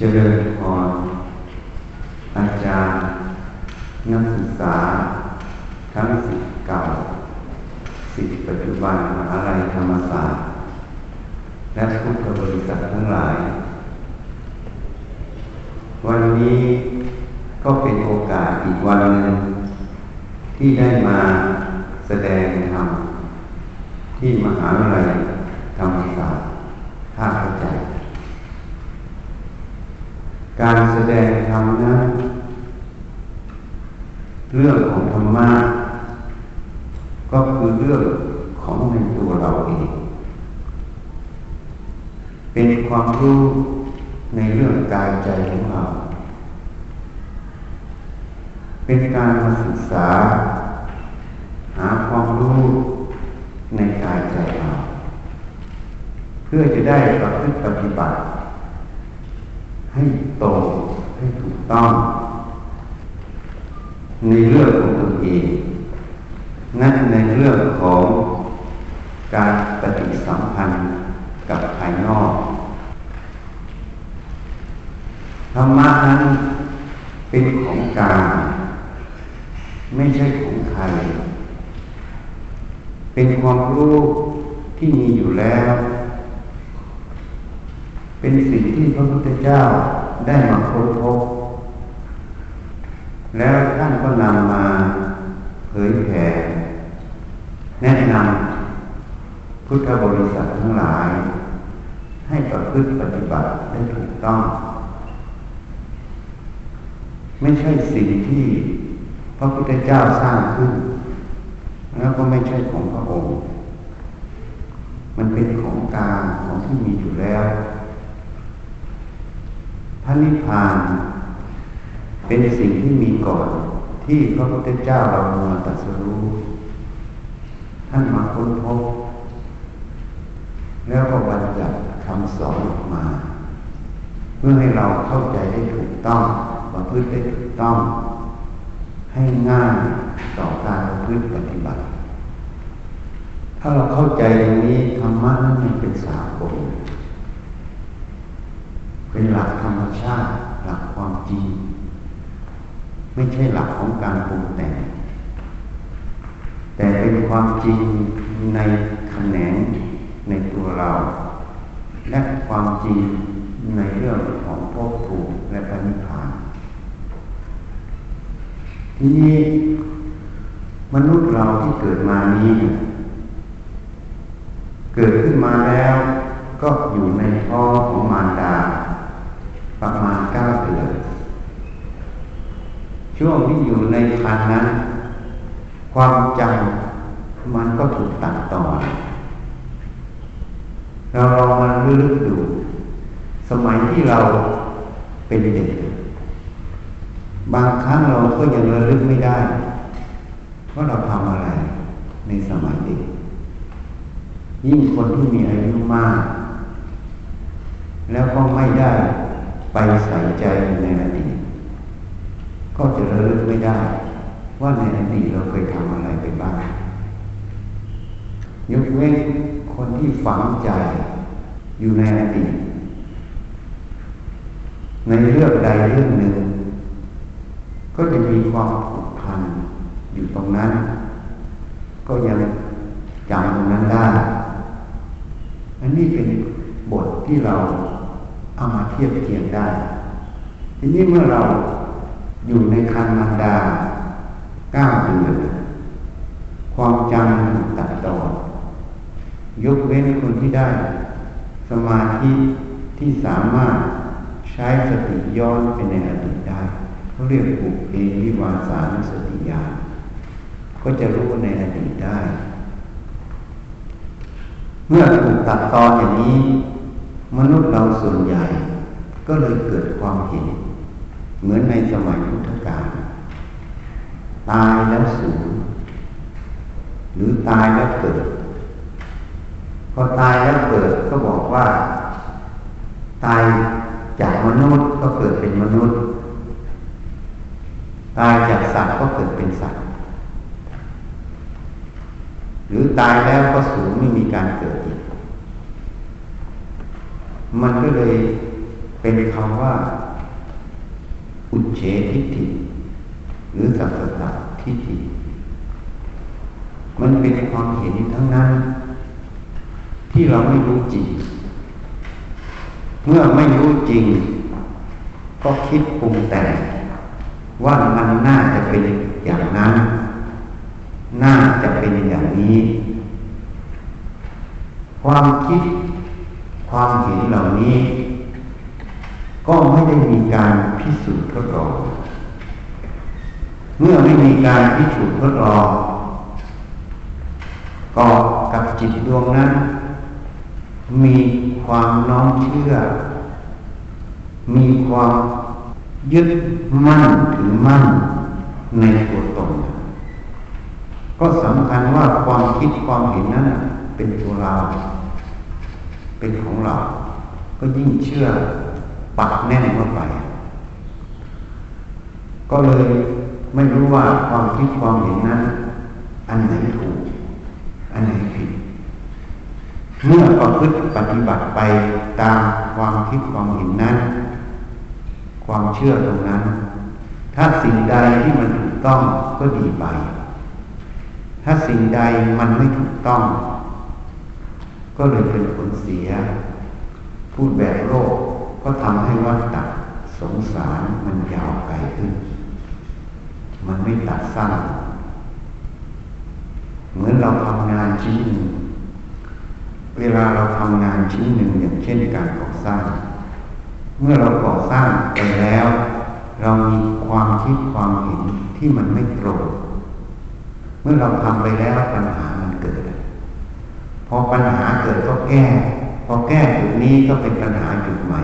เจริญพรอาจารย์นักศึกษาทั้งศิษย์เก่าศิษย์ปัจจุบันมหาวิทยาลัยธรรมศาสตร์และทุกบริษัททั้งหลายวันนี้ก็เป็นโอกาสอีกวันหนึ่งที่ได้มาแสดงธรรมที่มหาวิทยาลัยธรรมศาสตร์ท่าพระจันทร์การแสดงธรรมนั้นเรื่องของธรรมะก็คือเรื่องของในตัวเราเองเป็นความรู้ในเรื่องกายใจของเราเป็นการมาศึกษาหาความรู้ในกายใจเราเพื่อจะได้ประพฤติปฏิบัติให้ตรงให้ถูกต้องในเรื่องของตัวเองนั่นในเรื่องของการปฏิสัมพันธ์กับภายนอกธรรมะนั้นเป็นของกลางไม่ใช่ของใครเป็นความรู้ที่มีอยู่แล้วเป็นสิ่งที่พระพุทธเจ้าได้มาค้นพบแล้วท่านก็นำมาเผยแผ่แนะนำพุทธบริษัททั้งหลายให้ประพฤติปฏิบัติได้ถูกต้องไม่ใช่สิ่งที่พระพุทธเจ้าสร้างขึ้นแล้วก็ไม่ใช่ของพระองค์มันเป็นของกลางของที่มีอยู่แล้วพระนิพพานเป็นสิ่งที่มีก่อนที่พระพุทธเจ้าเรามาตรัสรู้ท่านมาค้นพบแล้วก็บัญญัติคำสอนออกมาเพื่อให้เราเข้าใจได้ถูกต้องประพฤติได้ถูกต้องให้ง่ายต่อการประพฤติปฏิบัติถ้าเราเข้าใจอย่างนี้ธรรมะนั้นมันเป็นสากลเป็นหลักธรรมชาติหลักความจริงไม่ใช่หลักของการปรุงแต่งแต่เป็นความจริงในแขนงในตัวเราและความจริงในเรื่องของภพภูมิและปณิพานทีนี้มนุษย์เราที่เกิดมานี้เกิดขึ้นมาแล้วก็อยู่ในท้องของมารดาประมาณ9 เดือนช่วงที่อยู่ในครรภ์นั้นความจำมันก็ถูกตัดตอนเราลองมาลึกดูสมัยที่เราเป็นเด็กบางครั้งเราก็ยังระลึกไม่ได้ว่าเราทำอะไรในสมัยเด็กยิ่งคนที่มีอายุมากแล้วก็ไม่ได้ไปใส่ใจในอดีตก็จะระลึกไม่ได้ว่าในอดีตเราเคยทำอะไรไปบ้างยกเว้นคนที่ฝังใจอยู่ในอดีตในเรื่องใดเรื่องหนึ่งก็จะมีความผูกพันอยู่ตรงนั้นก็ยังจำตรงนั้นได้อันนี้เป็นบทที่เราเอามาเทียบเคียงได้ทีนี้เมื่อเราอยู่ในครรภ์มารดา9 เดือนความจำถูกตัดตอนยกเว้นคนที่ได้สมาธิที่สามารถใช้สติย้อนไปในอดีตได้เขาเรียกปุพเพนิวาสานุสติญาณก็จะรู้ในอดีตได้เมื่อถูกตัดตอนอย่างนี้มนุษย์เราส่วนใหญ่ก็เลยเกิดความเห็นเหมือนในสมัยพุทธกาลตายแล้วสูญหรือตายแล้วเกิดพอตายแล้วเกิดก็บอกว่าตายจากมนุษย์ก็เกิดเป็นมนุษย์ตายจากสัตว์ก็เกิดเป็นสัตว์หรือตายแล้วก็สูญไม่มีการเกิดอีกมันก็เลย เป็นคำว่าอุเฉทิฏฐิหรือสัพพตทิฏฐิมันเป็นในความเห็นทั้งนั้นที่เราไม่รู้จริงเมื่อไม่รู้จริงก็คิดปรุงแต่งว่ามันน่าจะเป็นอย่างนั้นน่าจะเป็นอย่างนี้ความคิดความเห็นเหล่านี้ก็ไม่ได้มีการพิสูจน์ทดลองเมื่อไม่มีการพิสูจน์ทดลองก็กับจิตดวงนั้นมีความน้อมเชื่อมีความยึดมั่นถือมั่นในตัวตนก็สำคัญว่าความคิดความเห็นนั้นเป็นตัวเราเป็นของเราก็ยิ่งเชื่อปักแน่นเข้าไปก็เลยไม่รู้ว่าความคิดความเห็นนั้นอันไหนถูกอันไหนผิดเมื่อประพฤติปฏิบัติไปตามความคิดความเห็นนั้นความเชื่อตรงนั้นถ้าสิ่งใดที่มันถูกต้องก็ดีไปถ้าสิ่งใดมันไม่ถูกต้องก็เลยเป็นผลเสียพูดแบบโลกก็ทำให้วัฏฏะสงสารมันยาวไกลขึ้นมันไม่ตัดสั้นเหมือนเราทำงานชิ้นหนึ่งเวลาเราทำงานชิ้นหนึ่งอย่างเช่นการก่อสร้างเมื่อเราก่อสร้างไปแล้วเรามีความคิดความเห็นที่มันไม่ตรงเมื่อเราทำไปแล้วปัญหามันเกิดพอปัญหาเกิดก็แก้พอแก้จุดนี้ก็เป็นปัญหาจุดใหม่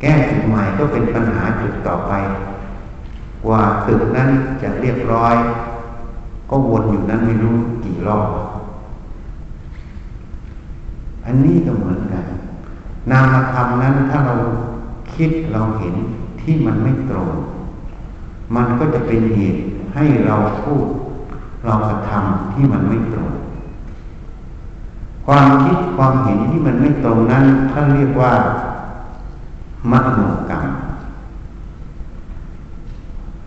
แก้จุดใหม่ก็เป็นปัญหาจุดต่อไปกว่าตึกนั้นจะเรียบร้อยก็วนอยู่นั้นไม่รู้กี่รอบอันนี้ก็เหมือนกันนามธรรมนั้นถ้าเราคิดเราเห็นที่มันไม่ตรงมันก็จะเป็นเหตุให้เราพูดเรากระทำที่มันไม่ตรงความคิดความเห็นที่มันไม่ตรงนั้นท่านเรียกว่ามโนกรรม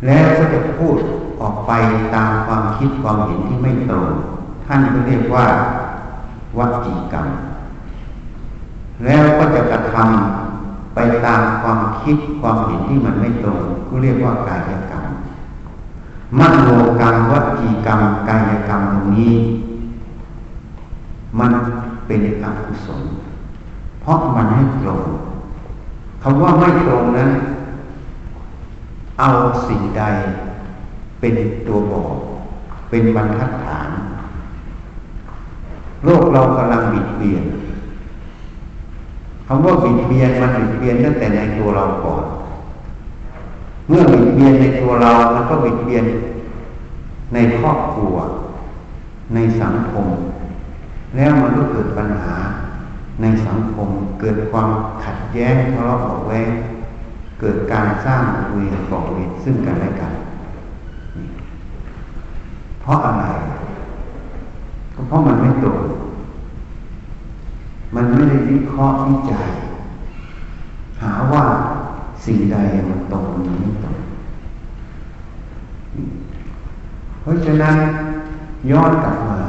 แล้วก็จะพูดออกไปตามความคิดความเห็นที่ไม่ตรงท่านก็เรียกว่าวจีกรรมแล้วก็จะกระทำไปตามความคิดความเห็นที่มันไม่ตรงก็เรียกว่ากายกรรมมโนกรรมวจีกรรมกายกรรมตรงนี้มันเป็นอกุศลเพราะมันไม่ตรงคำว่าไม่ตรงนั้นเอาสิ่งใดเป็นตัวบอกเป็นบรรทัดฐานโลกเรากำลังบิดเบียนคำว่าบิดเบียนมันบิดเบียนตั้งแต่ในตัวเราก่อนเมื่อบิดเบียนในตัวเรามันก็บิดเบียนในครอบครัวในสังคมแล้วมันก็เกิดปัญหาในสังคมเกิดความขัดแย้งทะเลาะเบาแว้งเกิดการสร้างเวรก่อเวรซึ่งกันและกันเพราะอะไรก็เพราะมันไม่ตรงมันไม่ได้วิเคราะห์วิจัยหาว่าสิ่งใดมันตรงหรือไม่ตรงเพราะฉะนั้นย้อนกลับมา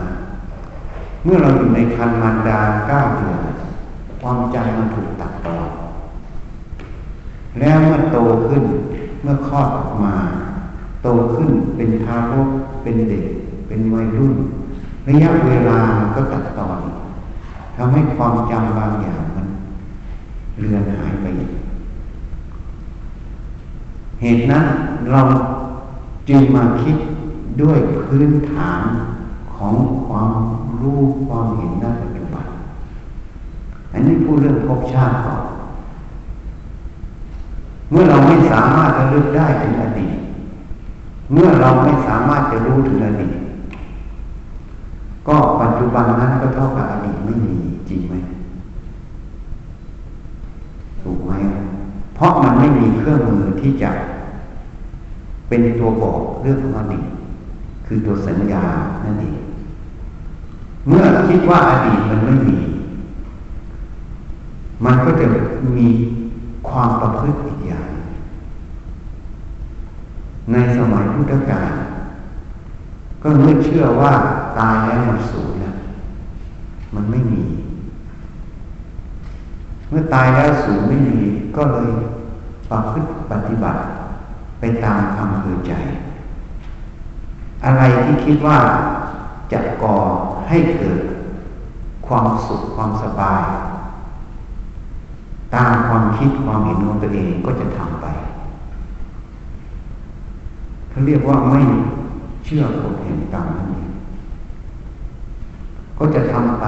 เมื่อเราอยู่ในครรภ์มารดา9เดือนความจำมันถูกตัดตอนแล้วเมื่อโตขึ้นเมื่อคลอดออกมาโตขึ้นเป็นทารกเป็นเด็กเป็นวัยรุ่นระยะเวลามันก็ตัดตอนทำให้ความจำบางอย่างมันเลือนหายไปเหตุนั้นเราจึงมาคิดด้วยพื้นฐานของความรู้ความเห็นณปัจจุบันอันนี้พูดเรื่องภพชาติก่อนเมื่อเราไม่สามารถระลึกได้ถึงอดีตเมื่อเราไม่สามารถจะรู้ถึงอดีตก็ปัจจุบันนั้นก็เท่ากับอดีตไม่มีจริงไหมถูกไหมเพราะมันไม่มีเครื่องมือที่จะเป็นตัวบอกเรื่องอดีตคือตัวสัญญานั่นเองเมื่อคิดว่าอดีตมันไม่มีมันก็จะมีค ความประพฤติอีกอย่างในสมัยพุทธกาลก็ไม่เชื่อว่าตายแล้วมันสูญแล้วมันไม่มีเมื่อตายแล้วสูญไม่มีก็เลยประพฤติปฏิบัติไปตามความพอใจอะไรที่คิดว่าจะก่อให้เกิดความสุขความสบายตามความคิดความเห็นของตัวเองก็จะทำไปเขาเรียกว่าไม่เชื่อกฎแห่งกรรมนั่นเองก็จะทำไป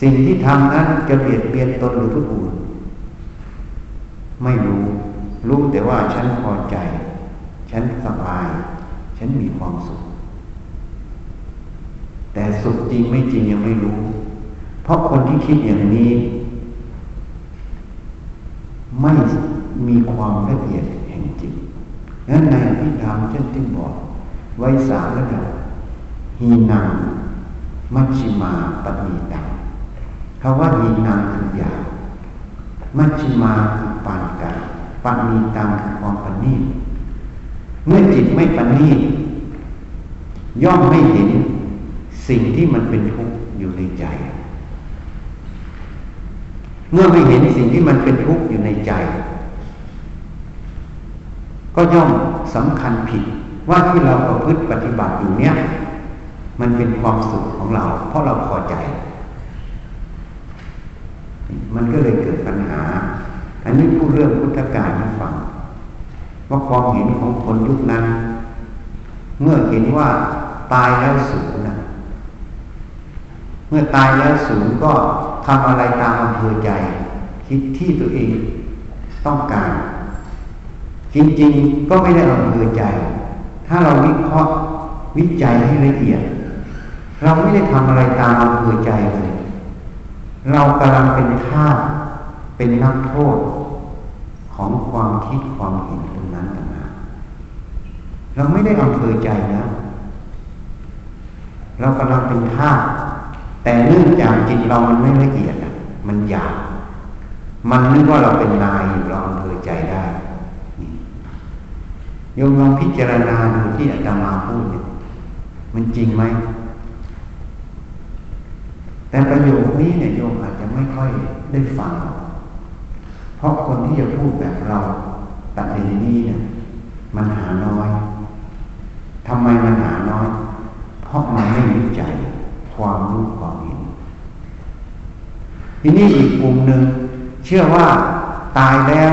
สิ่งที่ทำนั้นจะเบียดเบียนตนหรือผู้อื่นไม่รู้แต่ว่าฉันพอใจฉันสบายฉันมีความสุขแต่สุขจริงไม่จริงยังไม่รู้เพราะคนที่คิดอย่างนี้ไม่มีความละเอียดแห่งจิตงั้นในอภิธรรมท่านจึงบอกไว้สามระดับหีนังมัชฌิมาปณีตังคำว่าหีนังคือหยาบมัชฌิมาคือปานกลางปณีตังคือความประณีตเมื่อจิตไม่ประณีตย่อมไม่เห็นสิ่งที่มันเป็นทุกข์อยู่ในใจเมื่อไม่เห็นสิ่งที่มันเป็นทุกข์อยู่ในใจก็ย่อมสำคัญผิดว่าที่เราประพฤติปฏิบัติอยู่เนี้ยมันเป็นความสุขของเราเพราะเราพอใจมันก็เลยเกิดปัญหาอันนี้พูดเรื่องพุทธกาลให้ฟังว่าความเห็นของคนยุคนั้นเมื่อเห็นว่าตายแล้วสูญนะเมื่อตายแล้วสูญก็ทำอะไรตามอำเภอใจคิดที่ตัวเองต้องการจริงๆก็ไม่ได้อำเภอใจถ้าเราวิเคราะห์วิจัยให้ละเอียดเราไม่ได้ทำอะไรตามอำเภอใจเลยเรากำลังเป็นทาสเป็นนักโทษของความคิดความเห็นตรงนั้นต่างหากเราไม่ได้อำเภอใจนะเรากำลังเป็นทาสแต่เนื่องจากจิตเรามันไม่ละเอียดมันหยาบมันนึกว่าเราเป็นนายเราอำเภอใจได้โยมลองพิจารณาดูที่อาจารย์มาพูดเนี่ยมันจริงไหมแต่ประโยคนี้เนี่ยโยมอาจจะไม่ค่อยได้ฟังเพราะคนที่จะพูดแบบเราตัดในนี้เนี่ยมันหาน้อยทำไมมันหาน้อยเพราะมันไม่รู้ใจความรู้ความเห็นทีนี้อีกกลุ่มหนึ่งเชื่อว่าตายแล้ว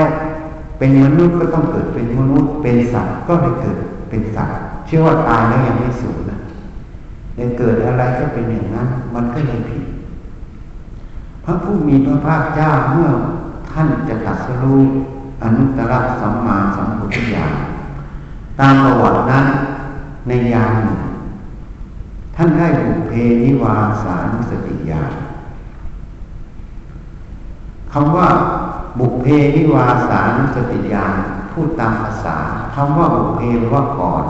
เป็นมนุษย์ก็ต้องเกิดเป็นมนุษย์เป็นสัตว์ก็ได้เกิดเป็นสัตว์เชื่อว่าตายแล้วยังไม่สูญนะได้เกิดอะไรก็เป็นอย่างนั้นมันก็เลยผิดพระผู้มีพระภาคเจ้าเมื่อท่านจะตรัสรู้อนุตตรสัมมาสัมพุทธญาณตามประวัตินั้นในญาณหนึ่งท่านได้บุพเพนิวาสานุสติญาณคำว่าบุพเพนิวาสานุสติญาณพูดตามภาษาคำว่าบุพเพว่าก่อน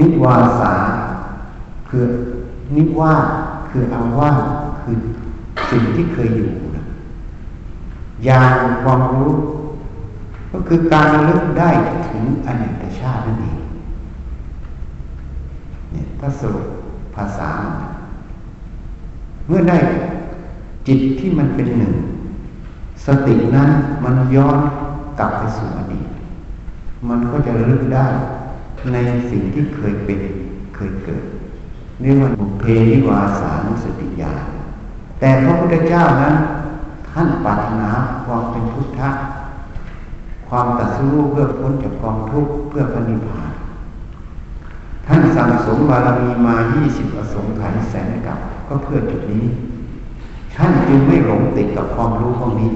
นิวาสาคือนิวาสคืออาวาสคือสิ่งที่เคยอยู่ญาณความรู้ก็คือการระลึกได้ถึงอดีตชาตินั่นเองเนี่ยถ้าสรุปภาษาเมื่อได้จิตที่มันเป็นหนึ่งสตินั้นมันย้อนกลับไปสู่อดีตมันก็จะระลึกได้ในสิ่งที่เคยเป็นเคยเกิดนี่มันบุพเพนิวาสานุสติญาณแต่พระพุทธเจ้านั้นท่านปรารถนาความเป็นพุทธะความตรัสรู้เพื่อพ้นจากกองทุกข์เพื่อพระนิพพานท่านสั่งสมบารมีมา20อสงไขยแสนกับก็เพื่อจุดนี้ท่านจึงไม่หลงติดกับความรู้พวกนี้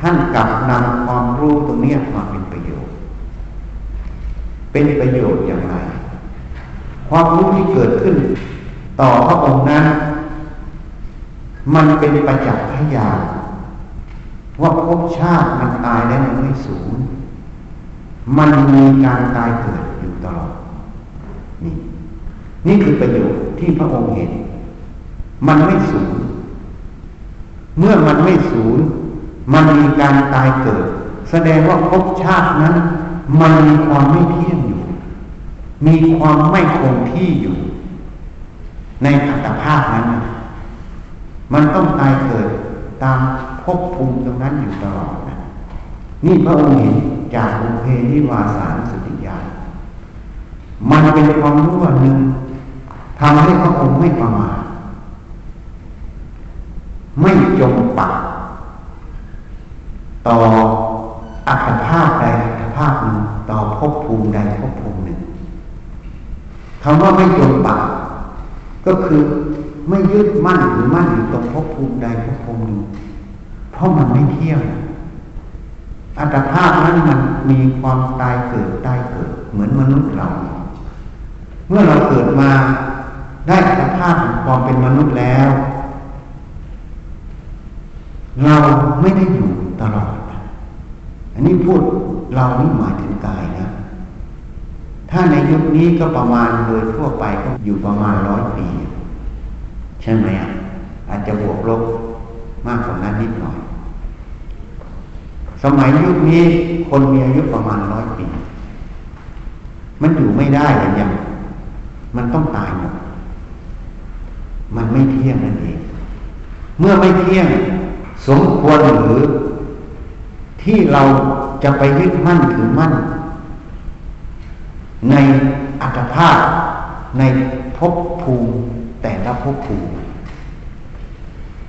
ท่านกลับนำความรู้ตรงนี้มาเป็นประโยชน์เป็นประโยชน์อย่างไรความรู้ที่เกิดขึ้นต่อพระองค์นั้นมันเป็นประจักษ์พยานว่าภพชาติมันตายแล้วมันไม่สูญมันมีการตายเกิดอยู่ตลอดนี่คือประโยชน์ที่พระองค์เห็นมันไม่สูญเมื่อมันไม่สูญ มันมีการตายเกิดแสดงว่าภพชาตินั้นมันมีความไม่เที่ยงอยู่มีความไม่คงที่อยู่ในอัตภาพนั้นมันต้องตายเกิดตามภพภูมิตรงนั้นอยู่ตลอดนะนี่พระองค์เห็นจากบุพเพนิวาสานุสติญาณมันเป็นความรู้อันหนึ่งทำให้พระองค์ไม่ประมาทไม่จมปักต่ออัตภาพใดอัตภาพหนึ่งต่อภพภูมิใดภพภูมิหนึ่งคำว่าไม่จมปักก็คือไม่ยึดมั่นหรือมั่นอยู่ตรงภพภูมิใดภพภูมิหนึ่งเพราะมันไม่เที่ยงอัตภาพนั้นมันมีความตายเกิดตายเกิดเหมือนมนุษย์เราเมื่อเราเกิดมาได้อัตภาพความเป็นมนุษย์แล้วเราไม่ได้อยู่ตลอดอันนี้พูดเรานี่หมายถึงกายนะถ้าในยุคนี้ก็ประมาณโดยทั่วไปก็อยู่ประมาณ100 ปีใช่ไหมอาจจะบวกลบมากกว่านั้นนิดหน่อยสมัยยุคนี้คนมีอายุประมาณ100 ปีมันอยู่ไม่ได้อย่างมันต้องตายหมดมันไม่เที่ยงนั่นเองเมื่อไม่เที่ยงสมควรหรือที่เราจะไปยึดมั่นถือมั่นในอัตภาพในภพภูมิแต่ละภพภูมิ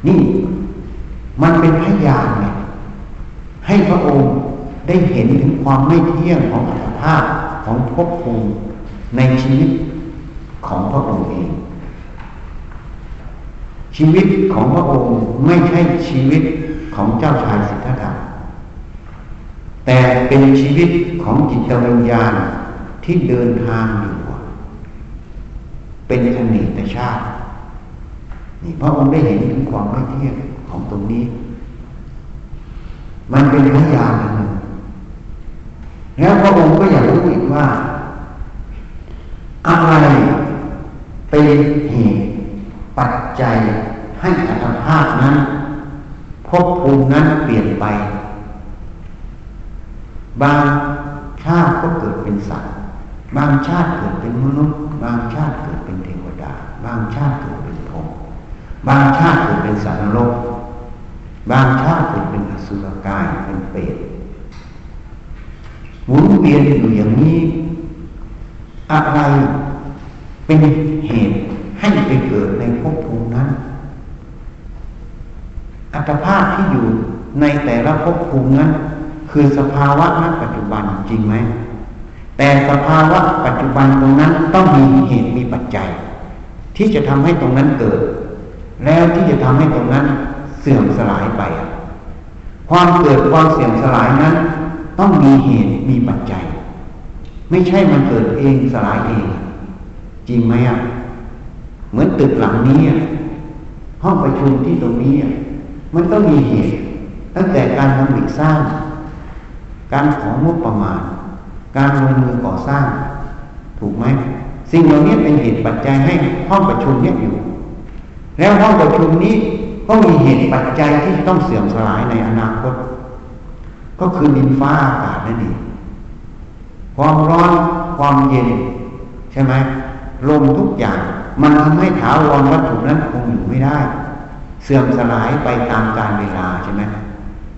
นี่มันเป็นพยานไงให้พระองค์ได้เห็นถึงความไม่เที่ยงของอัตภาพของภพภูมิในชีวิตของพระองค์เองชีวิตของพระองค์ไม่ใช่ชีวิตของเจ้าชายสิทธัตถะแต่เป็นชีวิตของจิตวิญญาณที่เดินทางอยู่เป็นอเนกชาตินี่พระองค์ได้เห็นถึงความไม่เที่ยงของตรงนี้มันเป็นพยานหนึ่งแล้วพระองค์ก็อยากรู้อีกว่าอะไรเป็นเหตุปัจจัยให้อัตภาพนั้นภพภูมินั้นเปลี่ยนไปบางชาติก็เกิดเป็นสัตว์บางชาติเกิดเป็นมนุษย์บางชาติเกิดเป็นเทวดาบางชาติเกิดเป็นพรหมบางชาติเกิดเป็นสัตว์นรกบางชาติเกิดเป็นอสุรกายเป็นเปรตหมุนเวียนอยู่อย่างนี้อะไรเป็นเหตุให้ไปเกิดในภพภูมินั้นอัตภาพที่อยู่ในแต่ละภพภูมินั้นคือสภาวะณปัจจุบันจริงไหมแต่สภาวะปัจจุบันตรงนั้นต้องมีเหตุมีปัจจัยที่จะทำให้ตรงนั้นเกิดแล้วที่จะทำให้ตรงนั้นเสื่อมสลายไปความเกิดความเสื่อมสลายนั้นต้องมีเหตุมีปัจจัยไม่ใช่มันเกิดเองสลายเองจริงไหมเหมือนตึกหลังนี้ห้องประชุมที่ตรงนี้มันต้องมีเหตุตั้งแต่การทำวิสร้างการของงบประมาณการลงมือก่อสร้างถูกไหมสิ่งเหล่านี้เป็นเหตุปัจจัยให้ห้องประชุมนี้อยู่แล้วห้องประชุมนี้ก็มีเหตุปัจจัยที่ต้องเสื่อมสลายในอนาคตก็คือดินฟ้าอากาศนั่นเองความร้อนความเย็นใช่ไหมลมทุกอย่างมันทำให้ถาวรวัตถุนั้นคงอยู่ไม่ได้เสื่อมสลายไปตามกาลเวลาใช่ไหม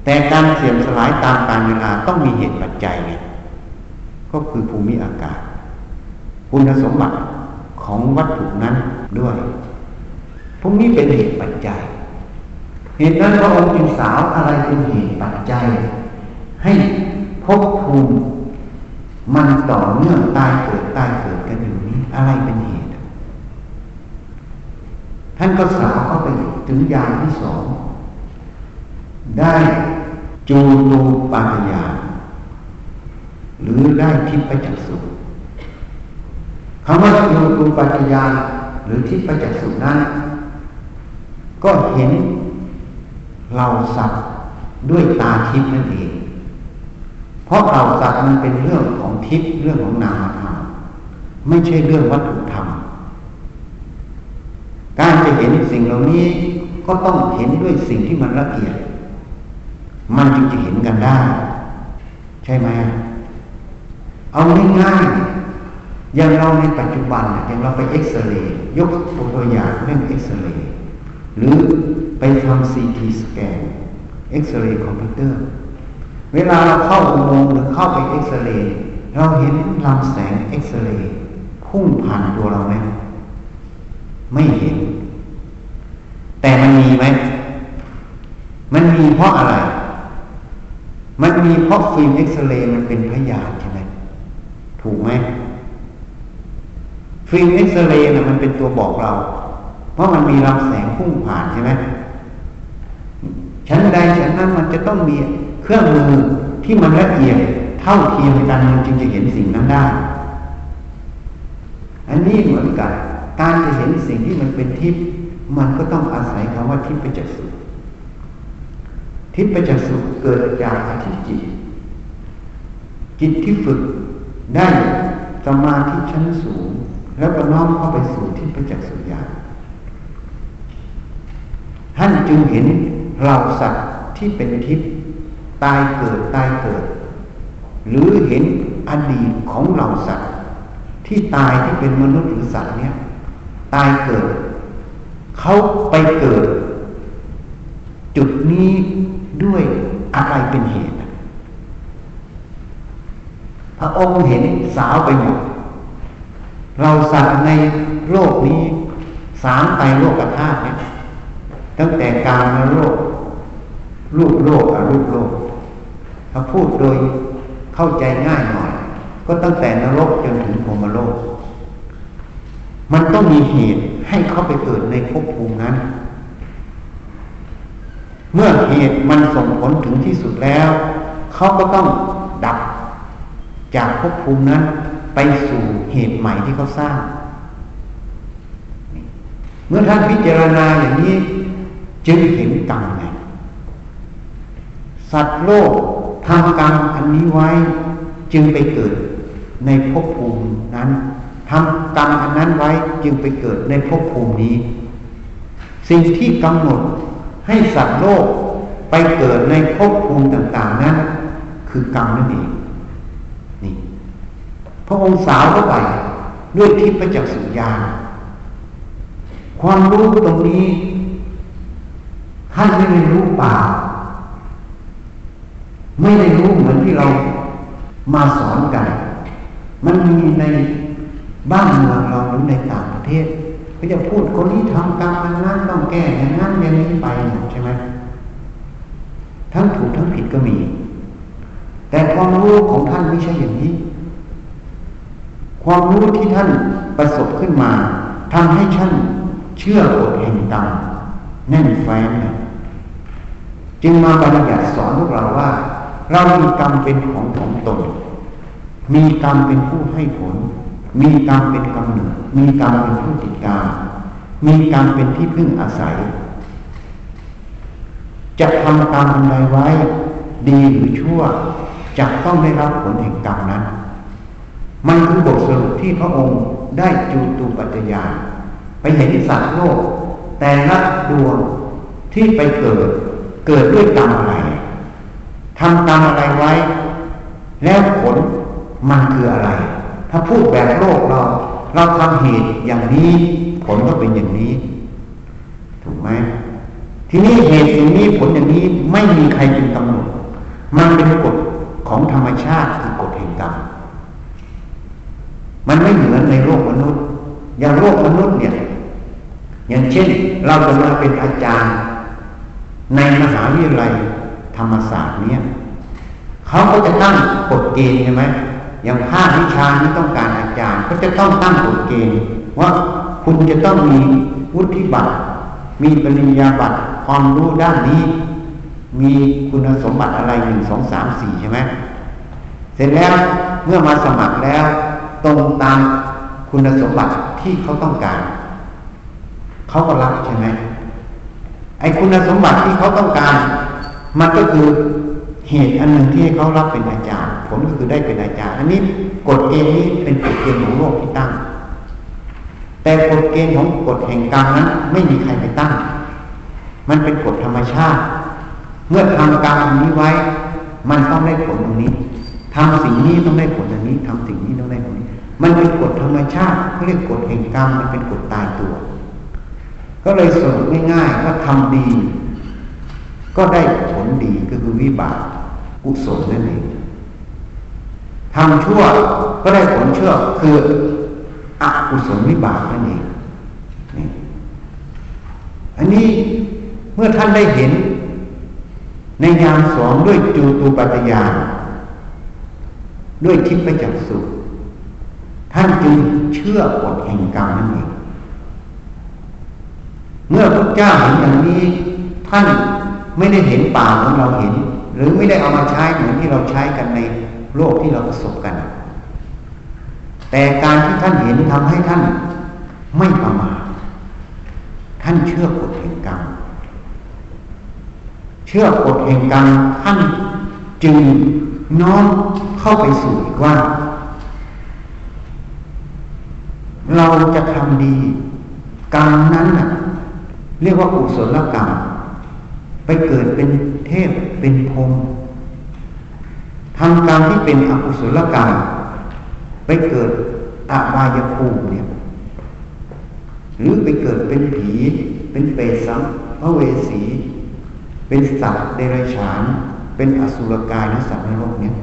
แต่การเสื่อมสลายตามกาลเวลาต้องมีเหตุปัจจัยไงก็คือภูมิอากาศคุณสมบัติของวัตถุนั้นด้วยพวกนี้เป็นเหตุปัจจัยเหตุนั้นพระองค์จึงสาวอะไรเป็นเหตุปัจจัยให้ภพภูมิมันต่อเนื่องตายเกิดกันอยู่นี้อะไรเป็นเหตุท่านก็สาวเข้าไปถึงญาณที่สองได้จูตูปาญาณหรือได้ทิพจักษุคำว่าจูตูปาญาณหรือทิพจักษุนั้นก็เห็นเราสัตว์ด้วยตาทิพนั่นเองเพราะเราสัตว์มันเป็นเรื่องของทิพย์เรื่องของนามธรรมไม่ใช่เรื่องวัตถุธรรมการจะเห็นสิ่งเหล่านี้ก็ต้องเห็นด้วยสิ่งที่มันละเอียด มันจึงจะเห็นกันได้ใช่ไหมเอาง่ายๆอย่างเราในปัจจุบันอย่างเราไปเอ็กซเรย์ยกตัวอย่างเรื่องเอ็กซเรย์หรือไปทำซีทีสแกนเอ็กซเรย์คอมพิวเตอร์เวลาเราเข้าอุโมงค์หรือเข้าไปเอ็กซเรย์เราเห็นลำแสงเอ็กซเรย์พุ่งผ่านตัวเราไหมไม่เห็นแต่มันมีไหมมันมีเพราะอะไรมันมีเพราะฟิล์มเอ็กซเรย์มันเป็นพยานใช่ไหมถูกไหมฟิล์มเอ็กซเรย์น่ะมันเป็นตัวบอกเราเพราะมันมีลำแสงพุ่งผ่านใช่ไหมชั้นใดชั้นนั้นมันจะต้องมีเครื่องมือที่มันละเอียดเท่าเทียมกันมันจึงจะเห็นสิ่งนั้นได้อันนี้เหมือนกันการจะเห็นสิ่งที่มันเป็นทิพย์มันก็ต้องอาศัยคำว่าทิพยจักษุทิพยจักษุเกิดจากอธิจิตจิตที่ฝึกได้สมาธิชั้นสูงแล้วก็น้อมเข้าไปสู่ทิพยจักษุญาณท่านจึงเห็นเหล่าสัตว์ที่เป็นทิพย์ตายเกิดหรือเห็นอดีตของเหล่าสัตว์ที่ตายที่เป็นมนุษย์หรือสัตว์เนี่ยตายเกิดเขาไปเกิดจุดนี้ด้วยอะไรเป็นเหตุพระองค์เห็นสาวไปหมดเราสัตว์ในโลกนี้สามไปโลกธาตุเนี่ยตั้งแต่กามโลกรูปโลกอรูปโลกถ้าพูดโดยเข้าใจง่ายหน่อยก็ตั้งแต่นรกจนถึงพรหมโลกมันต้องมีเหตุให้เขาไปเกิดในภพภูมินั้นเมื่อเหตุมันส่งผลถึงที่สุดแล้วเขาก็ต้องดับจากภพภูมินั้นไปสู่เหตุใหม่ที่เขาสร้างเมื่อท่านพิจารณาอย่างนี้จึงเห็นกรรมไงสัตว์โลกทำกรรมอันนี้ไว้จึงไปเกิดในภพภูมินั้นทำกรรมอันนั้นไว้จึงไปเกิดในภพภูมินี้สิ่งที่กำหนดให้สัตว์โลกไปเกิดในภพภูมิต่างๆนั้นคือกรรมนั่นเองนี่พระองค์สาวเข้าไปด้วยทิพยจักษุญาณความรู้ตรงนี้ท่านไม่ได้รู้เปล่าไม่ได้รู้เหมือนที่เรามาสอนกันมันมีในบ้านเมืองเราหรือในต่างประเทศเขาจะพูดคนนี้ทำกรรมอันนั้นต้องแก้อย่างนั้นอย่างนี้ไปใช่ไหมทั้งถูกทั้งผิดก็มีแต่ความรู้ของท่านไม่ใช่อย่างนี้ความรู้ที่ท่านประสบขึ้นมาทำให้ท่านเชื่อกฎแห่งกรรมแน่นแฟ้นจึงมาบัญญัติสอนพวกเราว่าเรามีกรรมเป็นของตนมีกรรมเป็นผู้ให้ผลมีกรรมเป็นกำเนิดมีกรรมเป็นผู้ติดตามมีกรรมเป็นที่พึ่งอาศัยจะทำกรรมอันใดไว้ดีหรือชั่วจะต้องได้รับผลแห่งกรรมนั้นมันคือบทสรุปที่พระองค์ได้จูตูปัจจยานไปเห็นสัตว์โลกแต่ละดวงที่ไปเกิดด้วยกรรมอะไรทำกรรมอะไรไว้แล้วผลมันคืออะไรถ้าพูดแบบโลกเราทำเหตุอย่างนี้ผลก็เป็นอย่างนี้ถูกไหมทีนี้เหตุอย่างนี้ผลอย่างนี้ไม่มีใครเป็นกำหนดมันเป็นกฎของธรรมชาติคือกฎแห่งกรรมมันไม่เหมือนในโลกมนุษย์อย่างโลกมนุษย์เนี่ยอย่างเช่นเราจะมาเป็นอาจารย์ในมหาวิทยาลัยธรรมศาสตร์เนี่ยเขาก็จะตั้งกฎเกณฑ์ใช่ไหมอย่างภาควิชาที่ต้องการอาจารย์ก็จะต้องตั้งกฎเกณฑ์ว่าคุณจะต้องมีวุฒิบัตรมีปริญญาบัตรความรู้ด้านนี้มีคุณสมบัติอะไร1 2 3 4ใช่ไหมเสร็จแล้วเมื่อมาสมัครแล้วตรงตามคุณสมบัติที่เขาต้องการเขาก็รับใช่ไหมไอ้คุณสมบัติที่เขาต้องการมันก็คือเหตุอันหนึ่งที่ให้เขารับเป็นอาจารย์ผลก็คือได้เป็นอาจารย์อันนี้กฎเกณฑ์นี้เป็นกฎเกณฑ์ของโลกที่ตั้งแต่กฎเกณฑ์ของกฎแห่งกรรมนั้นไม่มีใครไปตั้งมันเป็นกฎธรรมชาติ เมื่อทำกรรมนี้ไว้มันต้องได้ผลตรงนี้ทำสิ่งนี้ต้องได้ผลตรงนี้ทำสิ่งนี้ต้องได้ผลนี้มันเป็นกฎธรรมชาติเขาเรียกกฎแห่งกรรมมันเป็นกฎตายตัวก็เลยสรุปง่ายๆว่าทำดีก็ได้ผลดีก็คือวิบากกุศลนั่นเองทำชั่วก็ได้ผลชั่วคืออกุศลวิบากนั่นเองอันนี้เมื่อท่านได้เห็นในยามสองด้วยจูตูปัฏฐญาณด้วยทิพจักขุท่านจึงเชื่อกฎแห่งกรรมนั่นเองเมื่อพระเจ้าเห็นอย่างนี้ท่านไม่ได้เห็นป่าเหมือนเราเห็นหรือไม่ได้เอามาใช้เหมือนที่เราใช้กันในโลกที่เราประสบกันแต่การที่ท่านเห็นทำให้ท่านไม่ประมาทท่านเชื่อกฎแห่งกรรมเชื่อกฎแห่งกรรมท่านจึงน้อมเข้าไปสู่อีกว่าเราจะทำดีกรรมนั้นน่ะเรียกว่ากุศลกรรมไปเกิดเป็นเทพเป็นพรหมทำกรรมที่เป็นอกุศลกรรมไปเกิดอบายภูมิเนี่ยหรือไปเกิดเป็นผีเป็นเปรตสัมภเวสีเป็นสัตว์เดรัจฉานเป็นอสุรกายและสัตว์นรกเนี่ย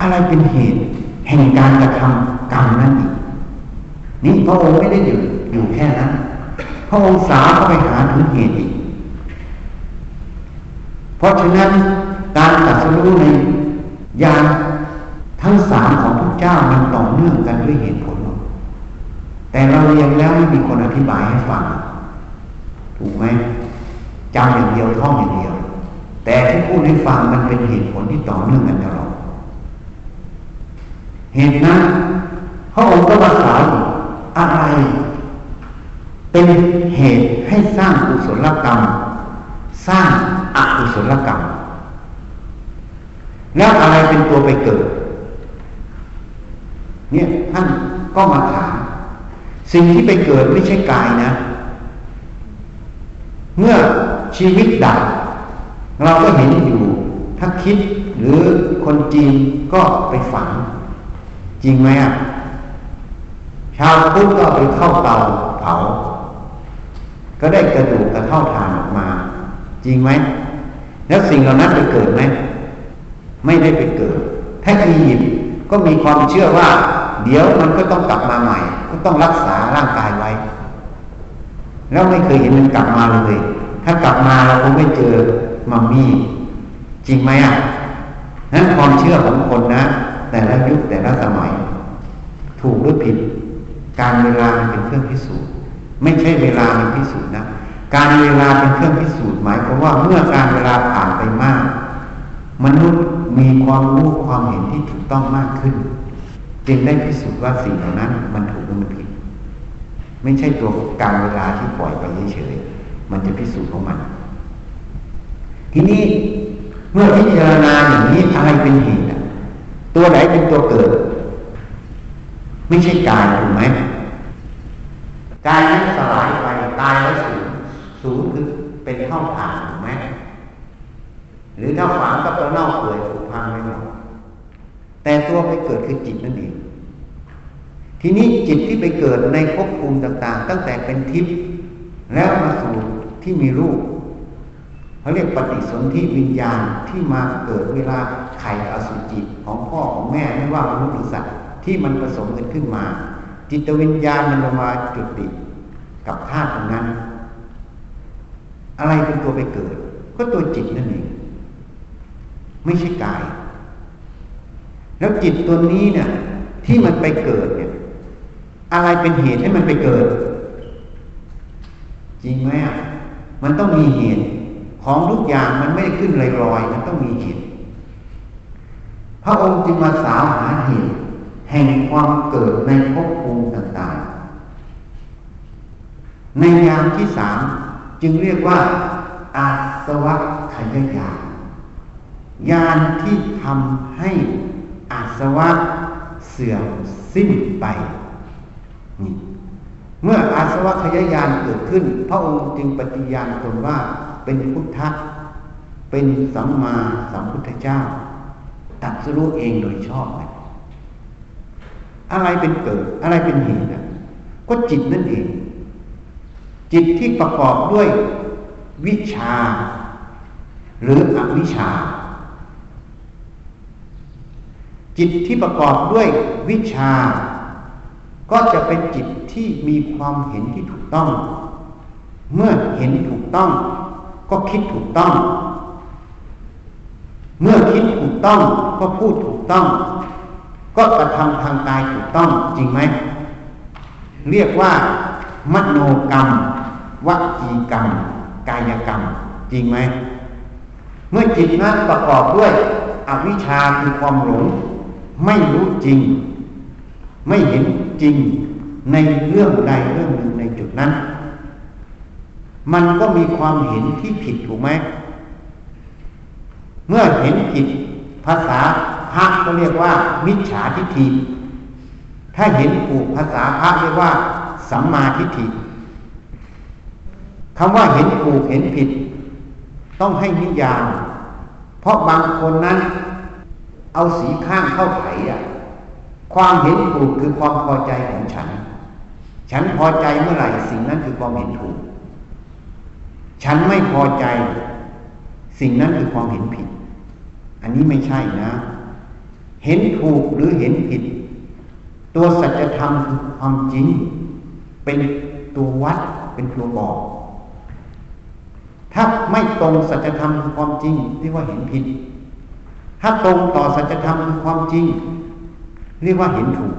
อะไรเป็นเหตุแห่งการกระทำกรรมนั้นอีกนี่พระองค์ไม่ได้อยู่แค่นั้นพระองค์สาวเข้าไปหาถึงเหตุอีกเพราะฉะนั้นการตรัสรู้ในญาณทั้งสามของพระเจ้ามันต่อเนื่องกันด้วยเหตุผลแต่เราเรียนแล้วไม่มีคนอธิบายให้ฟังถูกไหมจำอย่างเดียวท่องอย่างเดียวแต่ที่พูดให้ฟังมันเป็นเหตุผลที่ต่อเนื่องกันตลอดเหตุนั้นพระองค์ก็มาสอนอะไรเป็นเหตุให้สร้างกุศลกรรมสร้างอกุศลกรรมแล้วอะไรเป็นตัวไปเกิดเนี่ยท่านก็มาถามสิ่งที่ไปเกิดไม่ใช่กายนะเมื่อชีวิตดับเราก็เห็นอยู่ถ้าคิดหรือคนจีนก็ไปฝังจริงไหมอ่ะชาวพุทธก็ไปเข้าเตาเผาก็ได้กระดูกกระเท่าฐานออกมาจริงไหมแล้วสิ่งเหล่านั้นไปเกิดไหมไม่ได้ไปเกิดถ้าอียิปต์ก็มีความเชื่อว่าเดี๋ยวมันก็ต้องกลับมาใหม่ก็ต้องรักษาร่างกายไว้แล้วไม่เคยเห็นมันกลับมาเลยถ้ากลับมาเราคงไม่เจอมัมมี่จริงไหมอ่ะนั่นความเชื่อของคนนะแต่ละยุคแต่ละสมัยถูกหรือผิดการเวลาเป็นเครื่องพิสูจน์ไม่ใช่เวลาเป็นพิสูจน์นะการเวลาเป็นเครื่องพิสูจน์หมายความว่าเมื่อการเวลาผ่านไปมากมนุษย์มีความรู้ความเห็นที่ถูกต้องมากขึ้นจึงได้พิสูจน์ว่าสิ่งเหล่านั้นมันถูกหรือมันผิดไม่ใช่ตัวการเวลาที่ปล่อยไปเฉยๆมันจะพิสูจน์ของมันทีนี้เมื่อพิจารณาอย่างนี้อะไรเป็นเหตุตัวไหนเป็นตัวเกิดไม่ใช่กายถูกไหมกายนั้นสลายไปตายแล้วศูนย์คือเป็นเท่าฐานถูกไหมหรือถ้าฝังก็จะเน่าเปื่อยผุพังไปหมดแต่ตัวไปเกิดคือจิตนั่นเองทีนี้จิตที่ไปเกิดในภพภูมิต่างๆตั้งแต่เป็นทิพย์แล้วมาสู่ที่มีรูปเขาเรียกปฏิสนธิวิญญาณที่มาเกิดเวลาไข่อสุจิของพ่อของแม่ไม่ว่ามนุษย์หรือสัตว์ที่มันผสมกันขึ้นมาจิตวิญญาณมันลงมาจุติกับธาตุตรงนั้นอะไรเป็นตัวไปเกิดก็ตัวจิตนั่นเองไม่ใช่กายแล้วจิตตัวนี้เนี่ยที่มันไปเกิดเนี่ยอะไรเป็นเหตุให้มันไปเกิดจริงไหมอ่ะมันต้องมีเหตุของทุกอย่างมันไม่ได้ขึ้นลอยๆมันต้องมีเหตุพระองค์จึงมาสาวหาเหตุแห่งความเกิดในภพภูมิต่างๆในยามที่สามจึงเรียกว่าอาสวัคคยญาณญาณที่ทำให้อาสวะเสื่อมสิ้นไปนี่เมื่ออาสวัคคยญาณเกิดขึ้นพระองค์จึงปฏิญาณตนว่าเป็นพุทธะไป เป็นสัมมาสัมพุทธเจ้าตรัสรู้เองโดยชอบอะไรเป็นเกิดอะไรเป็นเหตุก็จิตนั่นเองจิตที่ประกอบด้วยวิชชาหรืออวิชชาจิตที่ประกอบด้วยวิชชาก็จะเป็นจิตที่มีความเห็นที่ถูกต้องเมื่อเห็นถูกต้องก็คิดถูกต้องเมื่อคิดถูกต้องก็พูดถูกต้องก็กระทำทางกายถูกต้องจริงไหมเรียกว่ามโนกรรมวจีกรรมกายกรรมจริงไหมเมื่อจิตนั้นประกอบด้วยอวิชชาคือความหลงไม่รู้จริงไม่เห็นจริงในเรื่องใดเรื่องหนึ่งในจุดนั้นมันก็มีความเห็นที่ผิดถูกไหมเมื่อเห็นผิดภาษาพระก็เรียกว่ามิจฉาทิฏฐิถ้าเห็นถูกภาษาพระเรียกว่าสัมมาทิฏฐิคำว่าเห็นถูกเห็นผิดต้องให้นิยามเพราะบางคนนั้นเอาสีข้างเข้าไถความเห็นถูกคือความพอใจของฉันพอใจเมื่อไหร่สิ่งนั้นคือความเห็นถูกฉันไม่พอใจสิ่งนั้นคือความเห็นผิดอันนี้ไม่ใช่นะเห็นถูกหรือเห็นผิดตัวสัจธรรมคือความจริงเป็นตัววัดเป็นตัวบอกถ้าไม่ตรงสัจธรรมคือความจริงเรียกว่าเห็นผิดถ้าตรงต่อสัจธรรมคือความจริงเรียกว่าเห็นถูก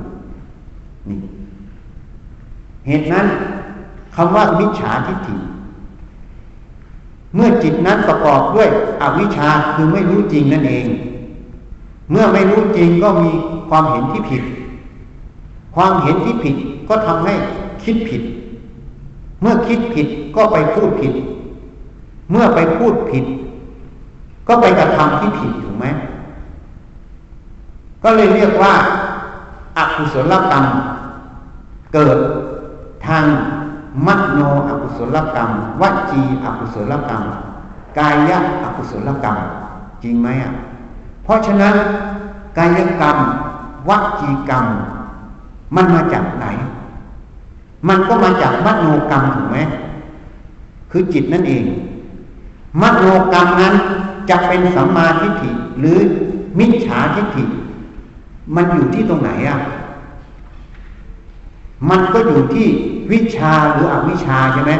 นี่เหตุนั้นคำว่ามิจฉาทิฏฐิเมื่อจิตนั้นประกอบด้วยอวิชชาคือไม่รู้จริงนั่นเองเมื่อไม่รู้จริงก็มีความเห็นที่ผิดความเห็นที่ผิดก็ทำให้คิดผิดเมื่อคิดผิดก็ไปพูดผิดเมื่อไปพูดผิดก็ไปกระทำที่ผิดถูกไหมก็เลยเรียกว่าอกุศลกรรมเกิดทางมโนอกุศลกรรมวจีอกุศลกรรมกายะอกุศลกรรมจริงไหมเพราะฉะนั้นกายกรรมวจีกรรมมันมาจากไหนมันก็มาจากมโนกรรมถูกไหมคือจิตนั่นเองมโนกรรมนั้นจะเป็นสัมมาทิฏฐิหรือมิจฉาทิฏฐิมันอยู่ที่ตรงไหนมันก็อยู่ที่วิชชาหรืออวิชชาใช่ไหม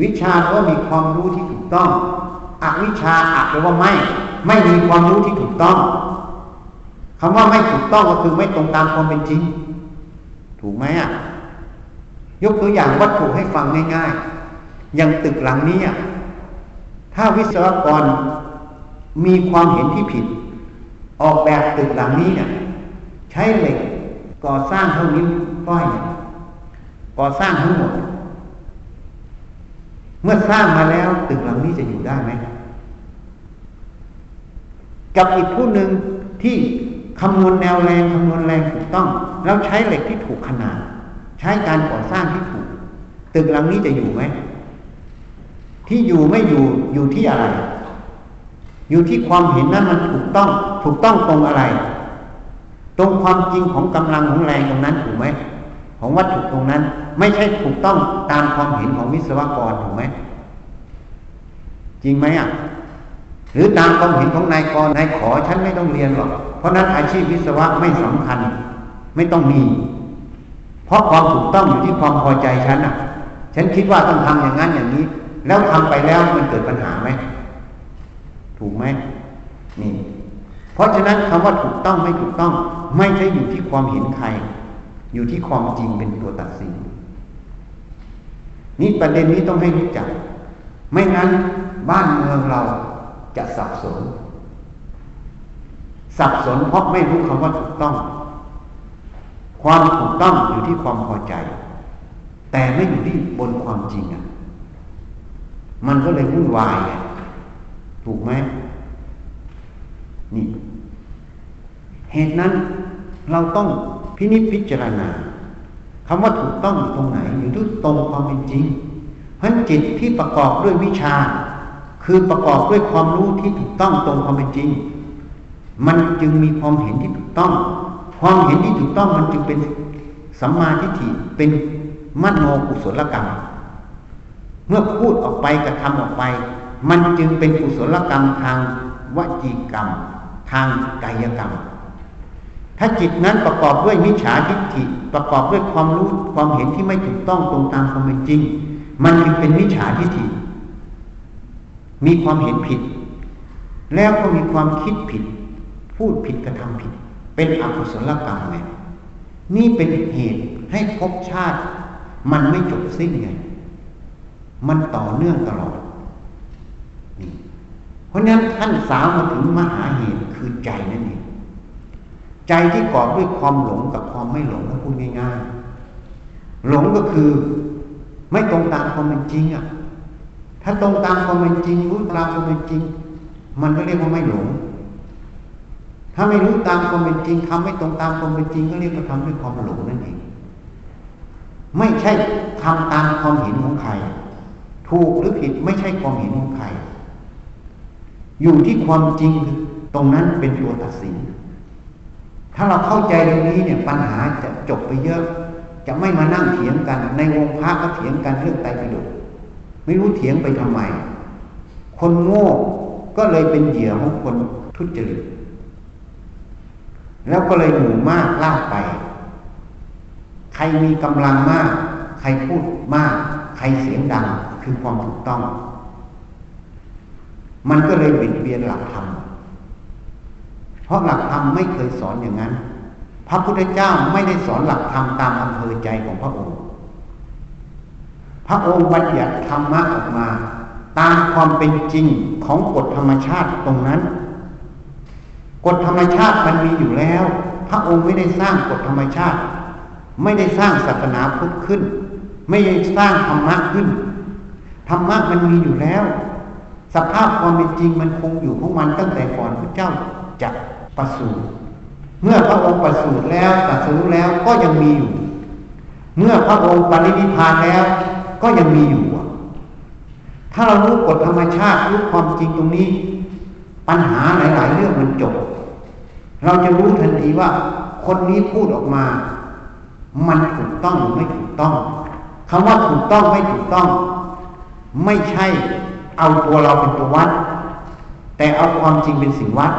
วิชชาก็มีความรู้ที่ถูกต้องอวิชชาแปลว่าไม่มีความรู้ที่ถูกต้องคำว่าไม่ถูกต้องก็คือไม่ตรงตามความเป็นจริงถูกไหมยกตัวอย่างวัตถุให้ฟังง่ายๆอย่างตึกหลังนี้ถ้าวิศวกรมีความเห็นที่ผิดออกแบบตึกหลังนี้ใช้เหล็กก่อสร้างเท่านิ้วก้อยก่อสร้างทั้งหมดเมื่อสร้างมาแล้วตึกหลังนี้จะอยู่ได้ไหมกับอีกผู้หนึ่งที่คำนวณแนวแรงคำนวณแรงถูกต้องแล้วใช้เหล็กที่ถูกขนาดใช้การก่อสร้างที่ถูกตึกหลังนี้จะอยู่ไหมที่อยู่ไม่อยู่อยู่ที่อะไรอยู่ที่ความเห็นนั้นมันถูกต้องตรงอะไรตรงความจริงของกำลังของแรงตรงนั้นถูกไหมของวัตถุตรงนั้นไม่ใช่ถูกต้องตามความเห็นของวิศวกรถูกไหมจริงไหมหรือตามความเห็นของนายกนายขอฉันไม่ต้องเรียนหรอกเพราะนั้นอาชีพวิศวะไม่สำคัญไม่ต้องมีเพราะความถูกต้องอยู่ที่ความพอใจฉันฉันคิดว่าต้องทำอย่างนั้นอย่างนี้แล้วทำไปแล้วมันเกิดปัญหาไหมถูกไหมนี่เพราะฉะนั้นคำว่าถูกต้องไม่ถูกต้องไม่ใช่อยู่ที่ความเห็นใครอยู่ที่ความจริงเป็นตัวตัดสินนี่ประเด็นนี้ต้องให้รู้จักไม่งั้นบ้านเมืองเราจะสับสนเพราะไม่รู้คำว่าถูกต้องความถูกต้องอยู่ที่ความพอใจแต่ไม่อยู่ที่บนความจริงมันก็เลยวุ่นวายถูกไหมนี่เหตุนั้นเราต้องพินิจพิจารณาคำว่าถูกต้องอยู่ตรงไหนอยู่ที่ตรงความเป็นจริงเพราะจิตที่ประกอบด้วยวิชชาค คือประกอบด้วยความรู้ที่ถูกต้องตรงความเป็นจริงมันจึงมีความเห็นที่ถูกต้องความเห็นที่ถูกต้องมันจึงเป็นสัมมาทิฏฐิเป็นมโนกุศลกรรมเมื่อพูดออกไปกระทำออกไปมันจึงเป็นกุศลกรรมทางวจีกรรมทางกายกรรมถ้าจิตนั้นประกอบด้วยมิจฉาทิฏฐิประกอบด้วยความรู้ความเห็นที่ไม่ถูกต้องตรงตามความเป็นจริงมันจึงเป็นมิจฉาทิฏฐิมีความเห็นผิดแล้วก็มีความคิดผิดพูดผิดกระทำผิดเป็นอกุศลกรรมไงนี่เป็นเหตุให้ภพชาติมันไม่จบสิ้นไงมันต่อเนื่องตลอดนี่เพราะนั้นท่านสาวมาถึงมหาเหตุคือใจนั่นเองใจที่ก่อด้วยความหลงกับความไม่หลงนะพูดง่ายๆหลงก็คือไม่ตรงตามความเป็นจริงอ่ะถ้าตรงตามความเป็นจริงรู้ตามความเป็นจริงมันก็เรียกว่าไม่หลงถ้าไม่รู้ตามความเป็นจริงทำไม่ตรงตามความเป็นจริงก็เรียกว่าทำด้วยความหลงนั่นเองไม่ใช่ทำตามความเห็นของใครถูกหรือผิดไม่ใช่ความเห็นของใครอยู่ที่ความจริงตรงนั้นเป็นตัวตัดสินถ้าเราเข้าใจตรงนี้เนี่ยปัญหาจะจบไปเยอะจะไม่มานั่งเถียงกันในวงพระก็เถียงกันเรื่องไตรปิฎกไม่รู้เถียงไปทำไมคนโง่ก็เลยเป็นเหยื่อของคนทุจริตแล้วก็เลยหมู่มากลากไปใครมีกำลังมากใครพูดมากใครเสียงดังคือความถูกต้องมันก็เลยบิดเบียนหลักธรรมเพราะหลักธรรมไม่เคยสอนอย่างนั้นพระพุทธเจ้าไม่ได้สอนหลักธรรมตามอำเภอใจของพระองค์พระองค์บัญญัติธรรมะออกมาตามความเป็นจริงของกฎธรรมชาติตรงนั้นกฎธรรมชาติมันมีอยู่แล้วพระองค์ไม่ได้สร้างกฎธรรมชาติไม่ได้สร้างศาสนาพุทธขึ้นไม่ได้สร้างธรรมะขึ้นธรรมะมันมีอยู่แล้วสภาพความเป็นจริงมันคงอยู่ของมันตั้งแต่ก่อนพระเจ้าจะประสูติเมื่อพระองค์ประสูติแล้วตรัสรู้แล้วก็ยังมีอยู่เมื่อพระองค์ปรินิพพานแล้วก็ยังมีอยู่ถ้าเรารู้กฎธรรมชาติรู้ความจริงตรงนี้ปัญหาหลายๆเรื่องมันจบเราจะรู้ทันทีว่าคนนี้พูดออกมามันถูกต้องหรือไม่ถูกต้องคำว่าถูกต้องไม่ถูกต้องไม่ใช่เอาตัวเราเป็นตัววัดแต่เอาความจริงเป็นสิ่งวัด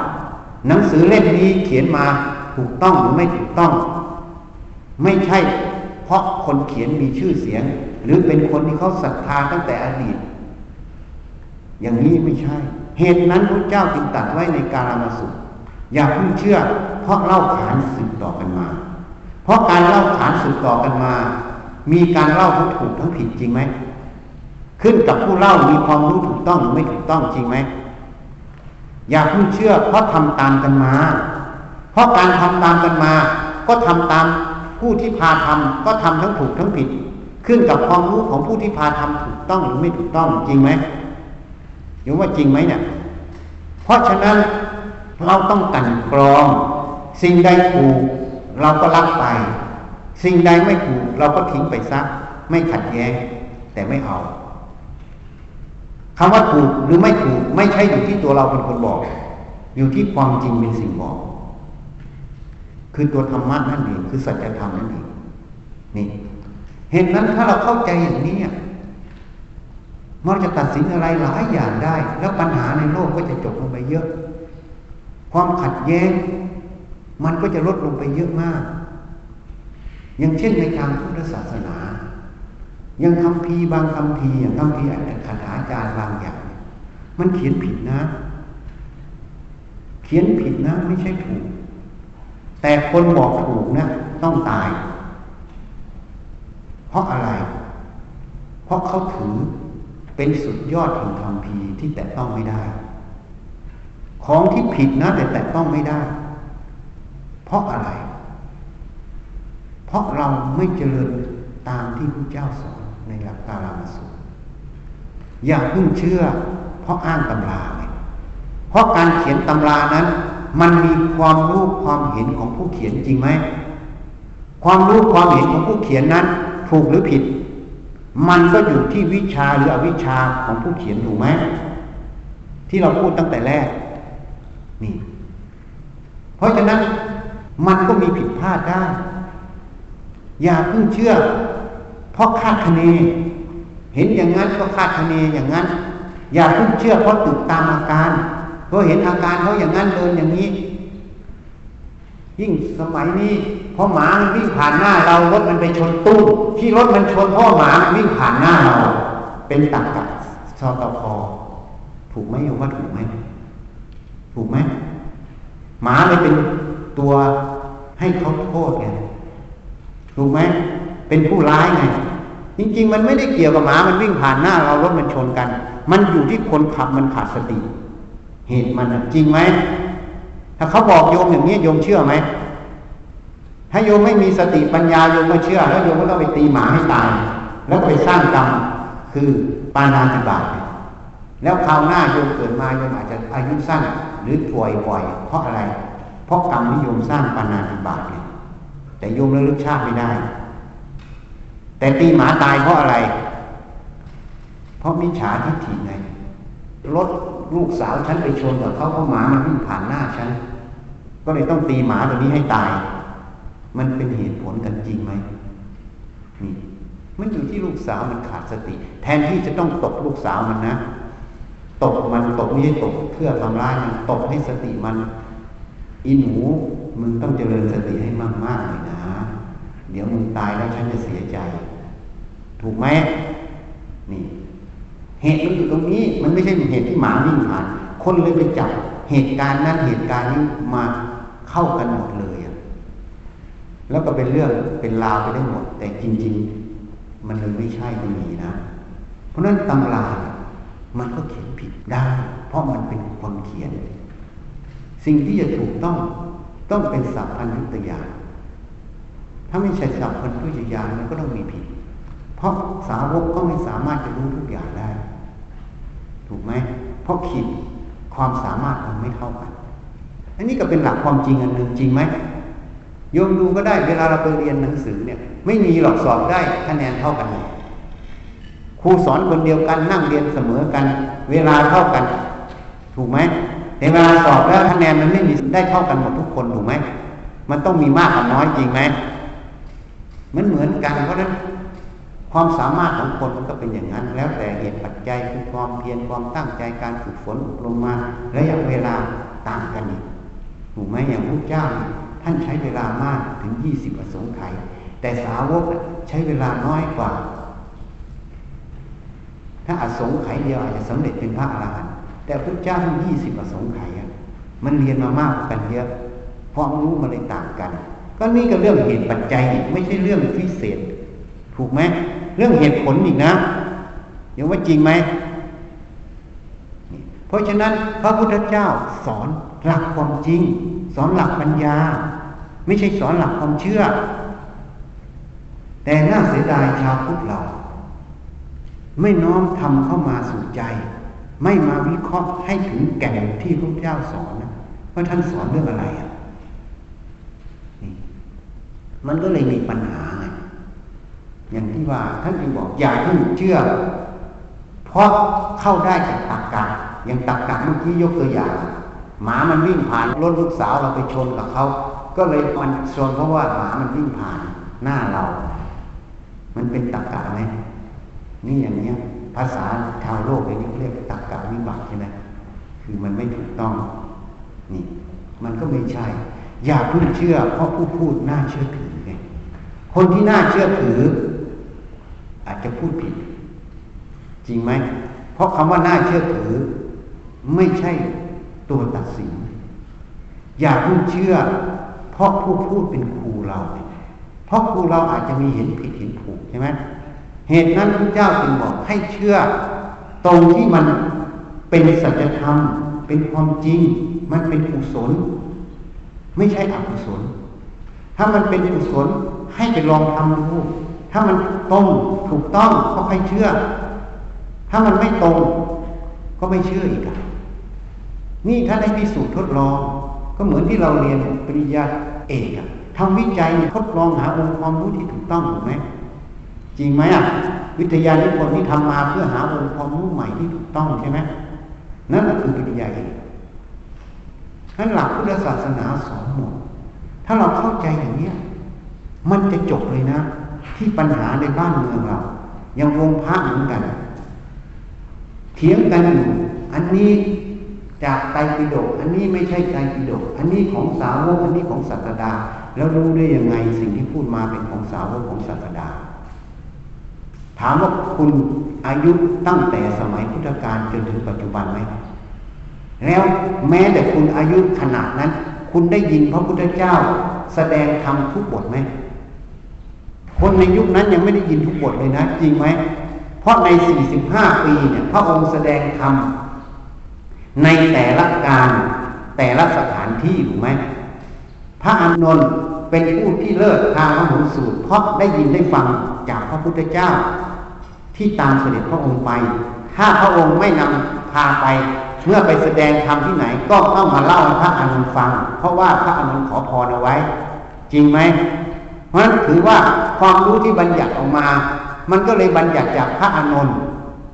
หนังสือเล่มนี้เขียนมาถูกต้องหรือไม่ถูกต้องไม่ใช่เพราะคนเขียนมีชื่อเสียงหรือเป็นคนที่เขาศรัทธาตั้งแต่อดีตอย่างนี้ไม่ใช่เหตุนั้นพระเจ้าจึงตรัสไว้ในกาลามสูตรอย่าเพิ่งเชื่อเพราะเล่าขานสืบต่อกันมาเพราะการเล่าขานสืบต่อกันมามีการเล่าทั้งถูกทั้งผิดจริงไหมขึ้นกับผู้เล่ามีความรู้ถูกต้องหรือไม่ถูกต้องจริงไหมอย่าเพิ่งเชื่อเพราะทำตามกันมาเพราะการทำตามกันมาก็ทำตามผู้ที่พาทำก็ทำทั้งถูกทั้งผิดขึ้นกับความรู้ของผู้ที่พาทำถูกต้องหรือไม่ถูกต้องจริงไหมอยู่ว่าจริงไหมเนี่ยเพราะฉะนั้นเราต้องกลั่นกรองสิ่งใดถูกเราก็รับไปสิ่งใดไม่ถูกเราก็ทิ้งไปซะไม่ขัดแย้งแต่ไม่เอาคำว่าถูกหรือไม่ถูกไม่ใช่อยู่ที่ตัวเราเป็นคนบอกอยู่ที่ความจริงเป็นสิ่งบอกคือตัวธรรมะนั่นเองคือสัจธรรมนั่นเองนี่เห็นนั้นถ้าเราเข้าใจอย่างนี้มันจะตัดสินอะไรหลายอย่างได้แล้วปัญหาในโลกก็จะจบลงไปเยอะความขัดแย้งมันก็จะลดลงไปเยอะมากอย่างเช่นในทางพุทธศาสนาอย่างคัมภีร์บางคัมภีร์อย่างคัมภีร์อัตถคถาจารย์บางอย่างมันเขียนผิดนะเขียนผิดนะไม่ใช่ถูกแต่คนบอกถูกนะต้องตายเพราะอะไรเพราะเขาถือเป็นสุดยอดของคัมภีร์ที่แตะต้องไม่ได้ของที่ผิดนะแต่แตะต้องไม่ได้เพราะอะไรเพราะเราไม่เจริญตามที่พระเจ้าสอนในหลักกาลามสูตรอย่าเพิ่งเชื่อเพราะอ้างตำราเพราะการเขียนตำรานั้นมันมีความรู้ความเห็นของผู้เขียนจริงไหมความรู้ความเห็นของผู้เขียนนั้นถูกหรือผิดมันก็อยู่ที่วิชาหรืออวิชชาของผู้เขียนถูกไหม ที่เราพูดตั้งแต่แรกนี่เพราะฉะนั้นมันก็มีผิดพลาดได้อย่าเพิ่งเชื่อเพราะคาดคะเนเห็นอย่างนั้นก็คาดคะเนอย่างนั้นอย่าเพิ่งเชื่อเพราะติดตามอาการเพราะเห็นอาการเขาอย่างนั้นเดินอย่างนี้ยิ่งสมัยนี้เพราะหมามันวิ่งผ่านหน้าเรารถมันไปชนตู้ที่รถมันชนเพราะหมามันวิ่งผ่านหน้าเราเป็นตรรกะชตพ.ถูกไหมโยมว่าถูกไหมถูกไหมหมาเลยเป็นตัวให้เขาโทษไงถูกไหมเป็นผู้ร้ายไงจริงๆมันไม่ได้เกี่ยวกับหมามันวิ่งผ่านหน้าเรารถมันชนกันมันอยู่ที่คนขับมันขาดสติเหตุมันจริงไหมถ้าเขาบอกโยมอย่างนี้โยมเชื่อไหมถ้าโยมไม่มีสติปัญญาโยมก็เชื่อแล้วโยมก็ต้องไปตีหมาให้ตายแล้วไปสร้างกรรมคือปาณาติบาตแล้วคราวหน้าโยมเกิดมาโยมอาจจะอายุสั้นหรือป่วยบ่อยเพราะอะไรเพราะกรรมที่โยมสร้างปาณาติบาตเนี่ยแต่โยมระลึกชาติไม่ได้แต่ตีหมาตายเพราะอะไรเพราะมิจฉาทิฏฐิไงรถลูกสาวฉันไปชนกับเขาเพราะหมามันวิ่งผ่านหน้าฉันก็เลยต้องตีหมาตัวนี้ให้ตายมันเป็นเหตุผลกันจริงไหมนี่มันอยู่ที่ลูกสาวมันขาดสติแทนที่จะต้องตบลูกสาวมันนะตบมันตบไม่ใช่ตบเพื่อทำร้ายมันตบให้สติมันอีหนูมึงต้องเจริญสติให้มากๆเลยนะเดี๋ยวมึงตายแล้วฉันจะเสียใจถูกไหมนี่เหตุมันอยู่ตรงนี้มันไม่ใช่เหตุที่หมาวิ่งผ่านคนเลยไปจับเหตุการณ์นั้นเหตุการณ์นี้มาเข้ากันหมดเลยแล้วก็เป็นเรื่องเป็นราวไปได้หมดแต่จริงๆมันเลยไม่ใช่ตรงนี้นะเพราะนั้นตำรามันก็เขียนผิดได้เพราะมันเป็นคนเขียนสิ่งที่จะถูกต้องเป็นสัพพัญญุตญาณถ้าไม่ใช่สัพพัญญุตญาณมันก็ต้องมีผิดเพราะสาวกก็ไม่สามารถจะรู้ทุกอย่างได้ถูกไหมเพราะขีดความสามารถมันไม่เท่ากันอันนี้ก็เป็นหลักความจริงอันหนึ่งจริงไหมโยมดูก็ได้เวลาเราไปเรียนหนังสือเนี่ยไม่มีหรอกสอบได้คะแนนเท่ากันครูสอนคนเดียวกันนั่งเรียนเสมอกันเวลาเท่ากันถูกไหมแต่เวลาสอบแล้วคะแนนมันไม่มีได้เท่ากันหมดทุกคนถูกไหมมันต้องมีมากกับน้อยจริงไหมมันเหมือนกันเพราะฉะนั้นความสามารถของคนมันก็เป็นอย่างนั้นแล้วแต่เหตุปัจจัยคือความเพียรความตั้งใจการฝึกฝนอบรมมาระยะเวลาต่างกันนี่ถูกไหมอย่างพระเจ้าท่านใช้เวลามากถึง20อสงไขยแต่สาวกใช้เวลาน้อยกว่าถ้าอสงไขยเดียวอาจจะสำเร็จเป็นพระอรหันต์แต่พระเจ้าท่าน20อสงไขยมันเรียนมามากกันเยอะความรู้มันเลยต่างกันก็นี่ก็เรื่องเหตุปัจจัยไม่ใช่เรื่องพิเศษถูกไหมเรื่องเหตุผลอีกนะยังว่าจริงไหมเพราะฉะนั้นพระพุทธเจ้าสอนหลักความจริงสอนหลักปัญญาไม่ใช่สอนหลักความเชื่อแต่น่าเสียดายชาวพุทธเราไม่น้อมทำเข้ามาสู่ใจไม่มาวิเคราะห์ให้ถึงแก่นที่พระพุทธเจ้าสอนนะว่าท่านสอนเรื่องอะไรอ่ะมันก็เลยมีปัญหาไงอย่างที่ว่าท่านจึงบอกอย่าที่เชื่อเพราะเข้าได้จากตรรกะอย่างตรรกะเมื่อกี้ยกตัวอย่างหมามันวิ่งผ่านรถลูกสาวเราไปชนกับเขาก็เลยมันชนเพราะว่าหมามันวิ่งผ่านหน้าเรามันเป็นตรรกะไหมนี่อย่างเนี้ยภาษาชาวโลกอย่างนี้เรียกตรรกะวิบัติใช่ไหมคือมันไม่ถูกต้องนี่มันก็ไม่ใช่อย่าเพิ่งเชื่อเพราะผู้พูดน่าเชื่อถือไงคนที่น่าเชื่อถืออาจจะพูดผิดจริงไหมเพราะคำว่าน่าเชื่อถือไม่ใช่ตัวตัดสินอย่าผู้เชื่อเพราะผู้พูดเป็นครูเราเพราะครูเราอาจจะมีเห็นผิดเห็นถูกใช่ไหมเหตุนั้นพระเจ้าจึงบอกให้เชื่อตรงที่มันเป็นสัจธรรมเป็นความจริงมันเป็นกุศลไม่ใช่อกุศลถ้ามันเป็นกุศลให้ไปลองทำดูถ้ามันตรงถูกต้องก็ให้เชื่อถ้ามันไม่ตรงก็ไม่เชื่ออีกนี่ถ้าได้พิสูจน์ทดลองก็เหมือนที่เราเรียนปริญญาเอกทำวิจัยทดลองหาองค์ความรู้ที่ถูกต้องถูกไหมจริงไหมวิทยานิพนธ์ที่ทำมาเพื่อหาองค์ความรู้ใหม่ที่ถูกต้องใช่ไหม นั่นคือกิริยาเองนั่นหลักพุทธศาสนาสอนหมดถ้าเราเข้าใจอย่างนี้มันจะจบเลยนะที่ปัญหาในบ้านเมืองเรายังวงพระเหมือนกันเถียงกันอยู่อันนี้จากไตรปิฎกอันนี้ไม่ใช่ไตรปิฎกอันนี้ของสาวกอันนี้ของศาสดาแล้วรู้ได้ยังไงสิ่งที่พูดมาเป็นของสาวกของศาสดาถามว่าคุณอายุตั้งแต่สมัยพุทธกาลจนถึงปัจจุบันไหมแล้วแม้แต่คุณอายุขนาดนั้นคุณได้ยินพระพุทธเจ้าแสดงธรรมทุกบทไหมคนในยุคนั้นยังไม่ได้ยินทุกบทเลยนะจริงไหมเพราะใน45ปีเนี่ยพระองค์แสดงธรรมในแต่ละการแต่ละสถานที่ถูกไหมพระอานนท์เป็นผู้ที่เลิศทางพระมงสูตรเพราะได้ยินได้ฟังจากพระพุทธเจ้าที่ตามเสด็จพระองค์ไปถ้าพระองค์ไม่นำพาไปเมื่อไปแสดงธรรมที่ไหนก็ต้องมาเล่าให้พระอานนท์ฟังเพราะว่าพระอานนท์ขอพรเอาไว้จริงไหมเพราะฉะนั้นถือว่าความรู้ที่บัญญัติออกมามันก็เลยบัญญัติจากพระอานนท์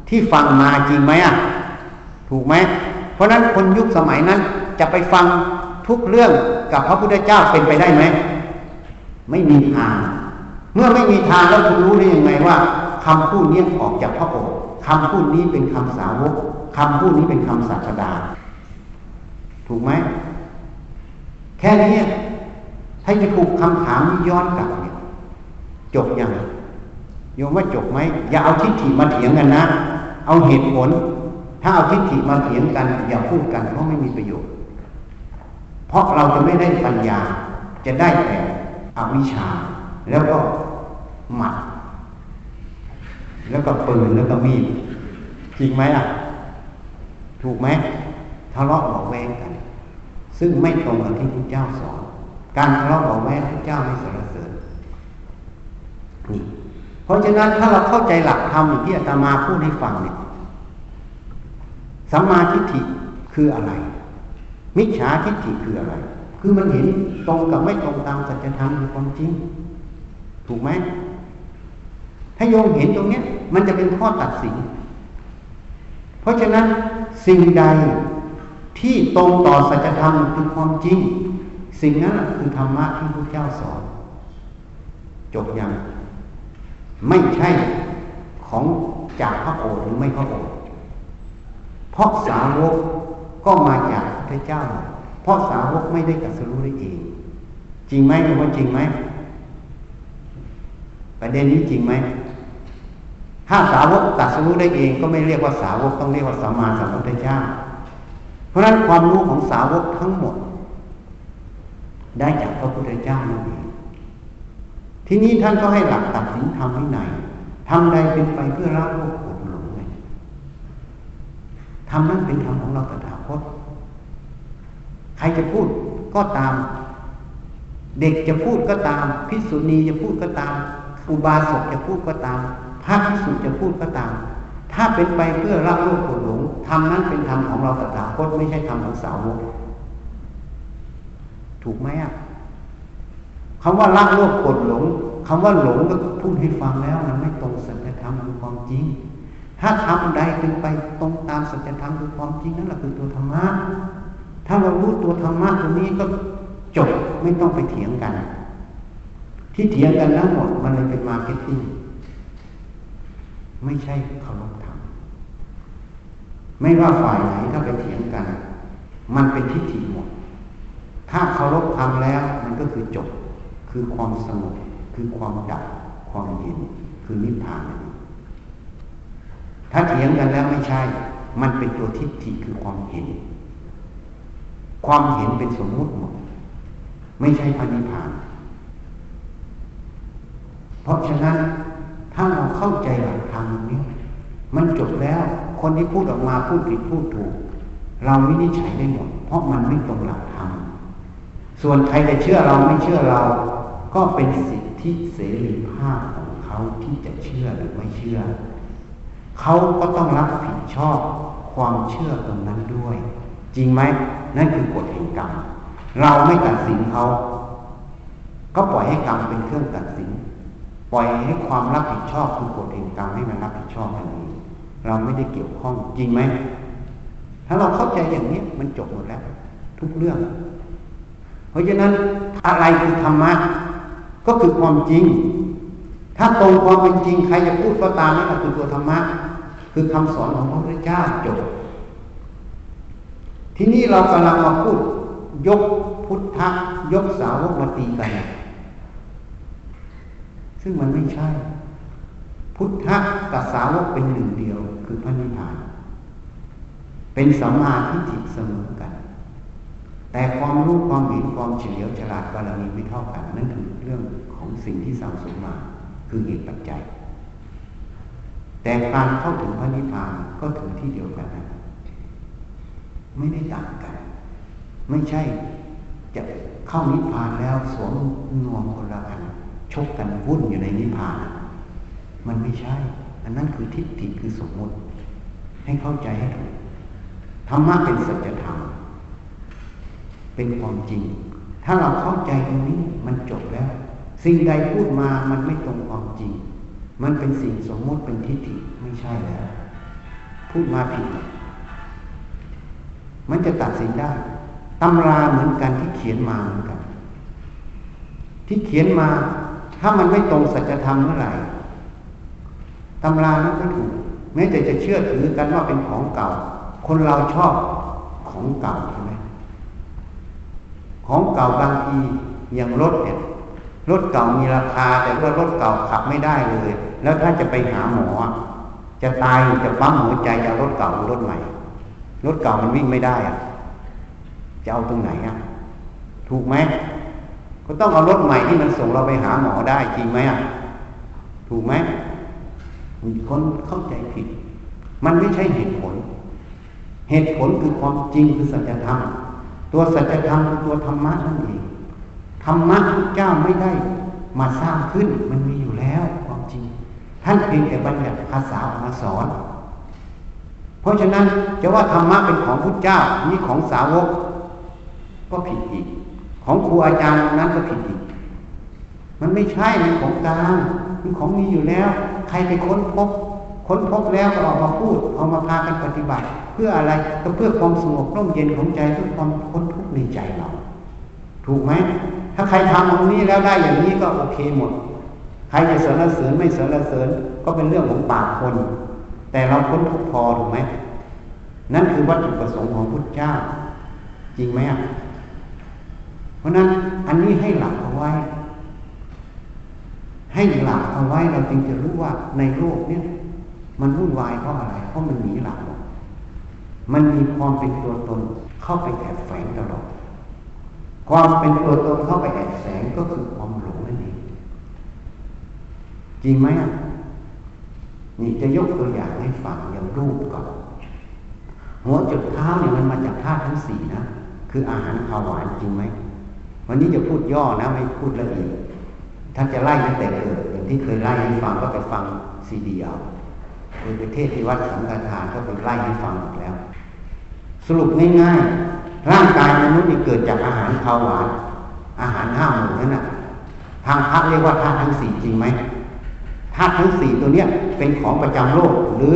ที่ฟังมาจริงไหมอ่ะถูกไหมเพราะฉะนั้นคนยุคสมัยนั้นจะไปฟังทุกเรื่องกับพระพุทธเจ้าเป็นไปได้ไหมไม่มีทางเมื่อไม่มีทางแล้วคุณรู้ได้ยังไงว่าคำพูดนี้ออกจากพระโอษฐ์คำพูดนี้เป็นคำสาวกคำพูดนี้เป็นคำศาสดาถูกไหมแค่นี้ถ้าจะถูกคำถามย้อนกลับเนี่ยจบยังโยมว่าจบไหมอย่าเอาทิฏฐิมาเถียงกันนะเอาเหตุผลถ้าเอาทิฏฐิมาเถียงกันอย่าพูดกันเพราะไม่มีประโยชน์เพราะเราจะไม่ได้ปัญญาจะได้แต่อวิชชาแล้วก็หมัดแล้วก็ปืนแล้วก็มีดจริงไหมอ่ะถูกไหมทะเลาะเบาแวงกันซึ่งไม่ตรงกับที่พระเจ้าสอนการทะเลาะเบาแวงพระเจ้าไม่สรรเสริญนี่เพราะฉะนั้นถ้าเราเข้าใจหลักธรรมอย่างที่อาตมาพูดให้ฟังเนี่ยสัมมาทิฏฐิคืออะไรมิจฉาทิฏฐิคืออะไรคือมันเห็นตรงกับไม่ตรงตามสัจธรรมในความจริงถูกไหมถ้าโยมเห็นตรงนี้มันจะเป็นข้อตัดสินเพราะฉะนั้นสิ่งใดที่ตรงต่อสัจธรรมคือความจริงสิ่งนั้นคือธรรมะที่พระเจ้าสอนจบยังไม่ใช่ของจากพระโอษฐ์หรือไม่พระโอษฐ์เพราะสาวกก็มาจากพระเจ้าเพราะสาวกไม่ได้ตรัสรู้ได้เองจริงไหมหรือว่าจริงไหมประเด็นนี้จริงไหมถ้าสาวกตรัสรู้ได้เองก็ไม่เรียกว่าสาวกต้องเรียกว่าสัมมาสัมพุทธเจ้าเพราะฉะนั้นความรู้ของสาวกทั้งหมดได้จากพระพุทธเจ้านั่นเองทีนี้ท่านก็ให้หลักตัดสินธรรมวินัยทำใดเป็นไปเพื่อละโลภโกรธหลงไงธรรมนั้นเป็นธรรมของเราตถาคตใครจะพูดก็ตามเด็กจะพูดก็ตามภิกษุณีจะพูดก็ตามอุบาสกจะพูดก็ตามพระภิกษุจะพูดก็ตามถ้าเป็นไปเพื่อละโลภโกรธหลงธรรมนั้นเป็นธรรมของเราตถาคตไม่ใช่ธรรมของสาวกถูกไหมอ่ะคำว่าละโลภโกรธหลงคำว่าหลงก็พูดให้ฟังแล้วมันไม่ตรงสัจธรรมคือความจริงถ้าทำใดเป็นไปตรงตามสัจธรรมคือความจริงนั่นแหละคือตัวธรรมะถ้าเรารู้ตัวธรรมะตัวนี้ก็จบไม่ต้องไปเถียงกันที่เถียงกันทั้งหมดมันเลยเป็นมาร์เก็ตติ้งไม่ใช่เคารพธรรมไม่ว่าฝ่ายไหนถ้าไปเถียงกันมันเป็นทิฏฐิหมดถ้าเคารพธรรมแล้วมันก็คือจบคือความสงบคือความดับความเย็นคือนิพพานถ้าเถียงกันแล้วไม่ใช่มันเป็นตัวทิฏฐิคือความเห็นความเห็นเป็นสมมุติหมดไม่ใช่พระนิพพานเพราะฉะนั้นถ้าเราเข้าใจหลักธรรมนี้มันจบแล้วคนที่พูดออกมาพูดผิดพูดถูกเราวินิจฉัยได้หมดเพราะมันไม่ตรงหลักธรรมส่วนใครจะเชื่อเราไม่เชื่อเราก็เป็นสิทธิเสรีภาพของเขาที่จะเชื่อหรือไม่เชื่อเขาก็ต้องรับผิดชอบความเชื่อตรงนั้นด้วยจริงไหมนั่นคือกฎแห่งกรรมเราไม่ตัดสินเขาก็ปล่อยให้กรรมเป็นเครื่องตัดสินปล่อยให้ความรับผิดชอบคือกฎแห่งกรรมให้มันรับผิดชอบกันเองเราไม่ได้เกี่ยวข้องจริงไหม ถ้าเราเข้าใจอย่างนี้มันจบหมดแล้วทุกเรื่องเพราะฉะนั้นอะไรคือธรรมะก็คือความจริงถ้าตรงความเป็นจริงใครจะพูดก็ตามนี่แหละคือตัวธรรมะคือคำสอนของพระพุทธเจ้าจบที่นี่เรากำลังมาพูดยกพุทธะยกสาวกมาตีกันซึ่งมันไม่ใช่พุทธะกับสาวกเป็นหนึ่งเดียวคือพระนิพพานเป็นสัมมาทิฏฐิเสมอกันแต่ความรู้ความเห็นความเฉลียวฉลาดบารมีไม่เท่ากันนั่นคือเรื่องของสิ่งที่สั่งสมมาคือเหตุปัจจัยแต่การเข้าถึงพระนิพพานก็ถึงที่เดียวกันนะไม่ได้ต่างกันไม่ใช่จะเข้านิพพานแล้วสวมนวมคนละอันชกกันวุ่นอยู่ในนิพพานมันไม่ใช่อันนั้นคือทิฏฐิคือสมมติให้เข้าใจให้ถูกธรรมะเป็นสัจธรรมเป็นความจริงถ้าเราเข้าใจตรงนี้มันจบแล้วสิ่งใดพูดมามันไม่ตรงความจริงมันเป็นสิ่งสมมติเป็นทิฏฐิไม่ใช่แล้วพูดมาผิดมันจะตัดสินได้ตำราเหมือนกันที่เขียนมาเหมือนกันที่เขียนมาถ้ามันไม่ตรงสัจธรรมเมื่อไหร่ตำรานั้นก็ถูกแม้แต่จะเชื่อถือกันว่าเป็นของเก่าคนเราชอบของเก่าใช่ไหมของเก่าบางทีอย่างรถเนี่ยรถเก่ามีราคาแต่ว่ารถเก่าขับไม่ได้เลยแล้วถ้าจะไปหาหมอจะตายจะปั๊มหัวใจจะรถเก่ารถใหม่รถเก่ามันวิ่งไม่ได้อ่ะจะเอาตรงไหนอ่ะถูกไหมก็ต้องเอารถใหม่ที่มันส่งเราไปหาหมอได้จริงไหมอ่ะถูกไหมคนเข้าใจผิดมันไม่ใช่เหตุผลเหตุผลคือความจริงคือสัจธรรมตัวสัจธรรมคือตัวธรรมะนั่นเองธรรมะที่เจ้าไม่ได้มาสร้างขึ้นมันมีอยู่แล้วความจริงท่านเพียงแต่บัญญัติภาษาออกมาสอนเพราะฉะนั้นจะว่าธรรมะเป็นของพุทธเจ้านี่ของสาวกก็ผิดอีกของครูอาจารย์นั้นก็ผิดอีกมันไม่ใช่มันของกลางมันของมีอยู่แล้วใครไปค้นพบแล้วก็ออกมาพูดออกมาพากันปฏิบัติเพื่ออะไรก็เพื่อความสงบร่มเย็นของใจเพื่อความพ้นทุกข์ในใจเราถูกไหมถ้าใครทำตรงนี้แล้วได้อย่างนี้ก็โอเคหมดใครจะสรรเสริญไม่สรรเสริญก็เป็นเรื่องของปากคนแต่เราพ้นทุกข์พอถูกไหมนั่นคือวัตถุประสงค์ของพุทธเจ้าจริงไหมเพราะนั้นอันนี้ให้หลักเอาไว้ให้หลักเอาไว้เราจึงจะรู้ว่าในโลกนี้มันวุ่นวายเพราะอะไรเพราะมันหนีหลักมันมีความเป็นตัวตนเข้าไปแอบแฝงตลอดความเป็นตัวตนเข้าไปแอบแฝงก็คือความหลงนั่นเองจริงไหมนี่จะยกตัวอย่างให้ฟังอย่างรูปก่อนหัวจุดเท้าเนี่ยมันมาจากธาตุทั้ง4นะคืออาหารข้าวหวานจริงไหมวันนี้จะพูดย่อนะไม่พูดละเอียดถ้าจะไล่ตั้งแต่เกิดอย่างที่เคยไล่ให้ฟังก็ไปฟังซีดีเอาเคยไปเทศที่วัดสังฆทานก็ไปไล่ให้ฟังหมดแล้วสรุปง่ายๆร่างกายมนุษย์นี่เกิดจากอาหารข้าวหวานอาหาร5หมู่นั่นน่ะทางพระเรียกว่าธาตุทั้ง4จริงไหมธาตุทั้ง4ตัวเนี้ยเป็นของประจำโลกหรือ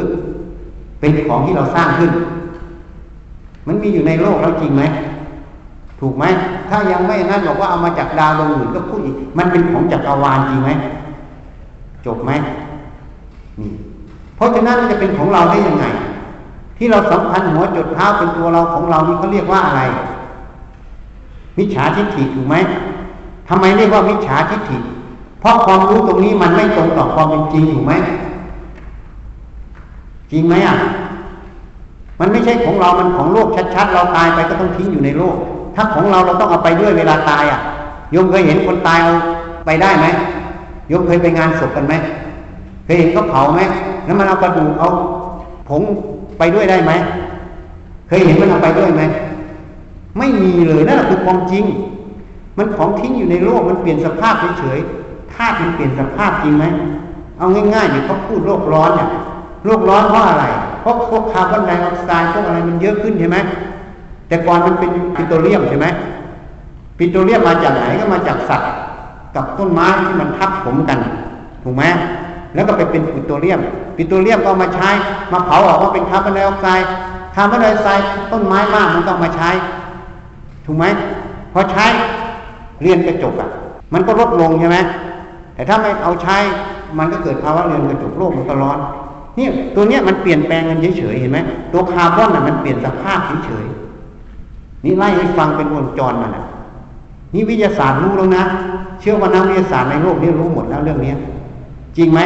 เป็นของที่เราสร้างขึ้นมันมีอยู่ในโลกแล้วจริงไหมถูกไหมถ้ายังไม่นั่นบอกว่าเอามาจากดาวดวงอื่นก็พูดอีกมันเป็นของจักรวาลจริงไหมจบไหมนี่เพราะฉะนั้นมันจะเป็นของเราได้ยังไงที่เราสัมพันธ์หัวจุดเท้าเป็นตัวเราของเรานี่เขาเรียกว่าอะไรมิจฉาทิฏฐิถูกไหมทำไมเรียกว่ามิจฉาทิฏฐิเพราะความรู้ตรงนี้มันไม่ตรงต่อความเป็นจริงถูกไหมจริงไหมอ่ะมันไม่ใช่ของเรามันของโลกชัดๆเราตายไปก็ต้องทิ้งอยู่ในโลกถ้าของเราเราต้องเอาไปด้วยเวลาตายอ่ะโยมเคยเห็นคนตายเอาไปได้ไหมโยมเคยไปงานศพกันไหมเคยเห็นเขาเผาไหมแล้วมันเอากระดูกเอาผงไปด้วยได้ไหมเคยเห็นมันเอาไปด้วยไหมไม่มีเลยนั่นคือความจริงมันของทิ้งอยู่ในโลกมันเปลี่ยนสภาพเฉยๆธาตุมันเปลี่ยนสภาพจริงไหมเอาง่ายๆอย่างเขาพูดโลกร้อนเนี่ยโลกร้อนเพราะอะไรเพราะพวกคาร์บอนไดออกไซด์พวกอะไรมันเยอะขึ้นใช่ไหมแต่ก่อนมันเป็นปิโตรเลียมใช่ไหมปิโตรเลียมมาจากไหนก็มาจากสัตว์กับต้นไม้ที่มันทับถมกันถูกไหมแล้วก็ไปเป็นปิโตรเลียมปิโตรเลียมก็เอามาใช้มาเผาออกว่าเป็นคาร์บอนไดออกไซด์ คาร์บอนไดออกไซด์ต้นไม้มากมันต้องมาใช้ถูกไหมพอใช้เรือนกระจกอ่ะมันก็ลดลงใช่ไหมแต่ถ้าไม่เอาใช้มันก็เกิดภาวะเรือนกระจกโลกมันก็ร้อนนี่ตัวเนี้ยมันเปลี่ยนแปลงกันเฉยๆเห็นไหมตัวคาร์บอนอ่ะมันเปลี่ยนสภาพเฉยๆนี่ไล่ให้ฟังเป็นวงจรมันอ่ะนี่วิทยาศาสตร์รู้แล้วนะเชื่อว่านักวิทยาศาสตร์ในโลกนี้รู้หมดแล้วเรื่องนี้จริงไหม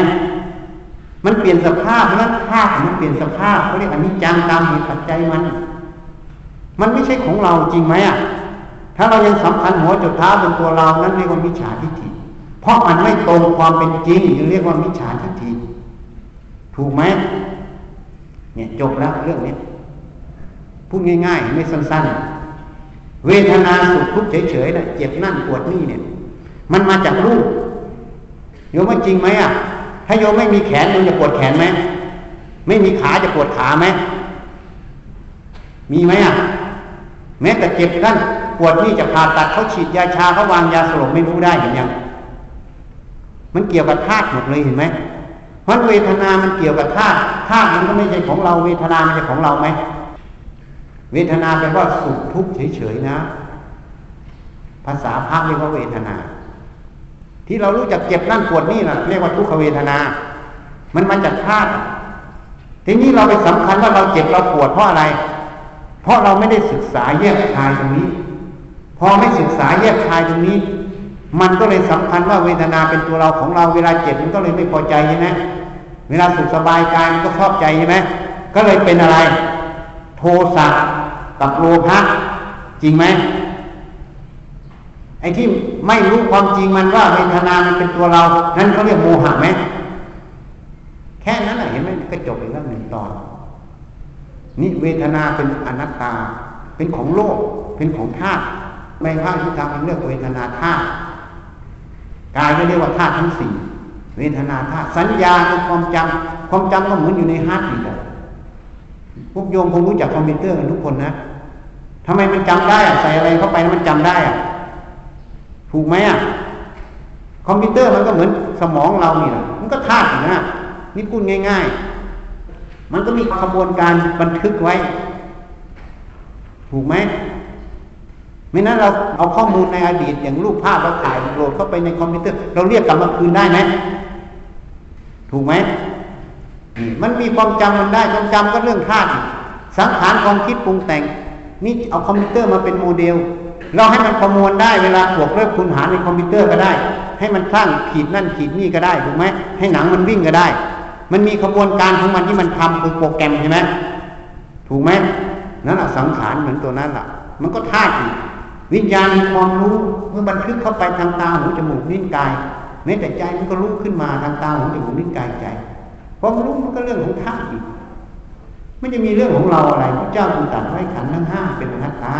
มันเปลี่ยนสภาพแล้วธาตุมันเปลี่ยนสภาพเขาเรียกอนิจจังตามเหตุปัจจัยมันไม่ใช่ของเราจริงไหมอ่ะถ้าเรายังสำคัญหัวจุดท้าเป็นตัวเรานั้นเรียกว่ามิจฉาทิฏฐิเพราะมันไม่ตรงความเป็นจริงจึงเรียกว่ามิจฉาทิฏฐิถูกไหมเนี่ยจบแล้วเรื่องนี้พูดง่ายๆไม่สั้นๆเวทนาสุขทุกข์เฉยๆนะเจ็บนั่นปวดนี่เนี่ยมันมาจากรูปโยมว่าจริงไหมอ่ะถ้าโยมไม่มีแขนโยมจะปวดแขนไหมไม่มีขาจะปวดขาไหมมีไหมอ่ะแม้แต่เจ็บนั่นปวดนี่จะผ่าตัดเขาฉีดยาชาเขาวางยาสลบไม่รู้ได้เห็นยังมันเกี่ยวกับธาตุหมดเลยเห็นไหมเพราะเวทนามันเกี่ยวกับธาตุมันก็ไม่ใช่ของเราเวทนาไม่ใช่ของเราไหมเวทนาแปลว่าสุขทุกข์เฉยๆนะภาษาพระเรียกว่าเวทนาที่เรารู้จักเจ็บนั่นปวดนี่นะเรียกว่าทุกขเวทนามันมาจากธาตุทีนี้เราไปสำคัญว่าเราเจ็บเราปวดเพราะอะไรเพราะเราไม่ได้ศึกษาแยกคายตรงนี้พอไม่ศึกษาแยกคายตรงนี้มันก็เลยสำคัญว่าเวทนาเป็นตัวเราของเราเวลาเจ็บมันก็เลยไม่พอใจใช่ไหมเวลาสุขสบายกายมันก็ชอบใจใช่ไหมก็เลยเป็นอะไรโทสะกับโลภะจริงไหมไอ้ที่ไม่รู้ความจริงมันว่าเวทนามันเป็นตัวเรานั้นเขาเรียกโมหะไหมแค่นั้นแหละเห็นไหมก็จบอีกแล้วหนึ่งตอนนี่เวทนาเป็นอนัตตาเป็นของโลกเป็นของธาตุในภาคที่ทำเป็นเรื่องเวทนาธาตุกายก็เรียกว่าธาตุทั้งสี่เวทนาธาตุสัญญาคือความจำก็เหมือนอยู่ในฮาร์ดดิสก์พวกโยมคงรู้จักคอมพิวเตอร์กันทุกคนนะทำไมมันจำได้ใส่อะไรเข้าไปมันจำได้ถูกไหมอ่ะคอมพิวเตอร์มันก็เหมือนสมองเรานี่แหละมันก็ธาตุนะนี่พูดง่ายๆมันก็มีกระบวนการบันทึกไว้ถูกไหมไม่นั้นเราเอาข้อมูลในอดีตอย่างรูปภาพเราถ่ายโหลดเข้าไปในคอมพิวเตอร์เราเรียกกลับมาคืนได้ไหมถูกไหมมันมีความจำมันได้ความจำก็เรื่องธาตุสังขารความคิดปรุงแต่งนี่เอาคอมพิวเตอร์มาเป็นโมเดลเราให้มันประมวลได้เวลาบวกเลขคูณหารในคอมพิวเตอร์ก็ได้ให้มันสร้างขีดนั่นขีดนี่ก็ได้ถูกไหมให้หนังมันวิ่งก็ได้มันมีกระบวนการของมันที่มันทำคือโปรแกรมใช่ไหมถูกไหมนั่นแหละสังขารเหมือนตัวนั้นแหละมันก็ธาตุวิญญาณมีความรู้เมื่อบันทึกเข้าไปทางตาหูจมูกลิ้นกายแม้แต่ใจมันก็รู้ขึ้นมาทางตาหูจมูกลิ้นกายใจความรู้มันก็เรื่องของธาตุไม่จะมีเรื่องของเราอะไรพระเจ้าทรงตรัสไว้ขันธ์ทั้งห้าเป็นอนัตตา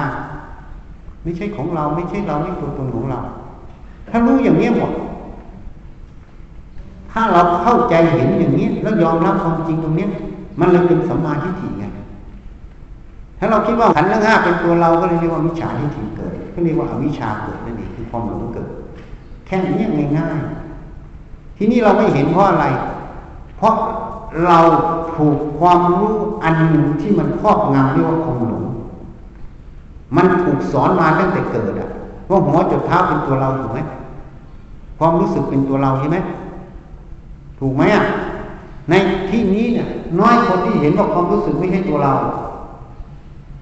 ไม่ใช่ของเราไม่ใช่เราไม่ตัวตนของเราถ้ารู้อย่างนี้หมดถ้าเราเข้าใจเห็นอย่างนี้แล้วยอมรับความจริงตรงนี้มันเลยเป็นสัมมาทิฏฐิไงถ้าเราคิดว่าขันธ์ทั้งห้าเป็นตัวเราก็เลยเรียกว่ามิจฉาทิฏฐิเกิดก็เรียกว่าอวิชชาเกิดนั่นเองคือความหลงเกิดแค่นี้ง่ายๆที่นี่เราไม่เห็นเพราะอะไรเพราะเราถูกความรู้อันหนึ่งที่มันครอบงำเรียกว่าความหลงมันถูกสอนมาตั้งแต่เกิดอ่ะว่าหัวจุดเท้าเป็นตัวเราถูกไหมความรู้สึกเป็นตัวเราใช่ไหมถูกไหมอ่ะในที่นี้เนี่ยน้อยคนที่เห็นว่าความรู้สึกไม่ใช่ตัวเรา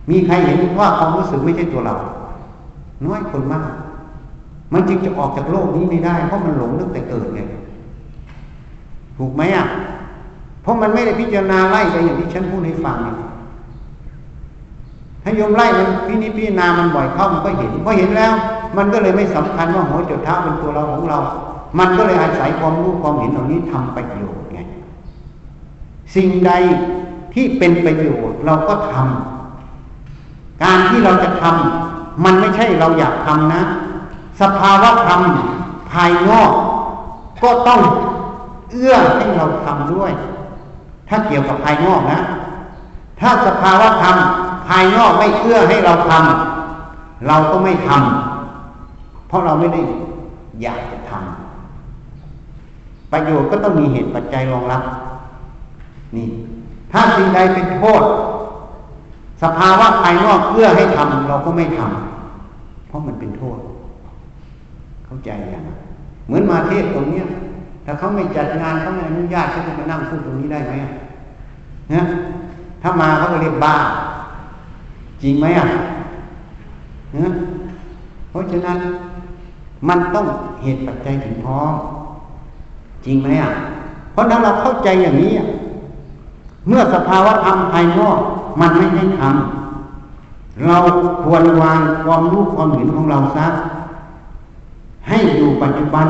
มีใครเห็นว่าความรู้สึกไม่ใช่ตัวเราน้อยคนมากมันจึงจะออกจากโลกนี้ไม่ได้เพราะมันหลงตั้งแต่เกิดไงถูกไหมอ่ะเพราะมันไม่ได้พิจารณาไล่ไปอย่างที่ฉันพูดให้ฟังเนี่ยให้โยมไล่มันพิจารณามันบ่อยเข้ามันก็เห็นพอเห็นแล้วมันก็เลยไม่สำคัญว่าหัวจุดเท้าเป็นตัวเราของเรามันก็เลยอาศัยความรู้ความเห็นเหล่านี้ทำประโยชน์ไงสิ่งใดที่เป็นประโยชน์เราก็ทำการที่เราจะทำมันไม่ใช่เราอยากทำนะสภาวะธรรมภายนอกก็ต้องเอื้อให้เราทำด้วยถ้าเกี่ยวกับภายนอกนะถ้าสภาวะธรรมภายนอกไม่เอื้อให้เราทำเราก็ไม่ทำเพราะเราไม่ได้อยากจะทำประโยชน์ก็ต้องมีเหตุปัจจัยรองรับนี่ถ้าสิ่งใดเป็นโทษ สภาวะภายนอกเพื่อให้ทำเราก็ไม่ทำเพราะมันเป็นโทษเข้าใจยังเหมือนมาเทศตรงเนี้ยถ้าเขาไม่จัดงานเขาไม่อนุญาตเขาจะมานั่งพูดตรงนี้ได้ไหมนะถ้ามาเขาก็เรียกบ้าจริงไหมอ่ะนะเพราะฉะนั้นมันต้องเหตุปัจจัยถึงพร้อมจริงไหมอ่ะเพราะถ้าเราเข้าใจอย่างนี้เมื่อสภาวะธรรมภายนอกมันไม่ให้ทำเราควรวางความรู้ความเห็นของเราซะให้อยู่ปัจจุบัน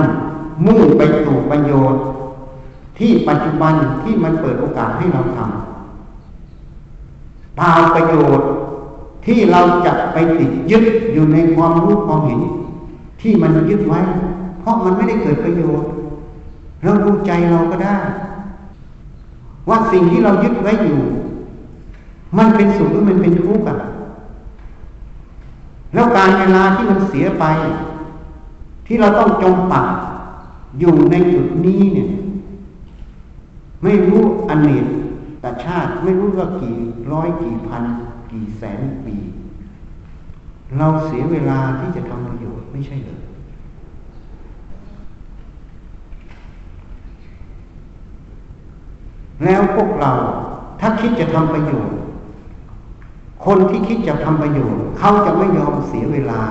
มุ่งไปสู่ประโยชน์ที่ปัจจุบันที่มันเปิดโอกาสให้เราทำเปล่าประโยชน์ที่เราจะไปติดยึดอยู่ในความรู้ความเห็นที่มันยึดไว้เพราะมันไม่ได้เกิดประโยชน์เราดูใจเราก็ได้ว่าสิ่งที่เรายึดไว้อยู่มันเป็นสุขหรือมันเป็นทุกข์อ่ะแล้วการเวลาที่มันเสียไปที่เราต้องจมปักอยู่ในจุดนี้เนี่ยไม่รู้อเนกชาติไม่รู้ว่ากี่ร้อยกี่พันกี่แสนปีเราเสียเวลาที่จะทำประโยชน์ไม่ใช่เหรอแล้วพวกเราถ้าคิดจะทำประโยชน์คนที่คิดจะทำประโยชน์เขาจะไม่ยอมเสียเวลา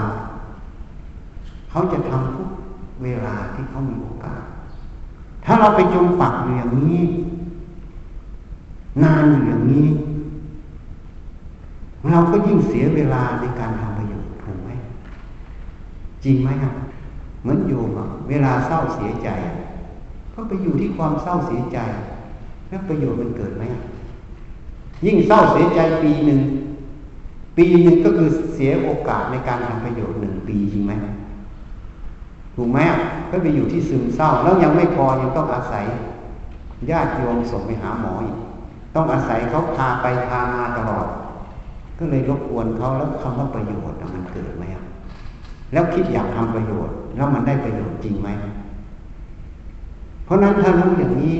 เขาจะทำทุกเวลาที่เขามีโอกาสถ้าเราไปจมปักอยู่อย่างนี้นานอยู่อย่างนี้เราก็ยิ่งเสียเวลาในการทำประโยชน์ถูกไหมจริงไหมครับเหมือนโยมเวลาเศร้าเสียใจก็ไปอยู่ที่ความเศร้าเสียใจแล้วประโยชน์มันเกิดไหมยิ่งเศร้าเสียใจปีหนึ่งก็คือเสียโอกาสในการทำประโยชน์1 ปีจริงไหมถูกไหมก็ไปอยู่ที่ซึมเศร้าแล้วยังไม่พอยังต้องอาศัยญาติโยมส่งไปหาหมออีกต้องอาศัยเขาพาไปพามาตลอดก็เลยรบกวนเขาแล้วคำว่าประโยชน์มันเกิดไหมแล้วคิดอยากทำประโยชน์แล้วมันได้ประโยชน์จริงไหมเพราะนั้นถ้ารู้อย่างนี้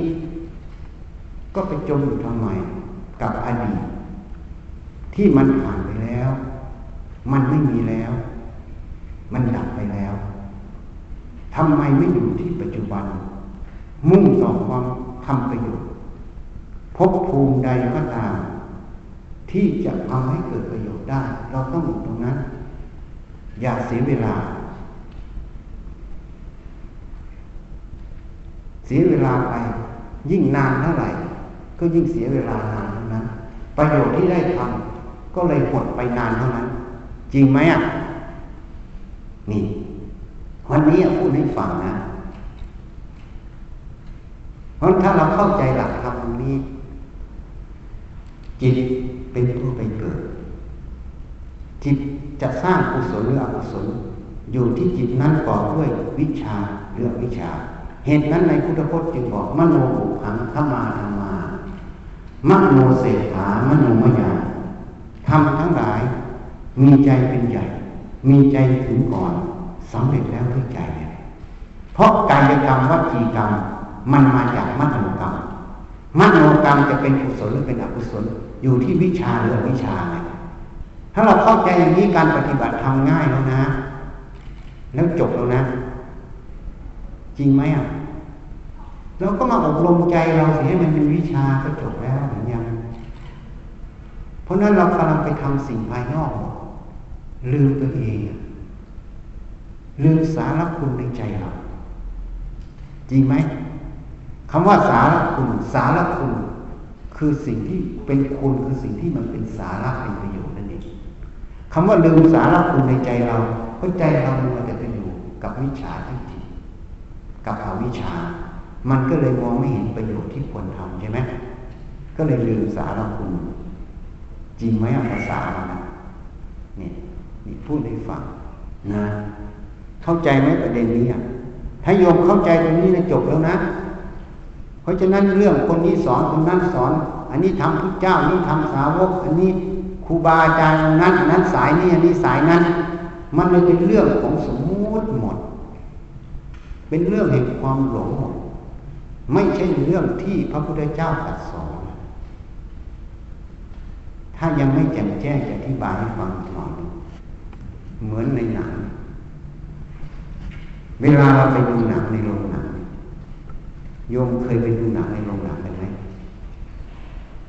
ก็ไปจมอยู่ทำไมกับอดีตที่มันผ่านไปแล้วมันไม่มีแล้วมันดับไปแล้วทำไมไม่อยู่ที่ปัจจุบันมุ่งต่อความทำประโยชน์ภพภูมิใดก็ตามที่จะเอาให้เกิดประโยชน์ได้เราต้องอยู่ตรงนั้นอย่าเสียเวลาไปยิ่งนานเท่าไหร่ก็ยิ่งเสียเวลานานเท่านั้นประโยชน์ที่ได้ทำก็เลยหดไปนานเท่านั้นจริงไหมนี่วันนี้พูดให้ฟังนะเพราะถ้าเราเข้าใจหลักธรรมนี้จิตเป็นผู้ไปเกิดจิตจะสร้างกุศลหรืออกุศลอยู่ที่จิตนั้นก่อด้วยวิชาหรืออวิชชาเหตุนั้นในพุทธพจน์จึงบอกมโนบุพังขมาธรรมามโนเศรษฐามโนมยาทำทั้งหลายมีใจเป็นใหญ่มีใจถึงก่อนสำเร็จแล้วด้วยใจเพราะกายกรรมวจีกรรมมันมาจากมโนกรรมจะเป็นกุศลหรือเป็นอกุศลอยู่ที่วิชาหรืออวิชชาถ้าเราเข้าใจอย่างนี้การปฏิบัติทำง่ายแล้วนะแล้วจบแล้วนะจริงไหมเราก็มาอบรมใจเราสิให้มันเป็นวิชาก็จบแล้วหรือยังเพราะนั้นเรากำลังไปทำสิ่งภายนอกลืมตัวเองลืมสารคุณในใจเราจริงไหมคำว่าสารคุณคือสิ่งที่เป็นคุณคือสิ่งที่มันเป็นสาระเป็นประโยชน์นั่นเองคำว่าลืมสารคุณในใจเราเพราะใจเรามัวแต่ไปอยู่กับมิจฉาทิฏฐิกับอวิชชามันก็เลยมองไม่เห็นประโยชน์ที่ควรทำใช่ไหมก็เลยลืมสารคุณจริงไหมภาษานี่พูดให้ฟังนะเข้าใจไหมประเด็นนี้ถ้าโยมเข้าใจตรงนี้นะจบแล้วนะเพราะฉะนั้นเรื่องคนนี้สอนคนนั้นสอนอันนี้ทำพุทธเจ้านี่ทำสาวกอันนี้ครูบาอาจารย์นั้นสายนี้อันนี้สายนั้นมันเลยเป็นเรื่องของสมมุติหมดเป็นเรื่องแห่งความหลงหมดไม่ใช่เรื่องที่พระพุทธเจ้าตรัสสอน ถ้ายังไม่แจ่มแจ้งจะอธิบายให้ฟังอีกหน่อยเหมือนในหนังเวลาเราไปดูหนังในโรงหนังโยมเคยไปดูหนังในโรงหนังกันไหม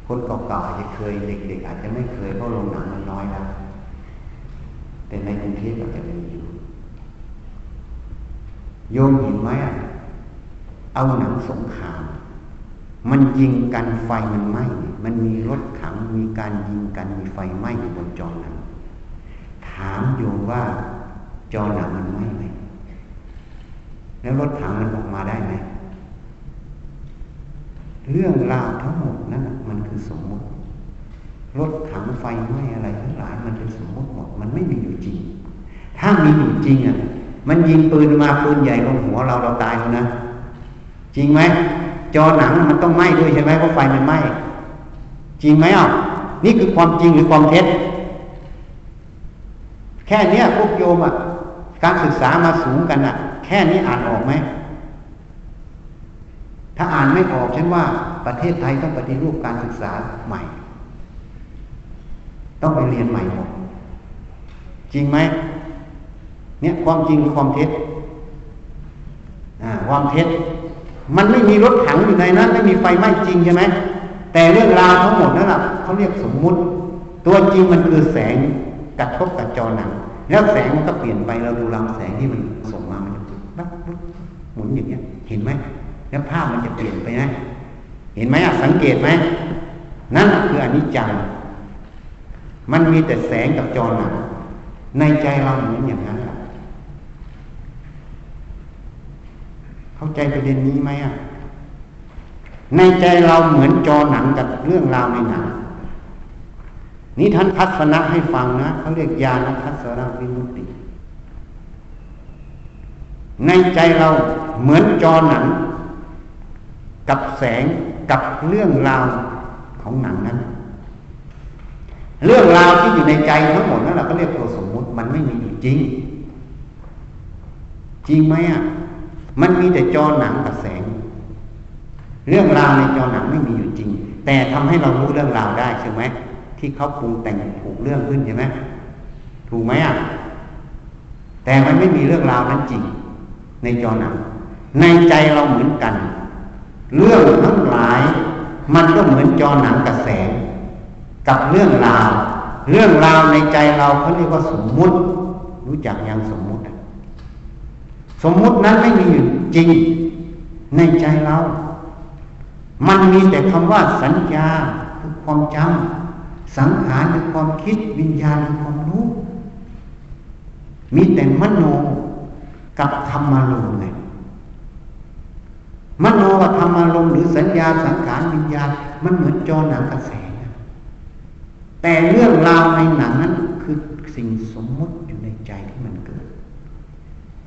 คนเก่าๆอาจจะเคยเด็กๆอาจจะไม่เคยเพราะโรงหนังมันน้อยแล้วแต่ในกรุงเทพอาจจะมีอยู่โยมเห็นไหมเอาหนังสงครามมันยิงกันไฟมันไหม้มันมีรถถังมีการยิงกันมีไฟไหม้อยู่บนจอหนังถามโยมว่าจอหนังมันไหม้ไหมแล้วรถถังมันออกมาได้ไหมเรื่องราวทั้งหมดนั่นมันคือสมมติรถถังไฟไหม้อะไรทั้งหลายมันเป็นสมมติหมดมันไม่มีอยู่จริงถ้ามีอยู่จริงมันยิงปืนมาปืนใหญ่ลงหัวเราตายแล้วนะจริงไหมจอหนังมันต้องไหม้ด้วยใช่ไหมเพราะไฟมันไหม้จริงไหมนี่คือความจริงหรือความเท็จแค่นี้พวกโยมการศึกษามาสูงกันแค่นี้อ่านออกไหมถ้าอ่านไม่ออกฉันว่าประเทศไทยต้องปฏิรูปการศึกษาใหม่ต้องไปเรียนใหม่หมดจริงไหมเนี่ยความจริงความเท็จความเท็จมันไม่มีรถถังอยู่ในนั้นไม่มีไฟไหม้จริงใช่ไหมแต่เรื่องราวทั้งหมดนั่นแหละเขาเรียกสมมุติตัวจริงมันคือแสงกระทบกับจอหนังแล้วแสงมันก็เปลี่ยนไปเราดูลำแสงที่มันส่งมามันจะปั๊บหมุนอย่างเงี้ยเห็นไหมแล้วภาพมันจะเปลี่ยนไปนะเห็นไหมสังเกตไหมนั่นคืออนิจจังมันมีแต่แสงกับจอหนังในใจเราเหมือนอย่างนั้นเข้าใจประเด็นนี้ไหมในใจเราเหมือนจอหนังกับเรื่องราวในหนังนี่ท่านทัศนะให้ฟังนะเขาเรียกญาณทัศนวิมุตติในใจเราเหมือนจอหนังกับแสงกับเรื่องราวของหนังนั้นเรื่องราวที่อยู่ในใจทั้งหมดนั่นเราก็เรียกตัวสมมุติมันไม่มีอยู่จริงจริงไหมมันมีแต่จอหนังกับแสงเรื่องราวในจอหนังไม่มีอยู่จริงแต่ทำให้เรารู้เรื่องราวได้ใช่ไหมที่เขาปรุงแต่งถูกเรื่องขึ้นใช่ไหมถูกไหมแต่มันไม่มีเรื่องราวนั้นจริงในจอหนังในใจเราเหมือนกันเรื่องทั้งหลายมันก็เหมือนจอหนังกับแสงกับเรื่องราวเรื่องราวในใจเราเขาเรียกว่าสมมุติรู้จักยังสมมุติสมมุตินั้นไม่มีอยู่จริงในใจเรามันมีแต่คำว่าสัญญาคือความจำสังขารคือความคิดวิญญาณคือความรู้มีแต่มโนกับธรรมารมณ์มโนกับธรรมารมณ์หรือสัญญาสังขารวิญญาณมันเหมือนจอหนังกระแสแต่เรื่องราวในหนังนั้นคือสิ่งสมมุติอยู่ในใจที่มันเกิด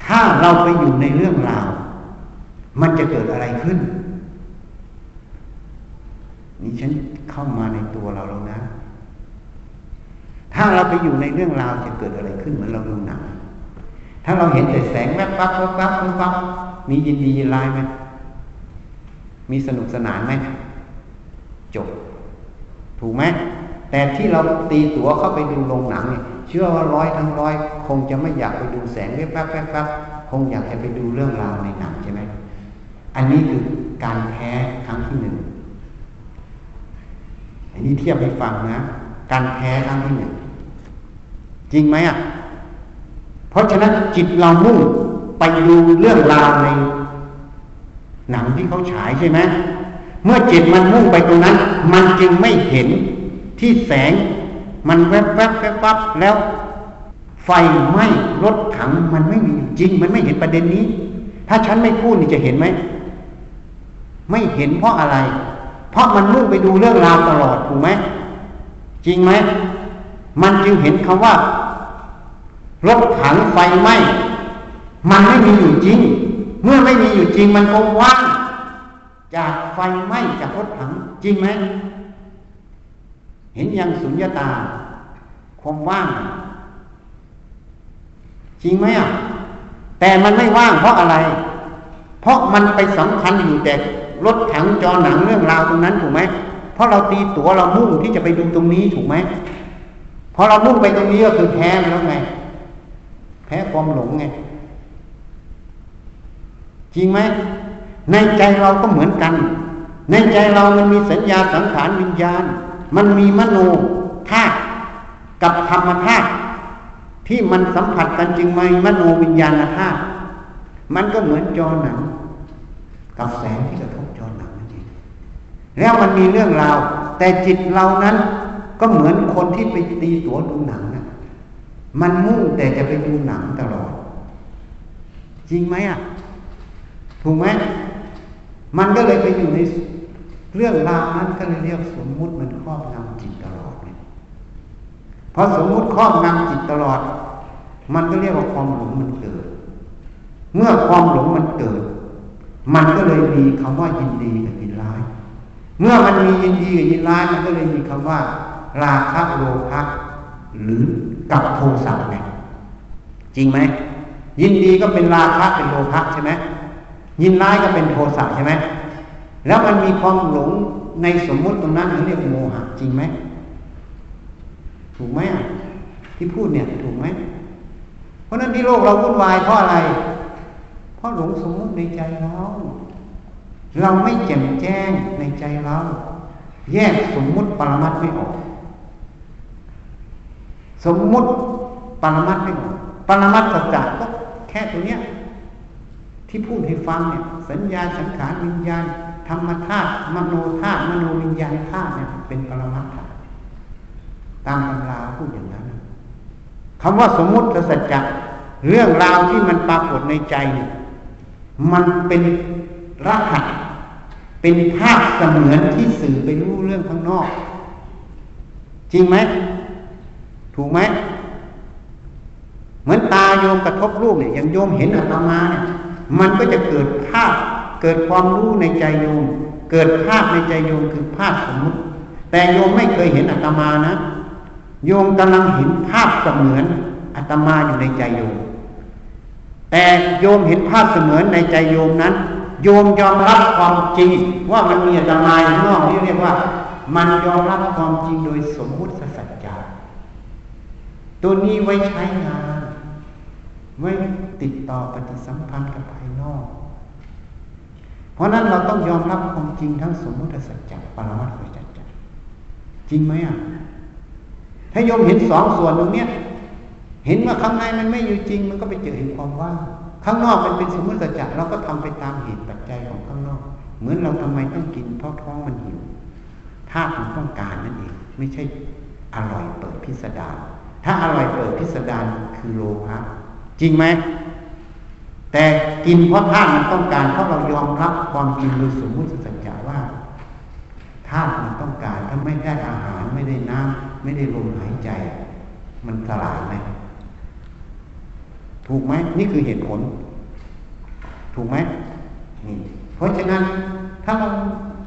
ถ้าเราไปอยู่ในเรื่องราวมันจะเกิดอะไรขึ้นนี่ฉันเข้ามาในตัวเราแล้วนะถ้าเราไปอยู่ในเรื่องราวจะเกิดอะไรขึ้นเหมือนเราดูหนังถ้าเราเห็นแต่แสงแวบวับวับวับวับมียินดียินร้ายไหมมีสนุกสนานไหมจบถูกไหมแต่ที่เราตีตั๋วเข้าไปดูโรงหนังเนี่ยเชื่อว่าร้อยทั้งร้อยคงจะไม่อยากไปดูแสงแวบวับวับวับคงอยากให้ไปดูเรื่องราวในหนังใช่ไหมอันนี้คือการแพ้ครั้งที่หนึ่งอันนี้เทียบให้ฟังนะการแพ้ครั้งที่หนึ่งจริงไหมเพราะฉะนั้นจิตเรามุ่งไปดูเรื่องราวในหนังที่เขาฉายใช่ไหมเมื่อจิตมันมุ่งไปตรงนั้นมันจึงไม่เห็นที่แสงมันแวบแวบแวบแวบแล้วไฟไหม้รถถังมันไม่มีจริงมันไม่เห็นประเด็นนี้ถ้าฉันไม่พูดนี่จะเห็นไหมไม่เห็นเพราะอะไรเพราะมันมุ่งไปดูเรื่องราวตลอดถูกไหมจริงไหมมันจึงเห็นคำว่ารถถังไฟไหม้มันไม่มีอยู่จริงเมื่อไม่มีอยู่จริงมันก็ว่างจากไฟไหม้จากรถถังจริงไหมเห็นยังสุญญตาความว่างจริงไหมแต่มันไม่ว่างเพราะอะไรเพราะมันไปสำคัญอยู่แต่รถถังจอหนังเรื่องราวตรงนั้นถูกไหม เพราะเราตีตัวเรามุ่งที่จะไปดูตรงนี้ถูกไหมพอเรามุ่งไปตรงนี้ก็คือแพ้แล้วไงแพ้ความหลงไงจริงไหมในใจเราก็เหมือนกันในใจเรามันมีสัญญาสังขารวิญญาณมันมีมโนธาตุกับธรรมธาตุที่มันสัมผัสกันจริงไหมมโนวิญญาณธาตุมันก็เหมือนจอหนังกับแสงที่กระทบจอหนังนั่นเองแล้วมันมีเรื่องราวแต่จิตเรานั้นก็เหมือนคนที่ไปตีตั๋วดูหนังนะมันมุ่งแต่จะไปดูหนังตลอดจริงไหมอ่ะถูกไหมมันก็เลยไปอยู่ในเรื่องราวนั้นก็เลยเรียกสมมุติมันครอบงำจิตตลอดเนี่ยพอสมมุติครอบงำจิตตลอดมันก็เรียกว่าความหลงมันเกิดเมื่อความหลงมันเกิดมันก็เลยมีคำว่ายินดีกับยินร้ายเมื่อมันมียินดีกับยินร้ายมันก็เลยมีคำว่าราคะโลภะหรือกับโทสะเนี่ยจริงไหมยินดีก็เป็นราคะเป็นโลภะใช่ไหมยินร้ายก็เป็นโทสะใช่ไหมแล้วมันมีความหลงในสมมุติตรงนั้นเขาเรียกโมหะจริงไหมถูกไหมที่พูดเนี่ยถูกไหมเพราะนั้นที่โลกเราวุ่นวายเพราะอะไรเพราะหลงสมมุติในใจเราเราไม่แจ่มแจ้งในใจเราแยกสมมุติปรมัตถ์ไม่ออกสมมุติปรมัตถ์ไม่ออกปรมัตถ์สัจจะก็แค่ตัวเนี้ยที่พูดให้ฟังเนี่ยสัญญาสังขารวิญญาณธรรมธาตุมโนธาตุมโนวิญญาณธาตุเนี่ยเป็นปรมัตถ์ตามตำราพูดอย่างนั้นคำว่าสมมุติสัจจะเรื่องราวที่มันปรากฏในใจเนี่ยมันเป็นรหัสเป็นภาพเสมือนที่สื่อไปรู้เรื่องข้างนอกจริงไหมถูกไหมเหมือนตาโยมกระทบรูปเนี่ยอย่างโยมเห็นอาตมาเนี่ยมันก็จะเกิดภาพเกิดความรู้ในใจโยมเกิดภาพในใจโยมคือภาพสมมุติแต่โยมไม่เคยเห็นอาตมานะโยมกำลังเห็นภาพเสมือนอาตมาอยู่ในใจโยมแต่โยมเห็นภาพเสมือนในใจโยมนั้นโยมยอมรับความจริงว่ามันมีอาตมาอยู่นอกที่เรียกว่ามันยอมรับความจริงโดยสมมุติสัจจะตัวนี้ไว้ใช้งานไว้ติดต่อปฏิสัมพันธ์กับภายนอกเพราะนั้นเราต้องยอมรับความจริงทั้งสมมุติสัจจะปรมัตถสัจจะจริงไหมอ่ะถ้าโยมเห็นสองส่วนตรงเนี้ยเห็นว่าข้างในมันไม่อยู่จริงมันก็ไปเจอเห็นความว่างข้างนอกมันเป็นสมมุติสัจจะเราก็ทำไปตามเหตุปัจจัยของข้างนอกเหมือนเราทำไมต้องกินเพราะท้องมันหิวธาตุมันต้องการนั่นเองไม่ใช่อร่อยเปิดพิสดารถ้าอร่อยเปิดพิสดารคือโลภะจริงไหมแต่กินเพราะธาตุมันต้องการเพราะเรายอมรับความจริงโดยสมมุติสัจจะว่าธาตุมันต้องการถ้าไม่ได้อาหารไม่ได้น้ำไม่ได้ลมหายใจมันสลายไหมถูกไหมนี่คือเหตุผลถูกไหมนี่เพราะฉะนั้นถ้าเรา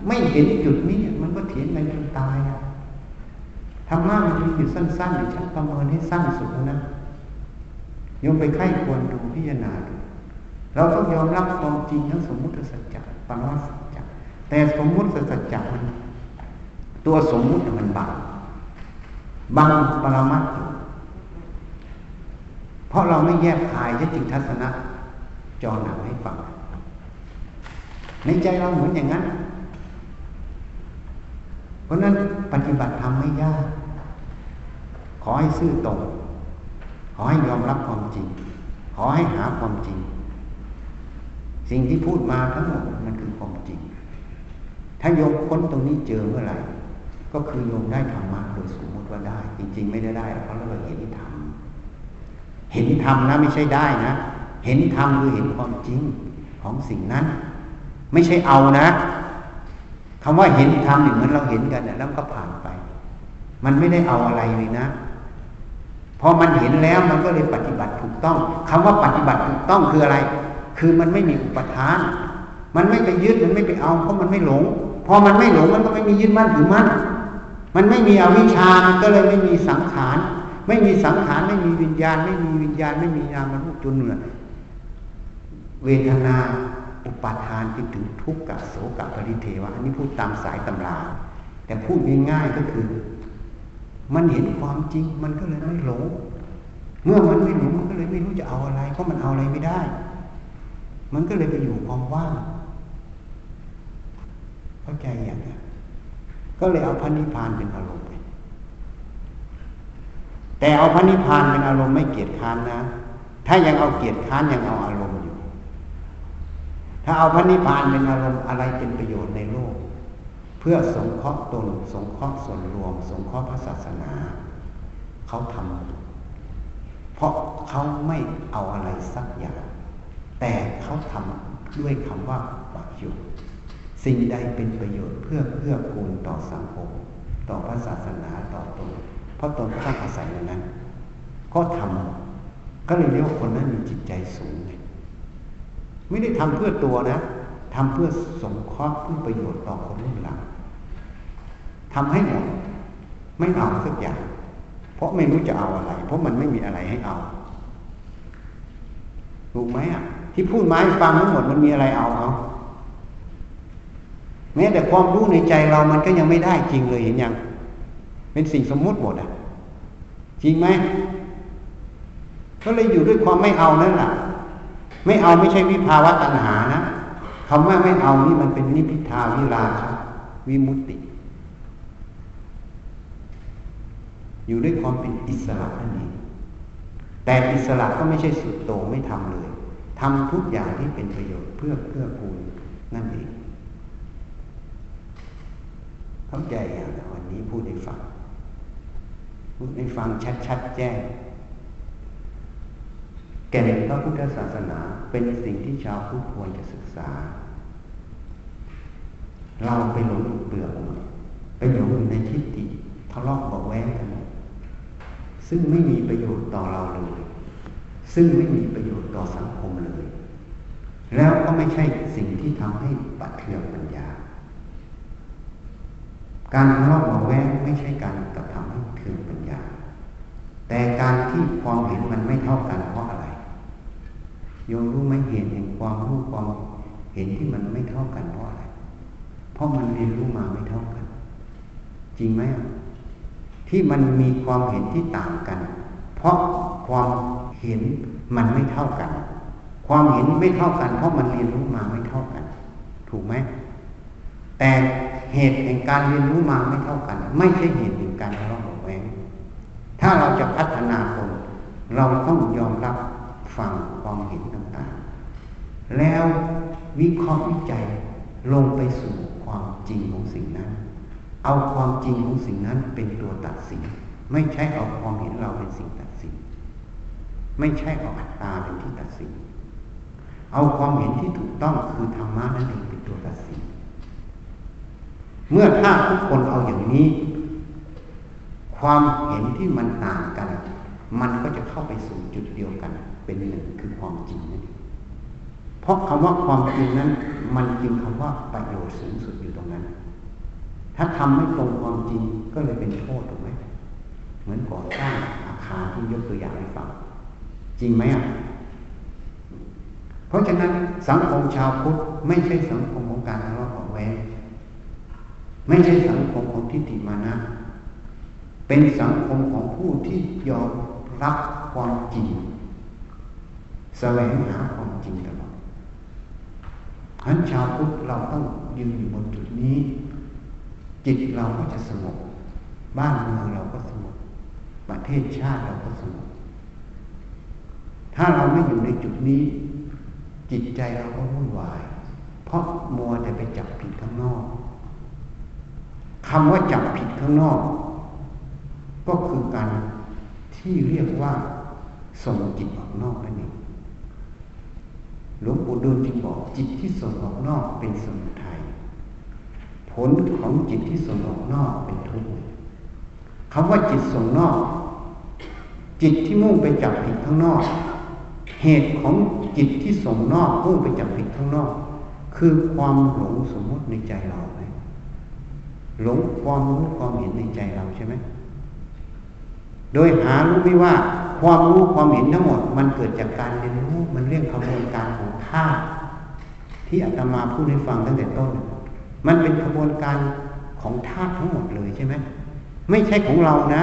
ไม่เห็นจุดนี้มันก็เถียงกันจนตายธรรมะมันมีอยู่สั้นๆหรือชักประเมินให้สั้นสุดแล้วนะโยมไปไข้ควรดูพิจารณาดูเราต้องยอมรับความจริงทั้งสมมุติสัจจะปรมัตถสัจจะแต่สมมุติสัจจะมันตัวสมมุติมันบังปรมัตถ์เพราะเราไม่แยกคายยึดจิตทัศนะจอหนังให้ฟังในใจเราเหมือนอย่างนั้นเพราะนั้นปฏิบัติธรรมไม่ยากขอให้ซื่อตรงขอให้ยอมรับความจริงขอให้หาความจริงสิ่งที่พูดมาทั้งหมดมันคือความจริงถ้าโยมค้นตรงนี้เจอเมื่อไหร่ก็คือโยมได้ธรรมะโดยสมมติว่าได้จริงๆไม่ได้เพราะเราเห็นธรรมนะไม่ใช่ได้นะเห็นธรรมคือเห็นความจริงของสิ่งนั้นไม่ใช่เอานะคำว่าเห็นธรรมเหมือนเราเห็นกันแล้วก็ผ่านไปมันไม่ได้เอาอะไรเลยนะพอมันเห็นแล้วมันก็เลยปฏิบัติถูกต้องคำว่าปฏิบัติถูกต้องคืออะไรคือมันไม่มีอุปทานมันไม่ไปยึดมันไม่ไปเอาเพราะมันไม่หลงพอมันไม่หลงมันก็ไม่มียึดมั่นถือมั่นมันไม่มีอวิชชามันก็เลยไม่มีสังขารไม่มีสังขารไม่มีวิญญาณไม่มีวิญญาณไม่มีนามรูปจนเหนือเวทนาอุปาทานไปถึงทุกขโสกปริเทวะอันนี้พูดตามสายตำรา แต่พูดง่ายๆก็คือมันเห็นความจริงมันก็เลยไม่หลงเมื่อมันไม่หลงมันก็เลยไม่รู้จะเอาอะไรเพราะมันเอาอะไรไม่ได้มันก็เลยไปอยู่ความว่างเข้าใจอย่างนี้ก็เลยเอาพระนิพพานเป็นอารมณ์ไปแต่เอาพระนิพพานเป็นอารมณ์ไม่เกียจค้านนะถ้ายังเอาเกียจค้านยังเอาอารมณ์อยู่ถ้าเอาพระนิพพานเป็นอารมณ์อะไรเป็นประโยชน์ในโลกเพื่อสงเคราะห์ตนสงเคราะห์ส่วนรวมสงเคราะห์พระศาสนาเขาทำเพราะเขาไม่เอาอะไรสักอย่างแต่เขาทำด้วยคำว่าประโยชน์สิ่งใดเป็นประโยชน์เพื่อคูณต่อสังคมต่อพระศาสนาต่อตนเพราะตนก็ต้องอาศัยอย่างนั้นก็ทำก็เลยเรียกว่าคนนั้นมีจิตใจสูงไม่ได้ทำเพื่อตัวนะทำเพื่อสงเคราะห์เพื่อประโยชน์ต่อคนรุ่นหลังทำให้หมดไม่เอาสักอย่างเพราะไม่รู้จะเอาอะไรเพราะมันไม่มีอะไรให้เอาถูกไหมอ่ะที่พูดมาให้ฟังทั้งหมดมันมีอะไรเอาแม้แต่ความรู้ในใจเรามันก็ยังไม่ได้จริงเลยเห็นยังเป็นสิ่งสมมุติหมดอ่ะจริงไหมก็เลยอยู่ด้วยความไม่เอานั่นแหละไม่เอาไม่ใช่วิภาวะตัณหานะคำว่าไม่เอานี่มันเป็นนิพพิทาวิราคะวิมุตติอยู่ด้วยความเป็นอิสระนั่นเองแต่อิสระก็ไม่ใช่สุดโต่งไม่ทำเลยทำทุกอย่างที่เป็นประโยชน์เพื่อกูลนั่นเองเข้าใจอย่างวันนี้พูดให้ฟังชัดๆแจ้งแก่นพระพุทธศาสนาเป็นสิ่งที่ชาวพุทธควรจะศึกษาเราไปหลงเปลือกไปหลงอยู่ในทิฏฐิทะเลาะเบาแว้งกันซึ่งไม่มีประโยชน์ต่อเราเลยซึ่งไม่มีประโยชน์ต่อสังคมเลยแล้วก็ไม่ใช่สิ่งที่ทำให้ปะเทืองปัญญาการทะเลาะเบาแว้งไม่ใช่การกระทำให้เทืองปัญญาแต่การที่ความเห็นมันไม่เท่ากันเพราะอะไรโยมรู้ไหมเหตุแห่งความรู้ความเห็นที่มันไม่เท่ากันเพราะอะไรเพราะมันเรียนรู้มาไม่เท่ากันจริงไหมที่มันมีความเห็นที่ต่างกันเพราะความเห็นมันไม่เท่ากันความเห็นไม่เท่ากันเพราะมันเรียนรู้มาไม่เท่ากันถูกไหมแต่เหตุแห่งการเรียนรู้มาไม่เท่ากันไม่ใช่เหตุแห่งการทะเลาะเบาแว้งถ้าเราจะพัฒนาคนเราต้องยอมรับฟังความเห็นต่างๆแล้ววิเคราะห์วิจัยลงไปสู่ความจริงของสิ่งนั้นเอาความจริงของสิ่งนั้นเป็นตัวตัดสินไม่ใช่เอาความเห็นเราเป็นสิ่งตัดสินไม่ใช่เอาอัตตาเป็นที่ตัดสินเอาความเห็นที่ถูกต้องคือธรรมะนั่นเองเป็นตัวตัดสินเมื่อถ้าทุกคนเอาอย่างนี้ความเห็นที่มันต่างกันมันก็จะเข้าไปสู่จุดเดียวกันเป็นหนึ่งคือความจริงนั่นเพราะคำว่าความจริงนั้นมันจึงคำว่าประโยชน์สูงสุดอยู่ตรงนั้นถ้าทำไม่ตรงความจริงก็เลยเป็นโทษถูกไหมเหมือนก่อสร้างอาคารที่ยกตัวอย่างให้ฟังจริงไหมอ่ะเพราะฉะนั้นสังคมชาวพุทธไม่ใช่สังคมของการทะเลาะเบาแว้งไม่ใช่สังคมของทิฏฐิมานะเป็นสังคมของผู้ที่ยอมรับความจริงแสวงหาความจริงตลอดฉะนั้นชาวพุทธเราต้องยืนอยู่บนจุดนี้จิตเราก็จะสงบบ้านเมืองเราก็สงบประเทศชาติเราก็สงบถ้าเราไม่อยู่ในจุดนี้จิตใจเราก็วุ่นวายเพราะมัวแต่ไปจับผิดข้างนอกคำว่าจับผิดข้างนอกก็คือการที่เรียกว่าส่งจิตออกนอกนั่นเองหลวงปู่ดูลย์จึงบอกจิตที่ส่งออกนอกเป็นสมุทัยผลของจิตที่ส่งออกนอกเป็นทุกข์คำว่าจิตส่งนอกจิตที่มุ่งไปจับผิดข้างนอกเหตุของจิตที่ส่งนอกมุ่งไปจับผิดข้างนอกคือความหลงสมมติในใจเราไหมหลงความรู้ความเห็นในใจเราใช่ไหมโดยหารู้ไม่ว่าความรู้ความเห็นทั้งหมดมันเกิดจากการเรียนรู้มันเรียกกระบวนการของธาตุที่อาตมาพูดให้ฟังตั้งแต่ต้นมันเป็นกระบวนการ ของธาตุทั้งหมดเลยใช่ไหมไม่ใช่ของเรานะ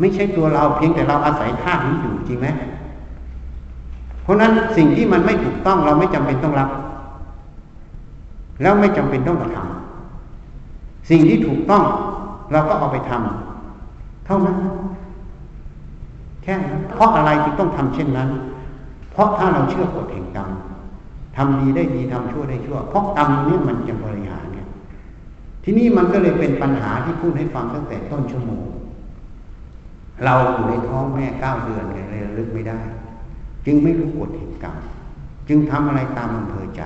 ไม่ใช่ตัวเราเพียงแต่เราอาศัยธาตุนี้อยู่จริงไหมเพราะนั้นสิ่งที่มันไม่ถูกต้องเราไม่จำเป็นต้องรับแล้วไม่จำเป็นต้องกระทำสิ่งที่ถูกต้องเราก็เอาไปทำเท่านั้นแค่นั้นเพราะอะไรจึงต้องทำเช่นนั้นเพราะถ้าเราเชื่อกฎแห่งกรรมทำดีได้ดีทำชั่วได้ชั่วเพราะกรรมนี้มันจะบริหารเนี่ยที่นี่มันก็เลยเป็นปัญหาที่พูดให้ฟังตั้งแต่ต้นชั่วโมงเราอยู่ในท้องแม่9 เดือนไงเลยระลึกไม่ได้จึงไม่รู้กฎแห่งกรรมจึงทำอะไรตามอำเภอใจ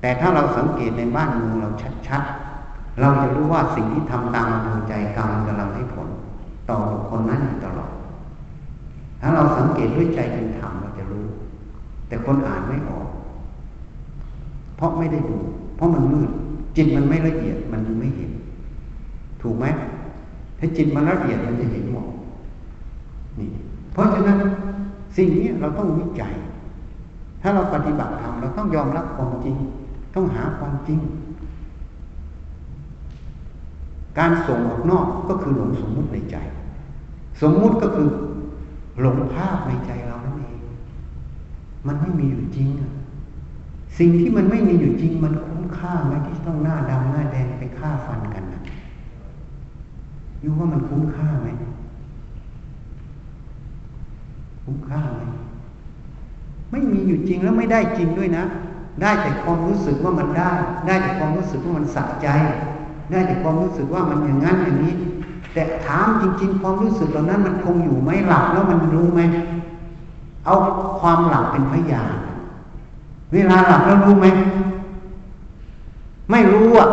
แต่ถ้าเราสังเกตในบ้านเมืองเราชัดๆเราจะรู้ว่าสิ่งที่ทำตามอำเภอใจกรรมกำลังให้ผลต่อบุคคลนั้นอยู่ตลอดถ้าเราสังเกตด้วยใจเป็นธรรมเราจะรู้แต่คนอ่านไม่ออกเพราะไม่ได้ดูเพราะมันมืดจิตมันไม่ละเอียดมันไม่เห็นถูกไหมถ้าจิตมันละเอียดมันจะเห็นหมดนี่เพราะฉะนั้นสิ่งนี้เราต้องวิจัยถ้าเราปฏิบัติธรรมเราต้องยอมรับความจริงต้องหาความจริงการส่งออกนอกก็คือหลงสมมุติในใจสมมุติก็คือหลงภาพในใจเรานั่นเองมันไม่มีอยู่จริงสิ่งที่มันไม่มีอยู่จริงมันคุ้มค่าไหมที่ต้องหน้าดำหน้าแดงไปฆ่าฟันกันนะยูว่ามันคุ้มค่าไหมคุ้มค่าไหมไม่มีอยู่จริงแล้วไม่ได้จริงด้วยนะได้แต่ความรู้สึกว่ามันได้ได้แต่ความรู้สึกว่ามันสะใจได้แต่ความรู้สึกว่ามันอย่างนั้นอย่างนี้แต่ถามจริงๆความรู้สึกเหล่านั้นมันคงอยู่ไหมหลับแล้วมันรู้ไหมเอาความหลับเป็นพยานเวลาหลับแล้วรู้ไหมไม่รู้อ่ะ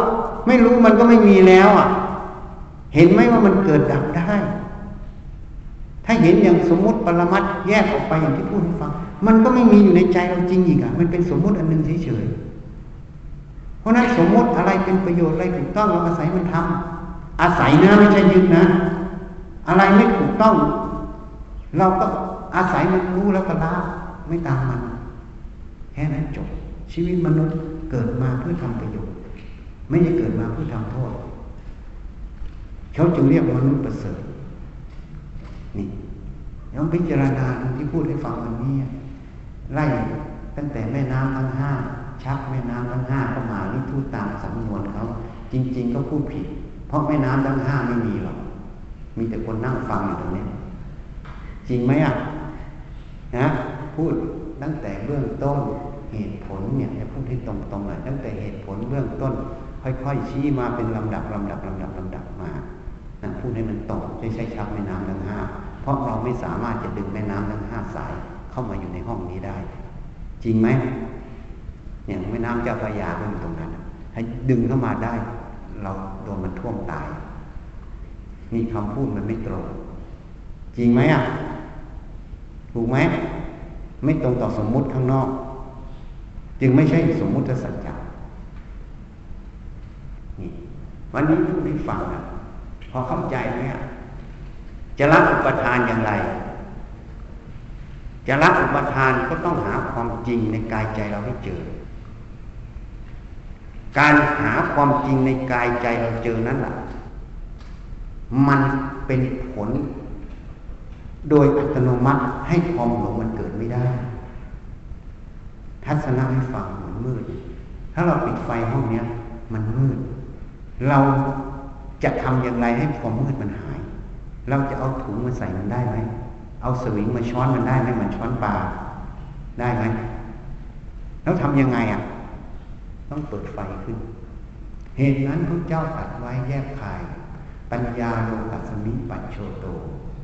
ไม่รู้มันก็ไม่มีแล้วอ่ะเห็นไหมว่ามันเกิดดับได้ถ้าเห็นอย่างสมมุติปรมัตถ์แยกออกไปอย่างที่พูดให้ฟังมันก็ไม่มีอยู่ในใจเราจริงอีกอ่ะมันเป็นสมมุติอันนึงเฉยๆเพราะนั้นสมมุติอะไรเป็นประโยชน์อะไรถูกต้องเราอาศัยมันทำอาศัยนะไม่ใช่ยึดนะอะไรไม่ถูกต้องเราก็อาศัยมันรู้แล้วก็ละไม่ตามมันแค่นั้นจบชีวิตมนุษย์เกิดมาเพื่อทำประโยชน์ไม่ได้เกิดมาเพื่อทำโทษเขาจึงเรียกมนุษย์ประเสริฐนี่ย้อนพิจารณาที่พูดให้ฟังวันนี้ไล่ตั้งแต่แม่น้ำทั้งห้าชักแม่น้ำทั้งห้าก็มาลิทูตามสำนวนเขาจริงๆก็พูดผิดเพราะแม่น้ำทั้งห้าไม่มีหรอกมีแต่คนนั่งฟังอยู่ตรงนี้จริงไหมอ่ะนะพูดตั้งแต่เบื้องต้นเหตุผลเนี่ยจะพูดให้ตรงๆเลยตั้งแต่เหตุผลเบื้องต้นค่อยๆชี้มาเป็นลำดับมานะพูดให้มันต่อไม่ใช่ชักแม่น้ำทั้งห้าเพราะเราไม่สามารถจะดึงแม่น้ำทั้งห้าสายเข้ามาอยู่ในห้องนี้ได้จริงไหมอย่างแม่น้ำเจ้าพระยามันอยู่ตรงนั้นให้ดึงเข้ามาได้เราโดนมันท่วมตายนี่คำพูดมันไม่ตรงจริงไหมอ่ะถูกไหมไม่ตรงต่อสมมุติข้างนอกจึงไม่ใช่สมมุติสัจจะนี่วันนี้พูดให้ฟังนะพอเข้าใจไหมอ่ะจะละอุปทานอย่างไรจะละอุปทานก็ต้องหาความจริงในกายใจเราให้เจอการหาความจริงในกายใจเราเจอนั้นแหละมันเป็นผลโดยอัตโนมัติให้ความหลงมันเกิดไม่ได้ทัศนะให้ฟังเหมือนมืดถ้าเราปิดไฟห้องนี้มันมืดเราจะทำอย่างไรให้ความมืดมันหายเราจะเอาถุงมาใส่มันได้ไหมเอาสวิงมาช้อนมันได้ไหมมันช้อนปลาได้ไหมแล้วทำยังไงอ่ะต้องเปิดไฟขึ้นเหตุนั้นพระเจ้าตรัสไว้แยกขายปัญญาโลกัสสมิปัจโชโต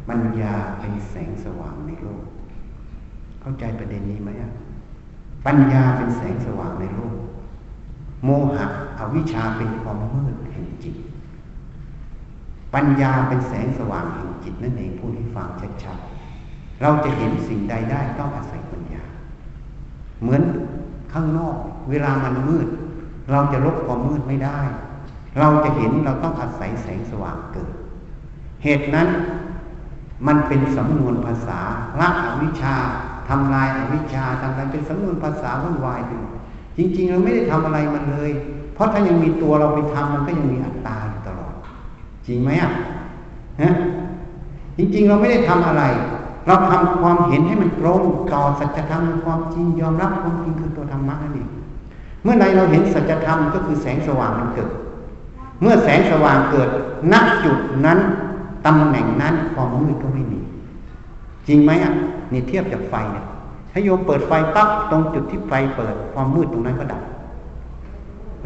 ปัญญาเป็นแสงสว่างในโลกเข้าใจประเด็นนี้ไหมอ่ะปัญญาเป็นแสงสว่างในโลกโมหะอวิชชาเป็นความมืดแห่งจิตปัญญาเป็นแสงสว่างแห่งจิตนั่นเองพูดให้ฟังชัดๆเราจะเห็นสิ่งใดได้ต้องอาศัยปัญญาเหมือนข้างนอกเวลามันมืดเราจะลบความมืดไม่ได้เราจะเห็นเราต้องอาศัยแสงสว่างเกิดเหตุนั้นมันเป็นสำนวนภาษาละอวิชชาทำลายอวิชชาทำลายเป็นสำนวนภาษาวุ่นวาย จริงๆเราไม่ได้ทำอะไรมันเลยเพราะถ้ายังมีตัวเราไปทำมันก็ยังมีอัตตาอยู่ตลอดจริงไหมอ่ะฮะจริงๆเราไม่ได้ทำอะไรเราทำความเห็นให้มันตรงต่อสัจธรรมความจริงยอมรับความจริงคือตัวธรรมะนั่นเองเมื่อใดเราเห็นสัจธรรมก็คือแสงสว่างมันเกิดเมื่อแสงสว่างเกิดณจุดนั้นตำแหน่งนั้นความมืดก็ไม่มีจริงไหมอ่ะนี่เทียบจากไฟเนี่ยถ้าโยมเปิดไฟปั๊บตรงจุดที่ไฟเปิดความมืดตรงนั้นก็ดับ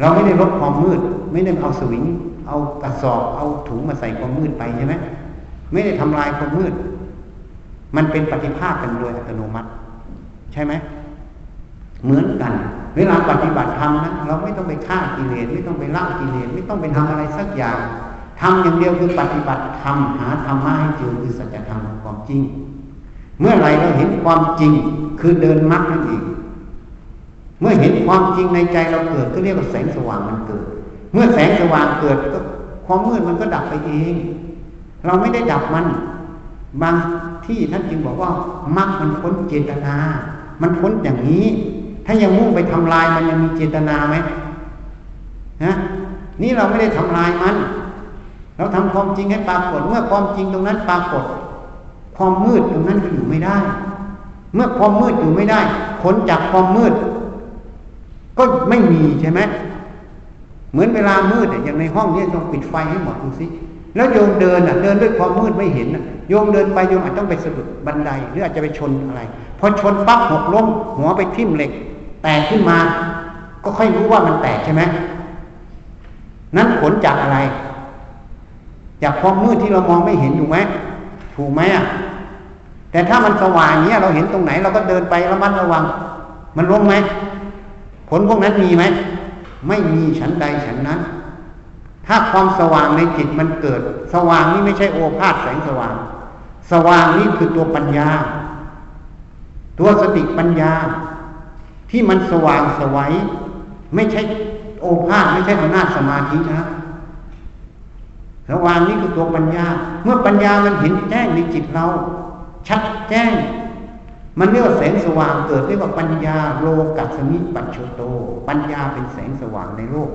เราไม่ได้ลดความมืดไม่ได้เอาสวิงเอากระสอบเอาถุงมาใส่ความมืดไปใช่ไหมไม่ได้ทำลายความมืดมันเป็นปฏิภาคกันโดยอัตโนมัติใช่ไหมเหมือนกันเวลาปฏิบัติธรรมนะเราไม่ต้องไปฆ่ากิเลสไม่ต้องไปละกิเลสไม่ต้องไปทำอะไรสักอย่างทำอย่างเดียวคือปฏิบัติธรรมหาธรรมะให้เจอคือสัจธรรมความจริงเมื่อไรเราเห็นความจริงคือเดินมรรคนั่นเองเมื่อเห็นความจริงในใจเราเกิดก็เรียกว่าแสงสว่างมันเกิดเมื่อแสงสว่างเกิดก็ความมืดมันก็ดับไปเองเราไม่ได้ดับมันบางที่ท่านจึงบอกว่ามรรคมันพ้นเจตนามันพ้นอย่างนี้ถ้ายังมุ่งไปทำลายมันยังมีเจตนาไหมนะนี่เราไม่ได้ทำลายมันเราทำความจริงให้ปรากฏเมื่อความจริงตรงนั้นปรากฏความมืดตรงนั้นก็อยู่ไม่ได้เมื่อความมืดอยู่ไม่ได้ผลจากความมืดก็ไม่มีใช่ไหมเหมือนเวลามืดอย่างในห้องนี้ต้องปิดไฟให้หมดดูสิแล้วโยมเดินเดินด้วยความมืดไม่เห็นโยมเดินไปโยมอาจต้องไปสะดุดบันไดหรืออาจจะไปชนอะไรพอชนปั๊บหกล้มหัวไปทิ่มเหล็กแตกขึ้นมาก็ค่อยรู้ว่ามันแตกใช่ไหมนั้นผลจากอะไรจากความมืดที่เรามองไม่เห็นถูกไหมถูกไหมอ่ะแต่ถ้ามันสว่างเนี้ยเราเห็นตรงไหนเราก็เดินไประมัดระวังมันล้มไหมผลพวกนั้นมีไหมไม่มีฉันใดฉันนั้นถ้าความสว่างในจิตมันเกิดสว่างนี่ไม่ใช่โอภาสแสงสว่างสว่างนี่คือตัวปัญญาตัวสติปัญญาที่มันสว่างสวัยไม่ใช่โอภาสไม่ใช่อำนาจสมาธินะสว่างนี่คือตัวปัญญาเมื่อปัญญามันเห็นแจ้งในจิตเราชัดแจ้งมันเรียกว่าแสงสว่างเกิดเรียกว่าปัญญาโลกัสสมิปัจโฉโตปัญญาเป็นแสงสว่างในโลก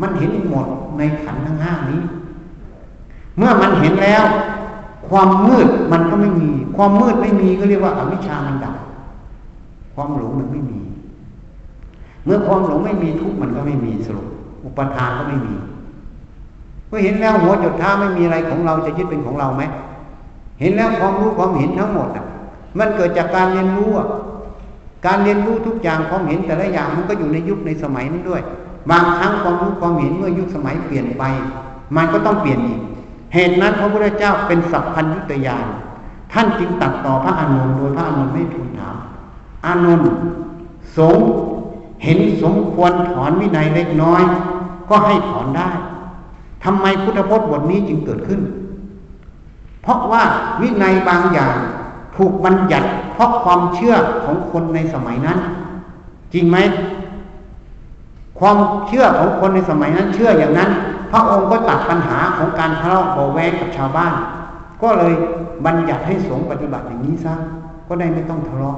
มันเห็นหมดในขันธ์ทั้งห้านี้เมื่อมันเห็นแล้วความมืดมันก็ไม่มีความมืดไม่มีก็เรียกว่าอวิชชามันดับความหลงมันไม่มีเมื่อความหลงไม่มีทุกข์มันก็ไม่มีสรุปอุปาทานก็ไม่มีเมื่อเห็นแล้วหัวจุดท่าไม่มีอะไรของเราจะยึดเป็นของเราไหมเห็นแล้วความรู้ความเห็นทั้งหมดมันเกิดจากการเรียนรู้การเรียนรู้ทุกอย่างความเห็นแต่ละอย่างมันก็อยู่ในยุคในสมัยนั้นด้วยบางครั้งความรู้ความเห็นเมื่อยุคสมัยเปลี่ยนไปมันก็ต้องเปลี่ยนอีกเหตุนั้นพระพุทธเจ้าเป็นสัพพัญญุตญาณท่านจึงตัดต่อพระอานนท์โดยพระอานนท์ไม่ทูลถามอานนท์สงฆ์เห็นสมควรถอนวินัยเล็กน้อยก็ให้ถอนได้ทำไมพุทธพจน์บทนี้จึงเกิดขึ้นเพราะว่าวินัยบางอย่างถูกบัญญัติเพราะความเชื่อของคนในสมัยนั้นจริงไหมความเชื่อของคนในสมัยนั้นเชื่ออย่างนั้นพระองค์ก็ตัดปัญหาของการทะเลาะเบาแวกกับชาวบ้านก็เลยบัญญัติให้สงฆ์ปฏิบัติอย่างนี้ซะก็ได้ไม่ต้องทะเลาะ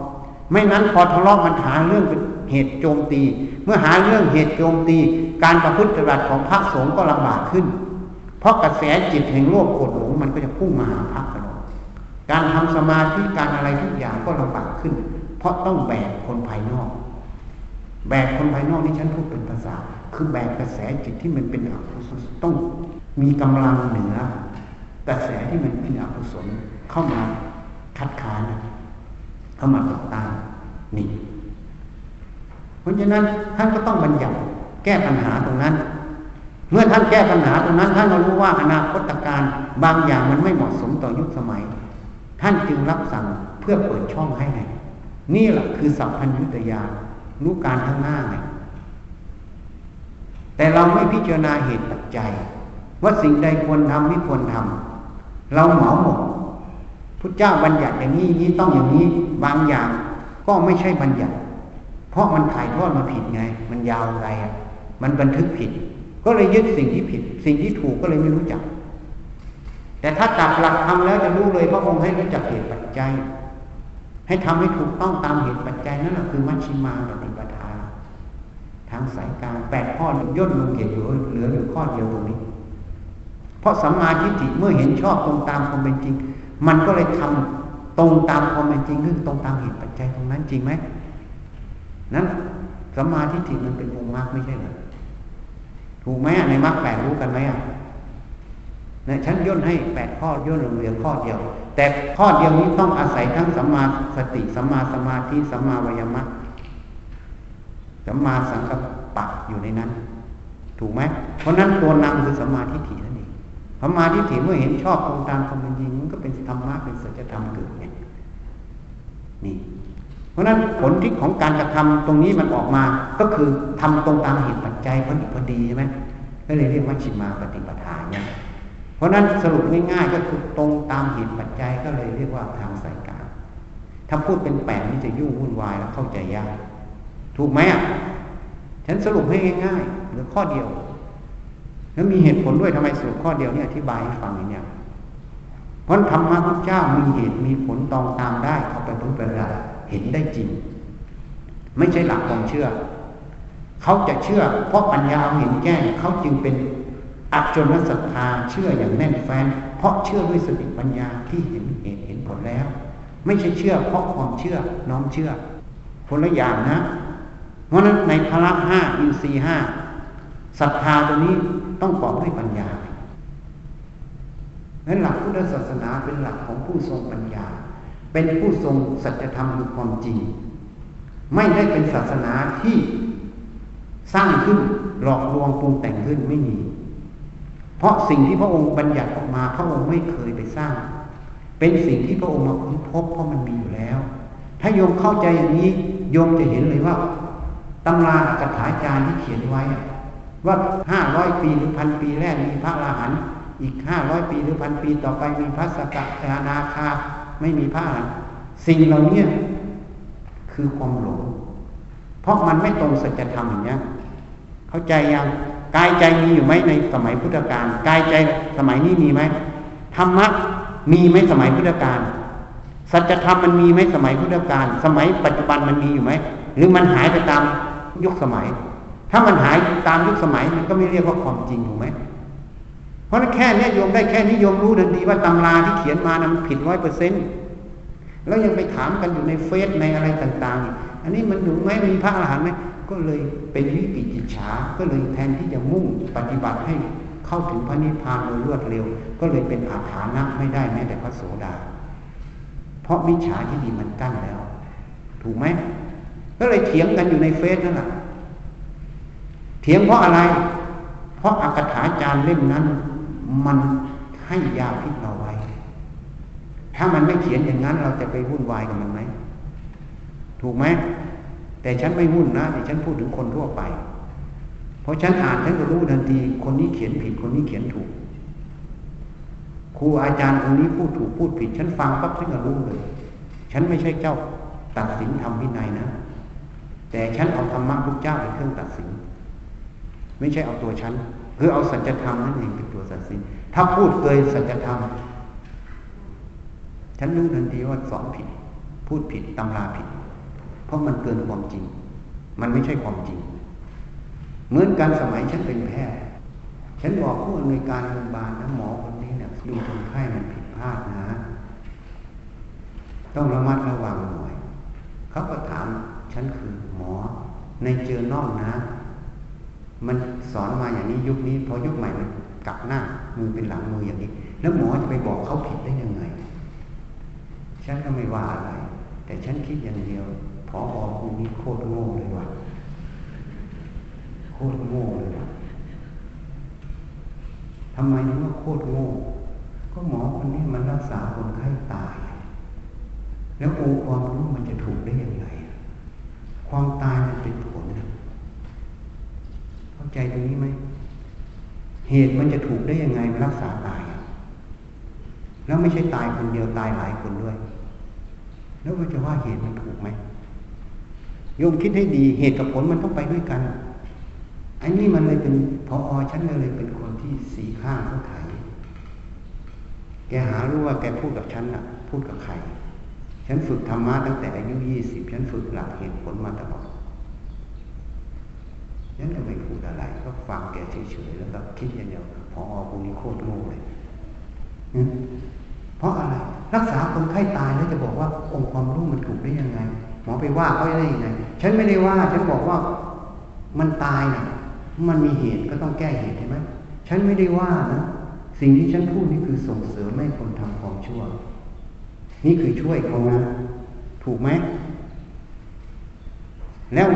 ไม่นั้นพอทะเลาะมันหาเรื่องเป็นเหตุโจมตีเมื่อหาเรื่องเหตุโจมตีการประพฤติปฏิบัติของพระสงฆ์ก็ลำบากขึ้นเพราะกระแสจิตแห่งโลภโกรธหลงมันก็จะพุ่งมาหาพระตลอดการทำสมาธิการอะไรทุกอย่างก็ลำบากขึ้นเพราะต้องแบกคนภายนอกแบกคนภายนอกที่ฉันพูดเป็นภาษาคือแบกกระแสจิตที่มันเป็นอกุศลต้องมีกำลังเหนือกระแสที่มันเป็นอกุศลเข้ามาคัดค้านเข้ามาต่อต้านนี่เพราะฉะนั้นท่านก็ต้องบัญญัติแก้ปัญหาตรงนั้นเมื่อท่านแก้ปัญหาตรงนั้นท่านก็รู้ว่าอนาคตการบางอย่างมันไม่เหมาะสมต่อยุคสมัยท่านจึงรับสั่งเพื่อเปิดช่องให้ไงนี่แหละคือสัพพัญญุตญาณรู้การข้างหน้าไงแต่เราไม่พิจารณาเหตุปัจจัยว่าสิ่งใดควรทำไม่ควรทำเราเหมาหมดพุทธเจ้าบัญญัติอย่างนี้นี้ต้องอย่างนี้บางอย่างก็ไม่ใช่บัญญัติเพราะมันถ่ายทอดมาผิดไงมันยาวไกลมันบันทึกผิดก็เลยยึดสิ่งที่ผิดสิ่งที่ถูกก็เลยไม่รู้จักแต่ถ้าจับหลักธรรมแล้วจะรู้เลยพระองค์ให้รู้จักเหตุปัจจัยให้ทำให้ถูกต้องตามเหตุปัจจัยนั่นแหละคือมัชฌิมาปฏิปทา างสายกลาง8ข้อย่นลงเหลืออยู่ข้อเดียวตรงนี้เพราะสัมมาทิฏฐิเมื่อเห็นชอบตรงตามความเป็นจริงมันก็เลยทำตรงตามความเป็นจริงคือตรงตามเหตุปัจจัยตรงนั้นจริงไหมนั้นสัมมาทิฏฐิมันเป็นองค์มรรคไม่ใช่เหรอถูกไหมในมรรคแปดรู้กันไหมในชั้นย่นให้8ข้อย่นลงเหลือข้อเดียวแต่ข้อเดียวนี้ต้องอาศัยทั้งสัมมาสติสัมมาสมาธิสัมมาวิมังสาสัมมาสังกัปปะอยู่ในนั้นถูกไหมเพราะนั้นตัวนำคือสัมมาทิฏฐินั่นเองสัมมาทิฏฐิเมื่อเห็นชอบตรงตามความเป็นจริงก็เป็นธรรมะเป็นสัจธรรมเกิดไงนี่เพราะนั้นผลที่ของการกระทำตรงนี้มันออกมาก็คือทำตรงตามเหตุปัจจัยพอดีใช่ไหมก็เลยเรียกว่าชิมาปฏิปทาเนี่ยเพราะนั้นสรุปง่ายๆก็คือตรงตามเหตุปัจจัยก็เลยเรียกว่าทางสายกลางถ้าพูดเป็นแปดนี่จะยุ่งวุ่นวายแล้วเข้าใจยากถูกไหมฉันสรุปให้ง่ายๆหรือข้อเดียวแล้วมีเหตุผลด้วยทำไมสรุปข้อเดียวนี่อธิบายให้ฟังอย่างนี้เพราะธรรมะพระเจ้ามีเหตุมีผลตรงตามได้เข้าไปเป็นระดับเห็นได้จริงไม่ใช่หลักความเชื่อเขาจะเชื่อเพราะปัญญาเห็นแจ้งเขาจึงเป็นอัจฉริยะศรัทธาเชื่ออย่างแน่นแฟ้นเพราะเชื่อด้วยสติปัญญาที่เห็นเหตุเห็นผลแล้วไม่ใช่เชื่อเพราะความเชื่อน้อมเชื่อคนละอย่างนะเพราะนั้นในพละ5อินทรีย์5ศรัทธาตัวนี้ต้องประกอบด้วยปัญญานั้นหลักพุทธศาสนาเป็นหลักของผู้ทรงปัญญาเป็นผู้ทรงสัจธรรมคือความจริงไม่ได้เป็นศาสนาที่สร้างขึ้นหลอกลวงปรุงแต่งขึ้นไม่มีเพราะสิ่งที่พระองค์บัญญัติออกมาพระองค์ไม่เคยไปสร้างเป็นสิ่งที่พระองค์มาค้นพบเพราะมันมีอยู่แล้วถ้าโยมเข้าใจอย่างนี้โยมจะเห็นเลยว่าตำราอักขายการที่เขียนไว้ว่า500ปีหรือพันปีแรกมีพระอรหันต์อีก500ปีหรือพันปีต่อไปมีพระสกทานาคาไม่มีพระอรหันต์สิ่งเหล่านี้คือความหลงเพราะมันไม่ตรงสัจธรรมอย่างนี้เข้าใจยังกายใจมีอยู่ไหมในสมัยพุทธกาลกายใจสมัยนี้มีไหมธรรมะมีไหมสมัยพุทธกาลสัจธรรมมันมีไหมสมัยพุทธกาลสมัยปัจจุบันมันมีอยู่ไหมหรือมันหายไปตามยุคสมัยถ้ามันหายตามยุคสมัยมันก็ไม่เรียกว่าความจริงถูกไหมเพราะแค่นี้โยมได้แค่นี้โยมรู้ทันทีว่าตำราที่เขียนมานั้นผิด 100% แล้วยังไปถามกันอยู่ในเฟซในอะไรต่างๆอันนี้มันถูกไหมมีพระอรหันต์ไหมก็เลยเป็นวิปิจิจฉาก็เลยแทนที่จะมุ่งปฏิบัติให้เข้าถึงพระนิพพานโดยรวดเร็วก็เลยเป็นอาถรรพ์นักไม่ได้แม้แต่พระโสดาเพราะมิจฉาทิฏฐิมันกั้นแล้วถูกไหมก็เลยเถียงกันอยู่ในเฟซนั่นแหละเถียงเพราะอะไรเพราะอักขาจารย์เล่มนั้นมันให้ยาพิษเราไว้ถ้ามันไม่เขียนอย่างนั้นเราจะไปวุ่นวายกับมันไหมถูกไหมแต่ฉันไม่วุ่นนะแต่ฉันพูดถึงคนทั่วไปเพราะฉันอ่านฉันก็รู้ทันทีคนนี้เขียนผิดคนนี้เขียนถูกครูอาจารย์คนนี้พูดถูกพูดผิดฉันฟังปั๊บฉันก็รู้เลยฉันไม่ใช่เจ้าตัดสินธรรมวินัยนะแต่ฉันเอาธรรมะพระเจ้าเป็นเครื่องตัดสินไม่ใช่เอาตัวฉันคือเอาสัจธรรมนั่นเองเป็นตัวตัดสินถ้าพูดเกินสัจธรรมฉันรู้ทันทีว่าสอนผิดพูดผิดตำราผิดเพราะมันเกินความจริงมันไม่ใช่ความจริงเหมือนกันสมัยฉันเป็นแพทย์ฉันบอกผู้อำนวยการโรงพยาบาลนะหมอคนนี้เนี่ยดูคนไข้มันผิดพลาดนะต้องระมัดระวังหน่อยเขาก็ถามฉันคือหมอในเจอน้องนะมันสอนมาอย่างนี้ยุคนี้พอยุคใหม่มันกลับหน้ามือเป็นหลังมืออย่างนี้แล้วหมอจะไปบอกเขาผิดได้ยังไงฉันก็ไม่ว่าอะไรแต่ฉันคิดอย่างเดียวพอกูนี่โคตรโง่เลยว่ะโคตรโง่เลยว่ะทำไมถึงว่าโคตรโง่ก็หมอคนนี้มันรักษาคนไข้ตายแล้วองค์ความรู้มันจะถูกได้ยังไงความตายมันเป็นผลเข้าใจตรงนี้ไหมเหตุมันจะถูกได้ยังไงมันรักษาตายแล้วไม่ใช่ตายคนเดียวตายหลายคนด้วยแล้วมันจะว่าเหตุมันถูกไหมโยมคิดให้ดีเหตุกับผลมันต้องไปด้วยกันไอ้นี่มันเลยเป็นพอฉันเลยเป็นคนที่สี่ข้างเขาไถแกหารู้ว่าแกพูดกับฉันน่ะพูดกับใครฉันฝึกธรรมะตั้งแต่อายุ20ฉันฝึกหลักเหตุผลมาตลอด งั้นก็ไม่พูดอะไรก็ฟังแกเฉยๆแล้วก็คิดอย่างเดียวพอพวกนี้โคตรโง่เลยเพราะอะไรรักษาคนไข้ตายแล้วจะบอกว่าองค์ความรู้มันถูกได้ยังไงหมอไปว่าเขาได้ยังไงฉันไม่ได้ว่าฉันบอกว่ามันตายนะมันมีเหตุก็ต้องแก้เหตุใช่ไหมฉันไม่ได้ว่านะสิ่งที่ฉันพูดนี่คือส่งเสริมให้คนทำความชั่วนี่คือช่วยเขานะถูกไหมแล้ว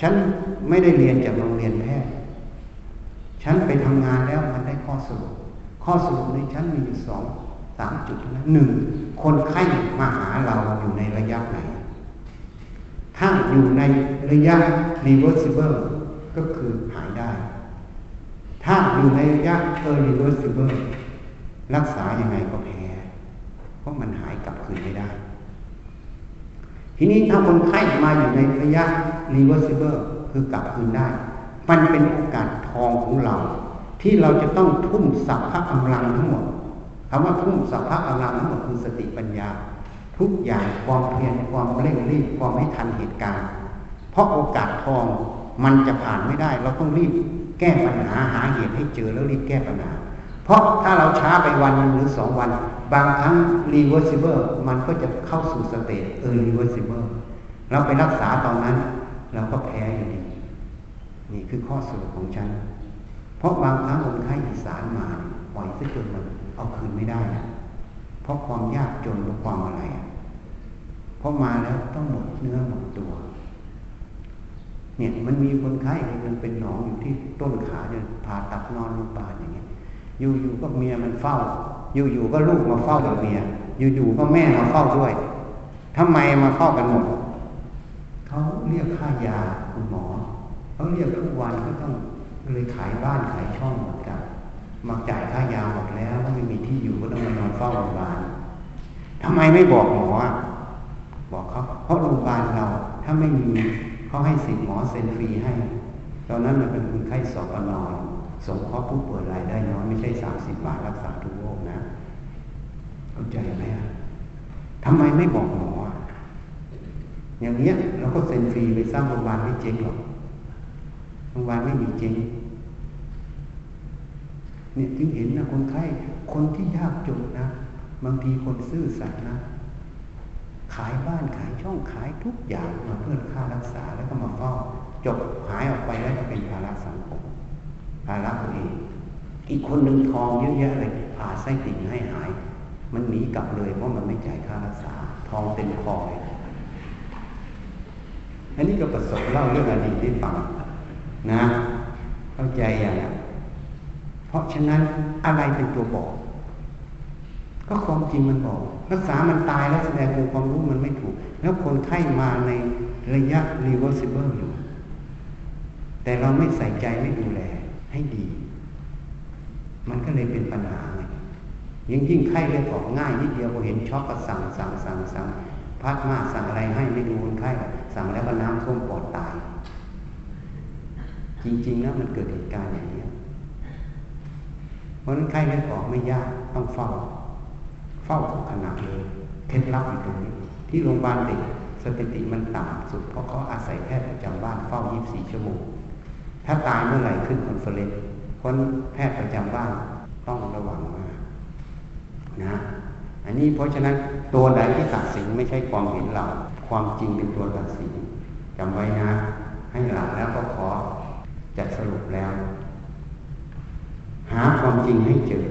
ฉันไม่ได้เรียนจากโรงเรียนแพทย์ฉันไปทำงานแล้วมันได้ข้อสรุปในฉันมีอยู่2-3 จุดนะหนึ่งคนไข้มาหาเราอยู่ในระยะไหนถ้าอยู่ในระยะ reversible ก็คือหายได้ถ้าอยู่ในระยะ irreversible รักษาอย่างไรก็แพ้เพราะมันหายกลับคืนไม่ได้ทีนี้ถ้าคนไข้มาอยู่ในระยะ reversible คือกลับคืนได้มันเป็นโอกาสทองของเราที่เราจะต้องทุ่มสรรพกำลังทั้งหมดคำว่าทุ่มสรรพกำลังทั้งหมดคือสติปัญญาทุกอย่างความเพียรความเร่งรีบความให้ทันเหตุการณ์เพราะโอกาสทองมันจะผ่านไม่ได้เราต้องรีบแก้ปัญหาหาเหตุให้เจอแล้วรีบแก้ปัญหาเพราะถ้าเราช้าไปวันหรือ2 วันบางครั้ง reversible มันก็จะเข้าสู่สเตจ irreversible เราไปรักษาตอนนั้นเราก็แพ้อยู่ดีนี่คือข้อสรุปของฉันเพราะบางครั้งคนไข้อีสานมาปล่อยซะจนมันเอาคืนไม่ได้นะเพราะความยากจนหรือความอะไรเพราะมาแล้วต้องหมดเนื้อหมดตัวเนี่ยมันมีคนไข้มันเป็นหนองอยู่ที่ต้นขาเนี่ยผ่าตัดนอนโรงพยาบาลอย่างเงี้ยอยู่ๆก็เมียมันเฝ้าอยู่ๆก็ลูกมาเฝ้ากับเมียอยู่ๆก็แม่มาเฝ้าด้วยทำไมมาเฝ้ากันหมดเขาเรียกค่ายาคุณหมอเขาเรียกทุกวันก็ต้องเลยขายบ้านขายช่องหมดกันมาจ่ายค่ายาหมดแล้วไม่มีที่อยู่ก็ต้องมานอนเฝ้าโรงพยาบาลทำไมไม่บอกหมอบอกเขาเพราะโรงพยาบาลเราถ้าไม่มีเขาให้สิทธิ์หมอเซ็นฟรีให้ตอนนั้นมันเป็นคนไข้สปน.สงเคราะห์ผู้ป่วยรายได้น้อยไม่ใช่30 บาทรักษาทุกโรคนะเข้าใจไหมทำไมไม่บอกหมออย่างเนี้ยเราก็เซ็นฟรีไปสร้างโรงพยาบาลไม่เจ๊งหรอกโรงพยาบาลไม่มีเจ๊งเนี่ยถึงเห็นนะคนไข้คนที่ยากจนนะบางทีคนซื่อสัตย์นะขายบ้านขายช่องขายทุกอย่างมาเพื่อค่ารักษาแล้วก็มาเฝ้าจบหายออกไปแล้วจะเป็นภาระสังคมภาระตัวเองอีกคนหนึ่งทองเยอะแยะเลยผ่าไส้ติ่งให้หายมันหนีกลับเลยเพราะมันไม่จ่ายค่ารักษาทองเต็มคอเลยอันนี้ก็ประสบเล่าเรื่องอดีตได้ฟังนะเข้าใจอย่างนั้นเพราะฉะนั้นอะไรเป็นตัวบอกก็ความจริงมันบอกรักษามันตายแล้วแสดงความรู้มันไม่ถูกแล้วคนไข้มาในระยะ reversible อยู่แต่เราไม่ใส่ใจไม่ดูแลให้ดีมันก็เลยเป็นปัญหาไงยิ่งไข้เลือดออกง่ายนิดเดียวพอเห็นช็อกก็สั่งพลาสมาสั่งอะไรให้ไม่ดูคนไข้สั่งแล้วก็น้ำท่วมปอดตายจริงๆแล้วมันเกิดเหตุการณ์อย่างนี้เพราะนั้นไข้เลือดออกไม่ยากต้องเฝ้าทุกขณะเลยเคล็ดลับอยู่ตรงนี้ที่โรงพยาบาลเด็กสถิติมันต่ำสุดเพราะเขาอาศัยแพทย์ประจำบ้านเฝ้า24 ชั่วโมงถ้าตายเมื่อไหร่ขึ้นคอนเฟอเรนซ์คนแพทย์ประจำบ้านต้องระวังมากนะอันนี้เพราะฉะนั้นตัวใดที่ตัดสินไม่ใช่ความเห็นเราความจริงเป็นตัวตัดสินจำไว้นะให้หลักแล้วก็ขอจัดสรุปแล้วหาความจริงให้เจอ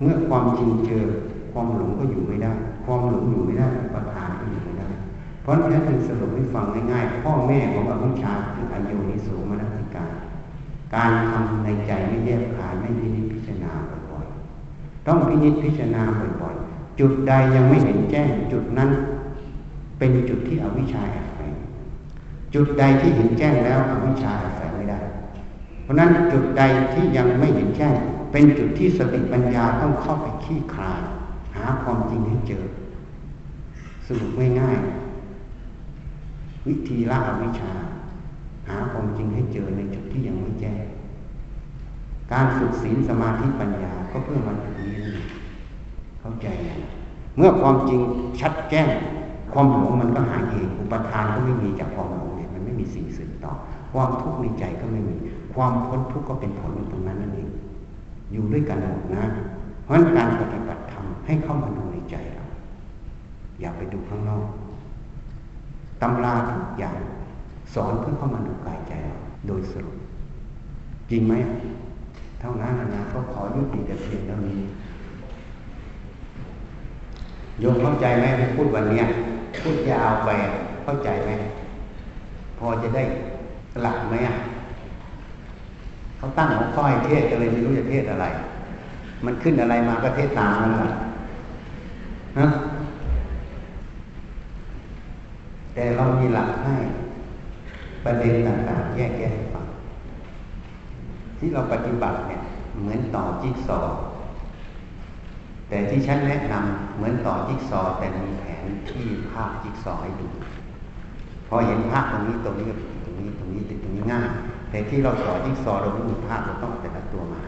เมื่อความจริงเจอความหลงก็อยู่ไม่ได้ความหลงอยู่ไม่ได้ปัญหาก็อยู่ไม่ได้เพราะฉะนั้นถึงสรุปให้ฟังง่ายๆพ่อแม่ของอภิชาคืออโยนิโสมนสิการการทำในใจไม่แยกขายไม่พินิจพิจารณาบ่อยๆต้องพินิจพิจารณาบ่อยๆจุดใดยังไม่เห็นแจ้งจุดนั้นเป็นจุดที่อวิชชาแอบแฝงจุดใดที่เห็นแจ้งแล้วอวิชชาแอบแฝงไม่ได้เพราะนั้นจุดใดที่ยังไม่เห็นแจ้งเป็นจุดที่สติปัญญาต้องเข้าไปขี้คลายหาความจริงให้เจอสรุปง่ายๆวิธีละอวิชชาหาความจริงให้เจอในจุดที่ยังไม่แจ้งการฝึกศีลสมาธิปัญญาก็เพื่อมาถึงนี้เข้าใจเมื่อความจริงชัดแจ้งความหลงมันก็หายเองอุปทานก็ไม่มีจากความหลงเนี่ยมันไม่มีสิ่งสืบต่อ ความทุกข์ในใจก็ไม่มีความพ้นทุกข์ก็เป็นผลตรงนั้นนั่นเองอยู่ด้วยกันหมดนะเพราะฉะนั้นการปฏิบัติธรรมให้เข้ามาดูในใจเราอย่าไปดูข้างนอกตำราทุกอย่างสอนเพื่อเข้ามาดูกายใจเราโดยสรุปจริงไหมเท่านั้นนะก็ขอยุติแต่เพียงเท่านี้โยมเข้าใจไหมพูดวันนี้พูดยาวไปเข้าใจไหมพอจะได้หลักไหมเขาตั้งหัวข้อให้เทศกันเลยไม่รู้จะเทศอะไรมันขึ้นอะไรมาก็เทศตามนั่นแหละนะแต่เรามีหลักให้ประเด็นต่างๆแยกแยะให้ฟังที่เราปฏิบัติเนี่ยเหมือนต่อจิ๊กซอว์แต่ที่ฉันแนะนำเหมือนต่อจิ๊กซอว์แต่มีแผนที่ภาพจิ๊กซอว์ให้ดูพอเห็นภาพตรงนี้ตรงนี้ตรงนี้ตรงนี้ง่ายแต่ที่เราต่อจิ๊กซอว์เราไม่มีภาพเราต้องแต่ละตัวมา